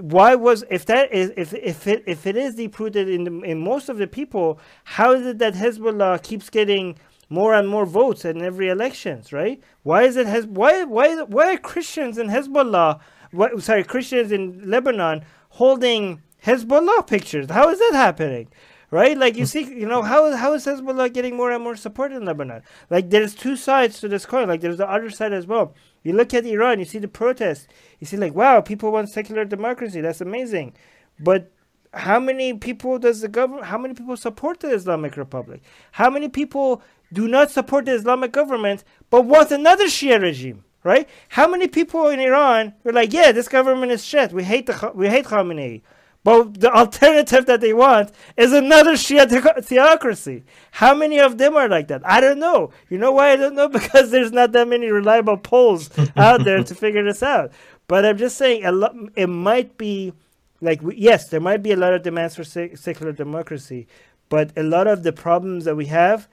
Why was, if that is, if if it if it is deep rooted in the, in most of the people, how is it that Hezbollah keeps getting more and more votes in every elections, right? Why is it has why why why are Christians in Hezbollah, why, sorry Christians in Lebanon holding Hezbollah pictures? How is that happening, right? Like you see, you know, how how is Hezbollah getting more and more support in Lebanon? Like there's two sides to this coin. Like there's the other side as well. You look at Iran, you see the protests. You see, like, wow, people want secular democracy. That's amazing. But how many people does the government, how many people support the Islamic Republic? How many people do not support the Islamic government but want another Shia regime, right? How many people in Iran are like, yeah, this government is shit. We hate, the, we hate Khamenei. But the alternative that they want is another Shia the theocracy. How many of them are like that? I don't know. You know why I don't know? Because there's not that many reliable polls out there to figure this out. But I'm just saying, a lot, it might be like, yes, there might be a lot of demands for secular democracy, but a lot of the problems that we have,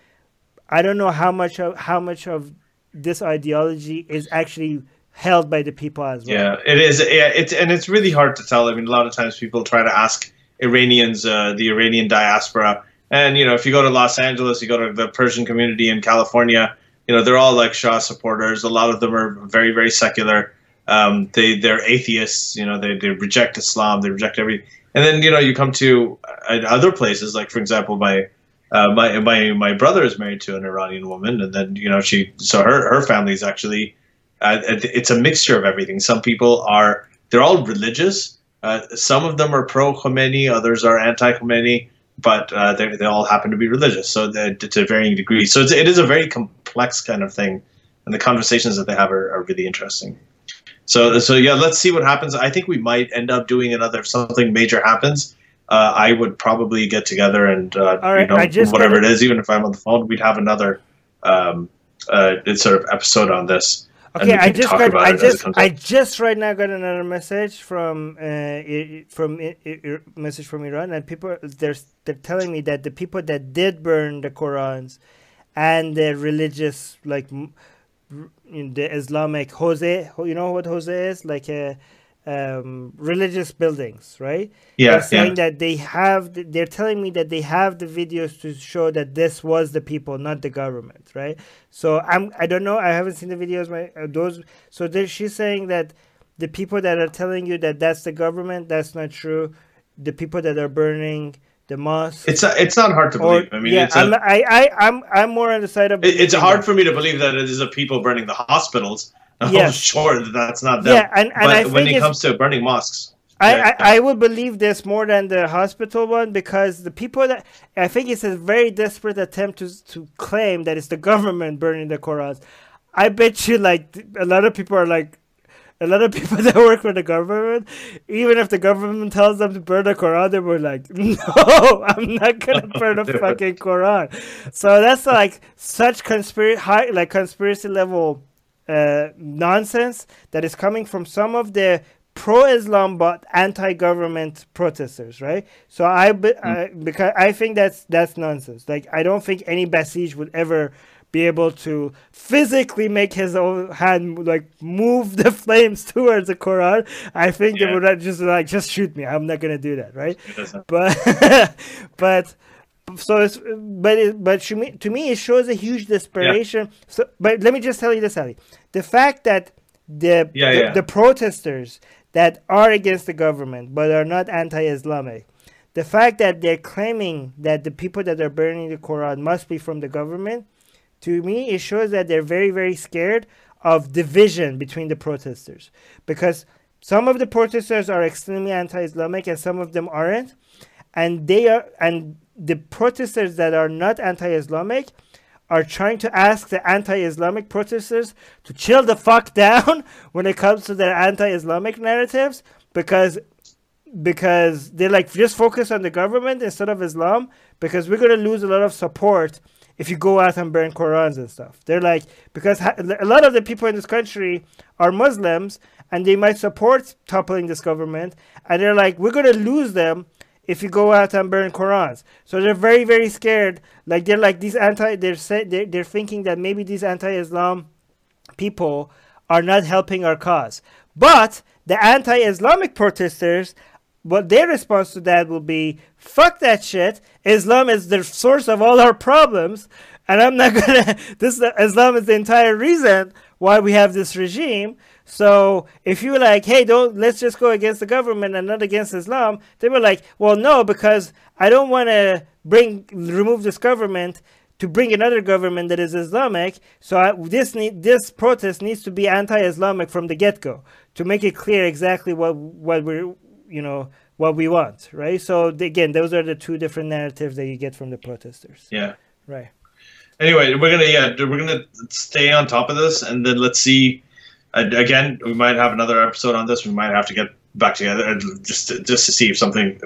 I don't know how much of, how much of this ideology is actually held by the people as well. Yeah, it is. Yeah, it's and it's really hard to tell. I mean, a lot of times people try to ask Iranians, uh, the Iranian diaspora, And, you know, if you go to Los Angeles, you go to the Persian community in California, you know, they're all like Shah supporters. A lot of them are very, very secular. Um, they, they're atheists, you know, they, they reject Islam, they reject everything. And then, you know, you come to uh, other places, like, for example, my, uh, my, my, my brother is married to an Iranian woman. And then, you know, she, so her, her family is actually, uh, it's a mixture of everything. Some people are, they're all religious. Uh, some of them are pro-Khomeini, others are anti-Khomeini, but uh, they, they all happen to be religious. So to varying degrees. So it's, it is a very complex kind of thing. And the conversations that they have are, are really interesting. So, so yeah, let's see what happens. I think we might end up doing another, if something major happens, uh, I would probably get together and, uh, All right, you know, I just whatever gotta... it is, even if I'm on the phone, we'd have another um, uh, sort of episode on this. Okay, I just got, I just, I just right now got another message from, uh, from uh, message from Iran, and people, they're, they're telling me that the people that did burn the Qurans and the religious, like, in the Islamic Jose, you know what Jose is, like a um, religious buildings, right? Yeah. They're saying yeah. that they have, the, they're telling me that they have the videos to show that this was the people, not the government, right? So I'm, I don't know, I haven't seen the videos. My those, so there, she's saying that the people that are telling you that that's the government, that's not true. The people that are burning the mosque, it's a, it's not hard to believe. Or, I mean, yeah, it's a, I'm, I, I, I'm, I'm more on the side of. It, it's hard that. for me to believe that it is a people burning the hospitals. I'm yes. sure that that's not them. Yeah, and, and but I when think it comes to burning mosques, I, yeah, I, I would believe this more than the hospital one, because the people that I think it's a very desperate attempt to to claim that it's the government burning the Qurans. I bet you, like, a lot of people are like. A lot of people that work for the government, even if the government tells them to burn the Quran, they were like, no, I'm not going to burn the fucking Quran. So that's like such conspiracy, high, like conspiracy level uh, nonsense that is coming from some of the pro-Islam but anti-government protesters, right? So I, be mm. I, because I think that's, that's nonsense. Like, I don't think any Basij would ever be able to physically make his own hand, like, move the flames towards the Quran. I think yeah. they would just like, just shoot me. I'm not gonna do that, right? But, but, so it's, but, it, but to me, to me, it shows a huge desperation. Yeah. So, but let me just tell you this, Ali, the fact that the yeah, the, yeah. the protesters that are against the government but are not anti-Islamic, the fact that they're claiming that the people that are burning the Quran must be from the government. To me, it shows that they're very, very scared of division between the protesters, because some of the protesters are extremely anti-Islamic and some of them aren't, and they are, and the protesters that are not anti-Islamic are trying to ask the anti-Islamic protesters to chill the fuck down when it comes to their anti-Islamic narratives, because because they like just focus on the government instead of Islam, because we're gonna lose a lot of support if you go out and burn Qurans and stuff. They're like, because a lot of the people in this country are Muslims and they might support toppling this government, and they're like, we're going to lose them if you go out and burn Qurans. So they're very, very scared. Like, they're like these anti, they're say, they're, they're thinking that maybe these anti-Islam people are not helping our cause. But the anti-Islamic protesters, what their response to that will be, fuck that shit. Islam is the source of all our problems, and I'm not gonna. This Islam is the entire reason why we have this regime. So if you were like, hey, don't let's just go against the government and not against Islam, they were like, well, no, because I don't want to bring remove this government to bring another government that is Islamic. So I, this need this protest needs to be anti-Islamic from the get-go to make it clear exactly what what we're. You know what we want, right? So again, those are the two different narratives that you get from the protesters. Yeah. Right. Anyway, we're gonna yeah we're gonna stay on top of this, and then let's see. Again, we might have another episode on this. We might have to get back together just to, just to see if something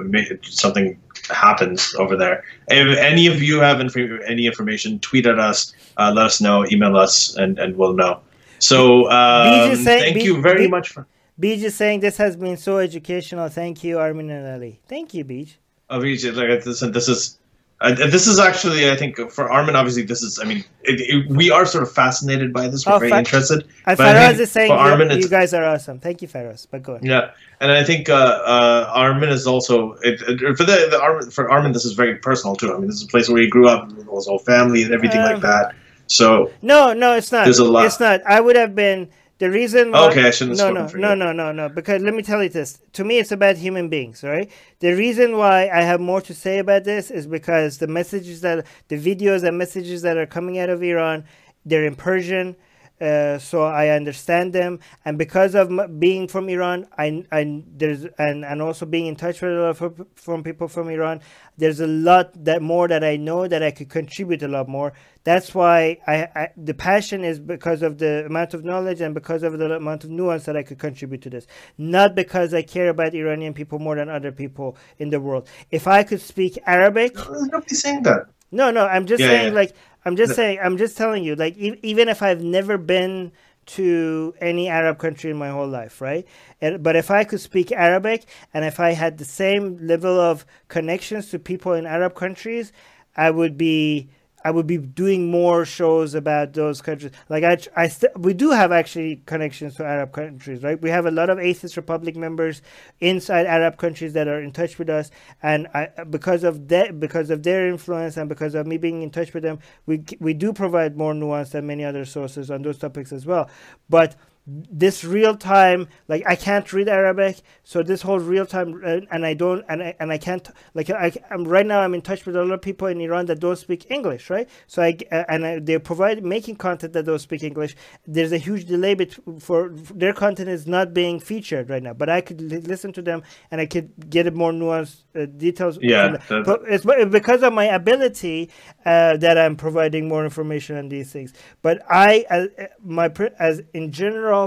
something happens over there. If any of you have inf any information, tweet at us, uh, let us know, email us, and and we'll know. So um, saying, thank you very much for. Beej is saying this has been so educational. Thank you, Armin and Ali. Thank you, Beej. Oh, Beej, like this, this is Uh, this is actually, I think, for Armin, obviously, this is, I mean, it, it, we are sort of fascinated by this. We're oh, very fact. interested. And but Faraz is saying, Armin, you guys are awesome. Thank you, Faraz. But go ahead. Yeah. And I think uh, uh, Armin is also, it, it, for, the, the Armin, for Armin, this is very personal, too. I mean, this is a place where he grew up, with his whole family and everything um, like that. So. No, no, it's not. There's a lot. It's not. I would have been, the reason why. Okay, I shouldn't have spoken for you. No, no, no, no, no. Because let me tell you this. To me, it's about human beings, right? The reason why I have more to say about this is because the messages that, the videos and messages that are coming out of Iran, they're in Persian, uh, so I understand them. And because of m being from Iran, I, I there's and and also being in touch with a lot of, from people from Iran, there's a lot that more that I know that I could contribute a lot more. That's why I, I the passion is because of the amount of knowledge and because of the amount of nuance that I could contribute to this. Not because I care about Iranian people more than other people in the world. If I could speak Arabic, nobody's saying that. No, no, I'm just yeah, saying yeah. like. I'm just saying, I'm just telling you, like, e even if I've never been to any Arab country in my whole life, right? And, but if I could speak Arabic and if I had the same level of connections to people in Arab countries, I would be, I would be doing more shows about those countries. Like, I, I st we do have actually connections to Arab countries, right? We have a lot of Atheist Republic members inside Arab countries that are in touch with us, and I, because of that, because of their influence, and because of me being in touch with them, we we do provide more nuance than many other sources on those topics as well. But this real time, like, I can't read Arabic, so this whole real time, uh, and I don't, and I, and I can't, like, I, I'm right now, I'm in touch with a lot of people in Iran that don't speak English, right? So I, uh, and I, they provide making content that don't speak English. There's a huge delay between, for, for their content is not being featured right now, but I could li listen to them and I could get more nuanced uh, details. Yeah. But it's because of my ability uh, that I'm providing more information on these things. But I, as, my, as in general,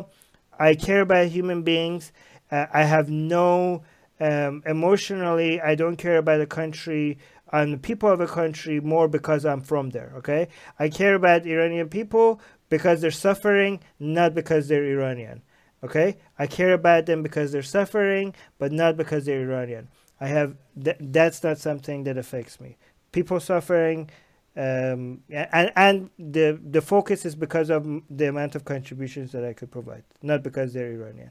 I care about human beings. Uh, I have no, um, emotionally, I don't care about a country and the people of a country more because I'm from there, okay? I care about Iranian people because they're suffering, not because they're Iranian, okay? I care about them because they're suffering, but not because they're Iranian. I have, th that's not something that affects me. People suffering, Um, and, and the, the focus is because of the amount of contributions that I could provide, not because they're Iranian.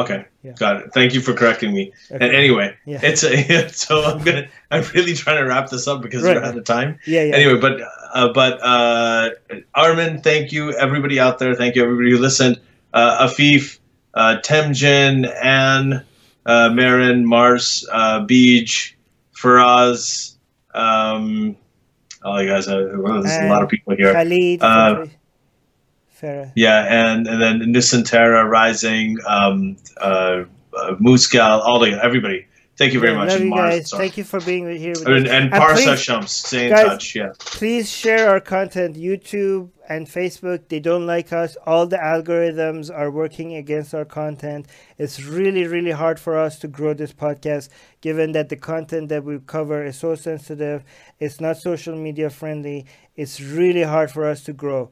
Okay, yeah. Got it. Thank you for correcting me. Okay. And anyway, yeah. it's a, so I'm gonna I'm really trying to wrap this up because right. we're out of time. Yeah, yeah. Anyway, but uh, but uh, Armin, thank you. Everybody out there, thank you. Everybody who listened, uh, Afif, uh, Temjin, Anne, uh, Marin, Mars, uh, Beej, Faraz. Um, Oh, you guys, uh, well, there's and a lot of people here. Khalid, uh, yeah, and, and then Nusantara, Rising, um, uh, uh, Muscal, all the everybody. Thank you very yeah, much. Love and you Mars, guys. Sorry. Thank you for being here with and, us. And, and Parsa Shumps, stay in guys, touch. Yeah. Please share our content. YouTube and Facebook, they don't like us. All the algorithms are working against our content. It's really, really hard for us to grow this podcast, given that the content that we cover is so sensitive. It's not social media friendly. It's really hard for us to grow.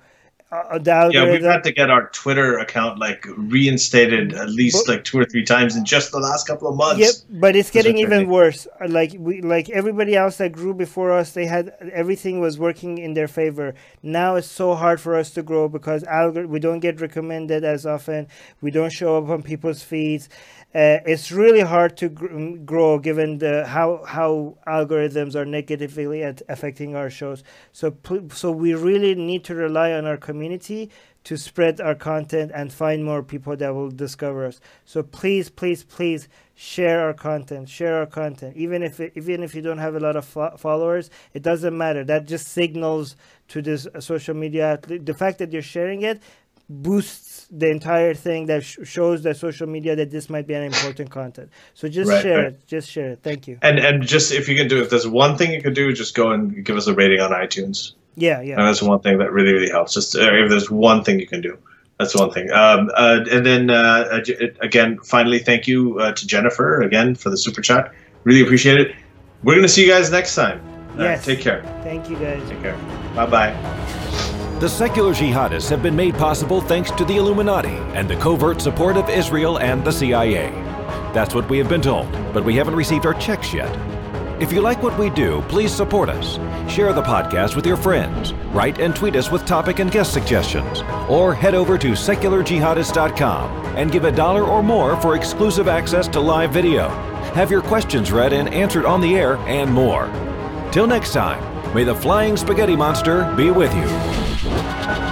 Uh, yeah, we've had to get our Twitter account like reinstated at least but, like two or three times in just the last couple of months. Yep, but it's getting even worse. Like we, like everybody else that grew before us, they had everything was working in their favor. Now it's so hard for us to grow because algor we don't get recommended as often. We don't show up on people's feeds. Uh, it's really hard to gr grow given the how how algorithms are negatively at affecting our shows. So so we really need to rely on our community to spread our content and find more people that will discover us. So please, please, please share our content. Share our content, even if it, even if you don't have a lot of fo followers, it doesn't matter. That just signals to this social media. The fact that you're sharing it boosts the entire thing, that sh shows the social media that this might be an important content. So just right, share right. it. Just share it. Thank you. And and just if you can do, if there's one thing you could do, just go and give us a rating on iTunes. Yeah, yeah. And that's one thing that really, really helps. Just if there's one thing you can do, that's one thing. Um, uh, and then uh, again, finally, thank you uh, to Jennifer again for the super chat. Really appreciate it. We're gonna see you guys next time. Yes. Uh, take care. Thank you, guys. Take care. Bye, bye. The Secular Jihadists have been made possible thanks to the Illuminati and the covert support of Israel and the C I A. That's what we have been told, but we haven't received our checks yet. If you like what we do, please support us. Share the podcast with your friends. Write and tweet us with topic and guest suggestions. Or head over to secular jihadist dot com and give a dollar or more for exclusive access to live video. Have your questions read and answered on the air and more. Till next time, may the flying spaghetti monster be with you.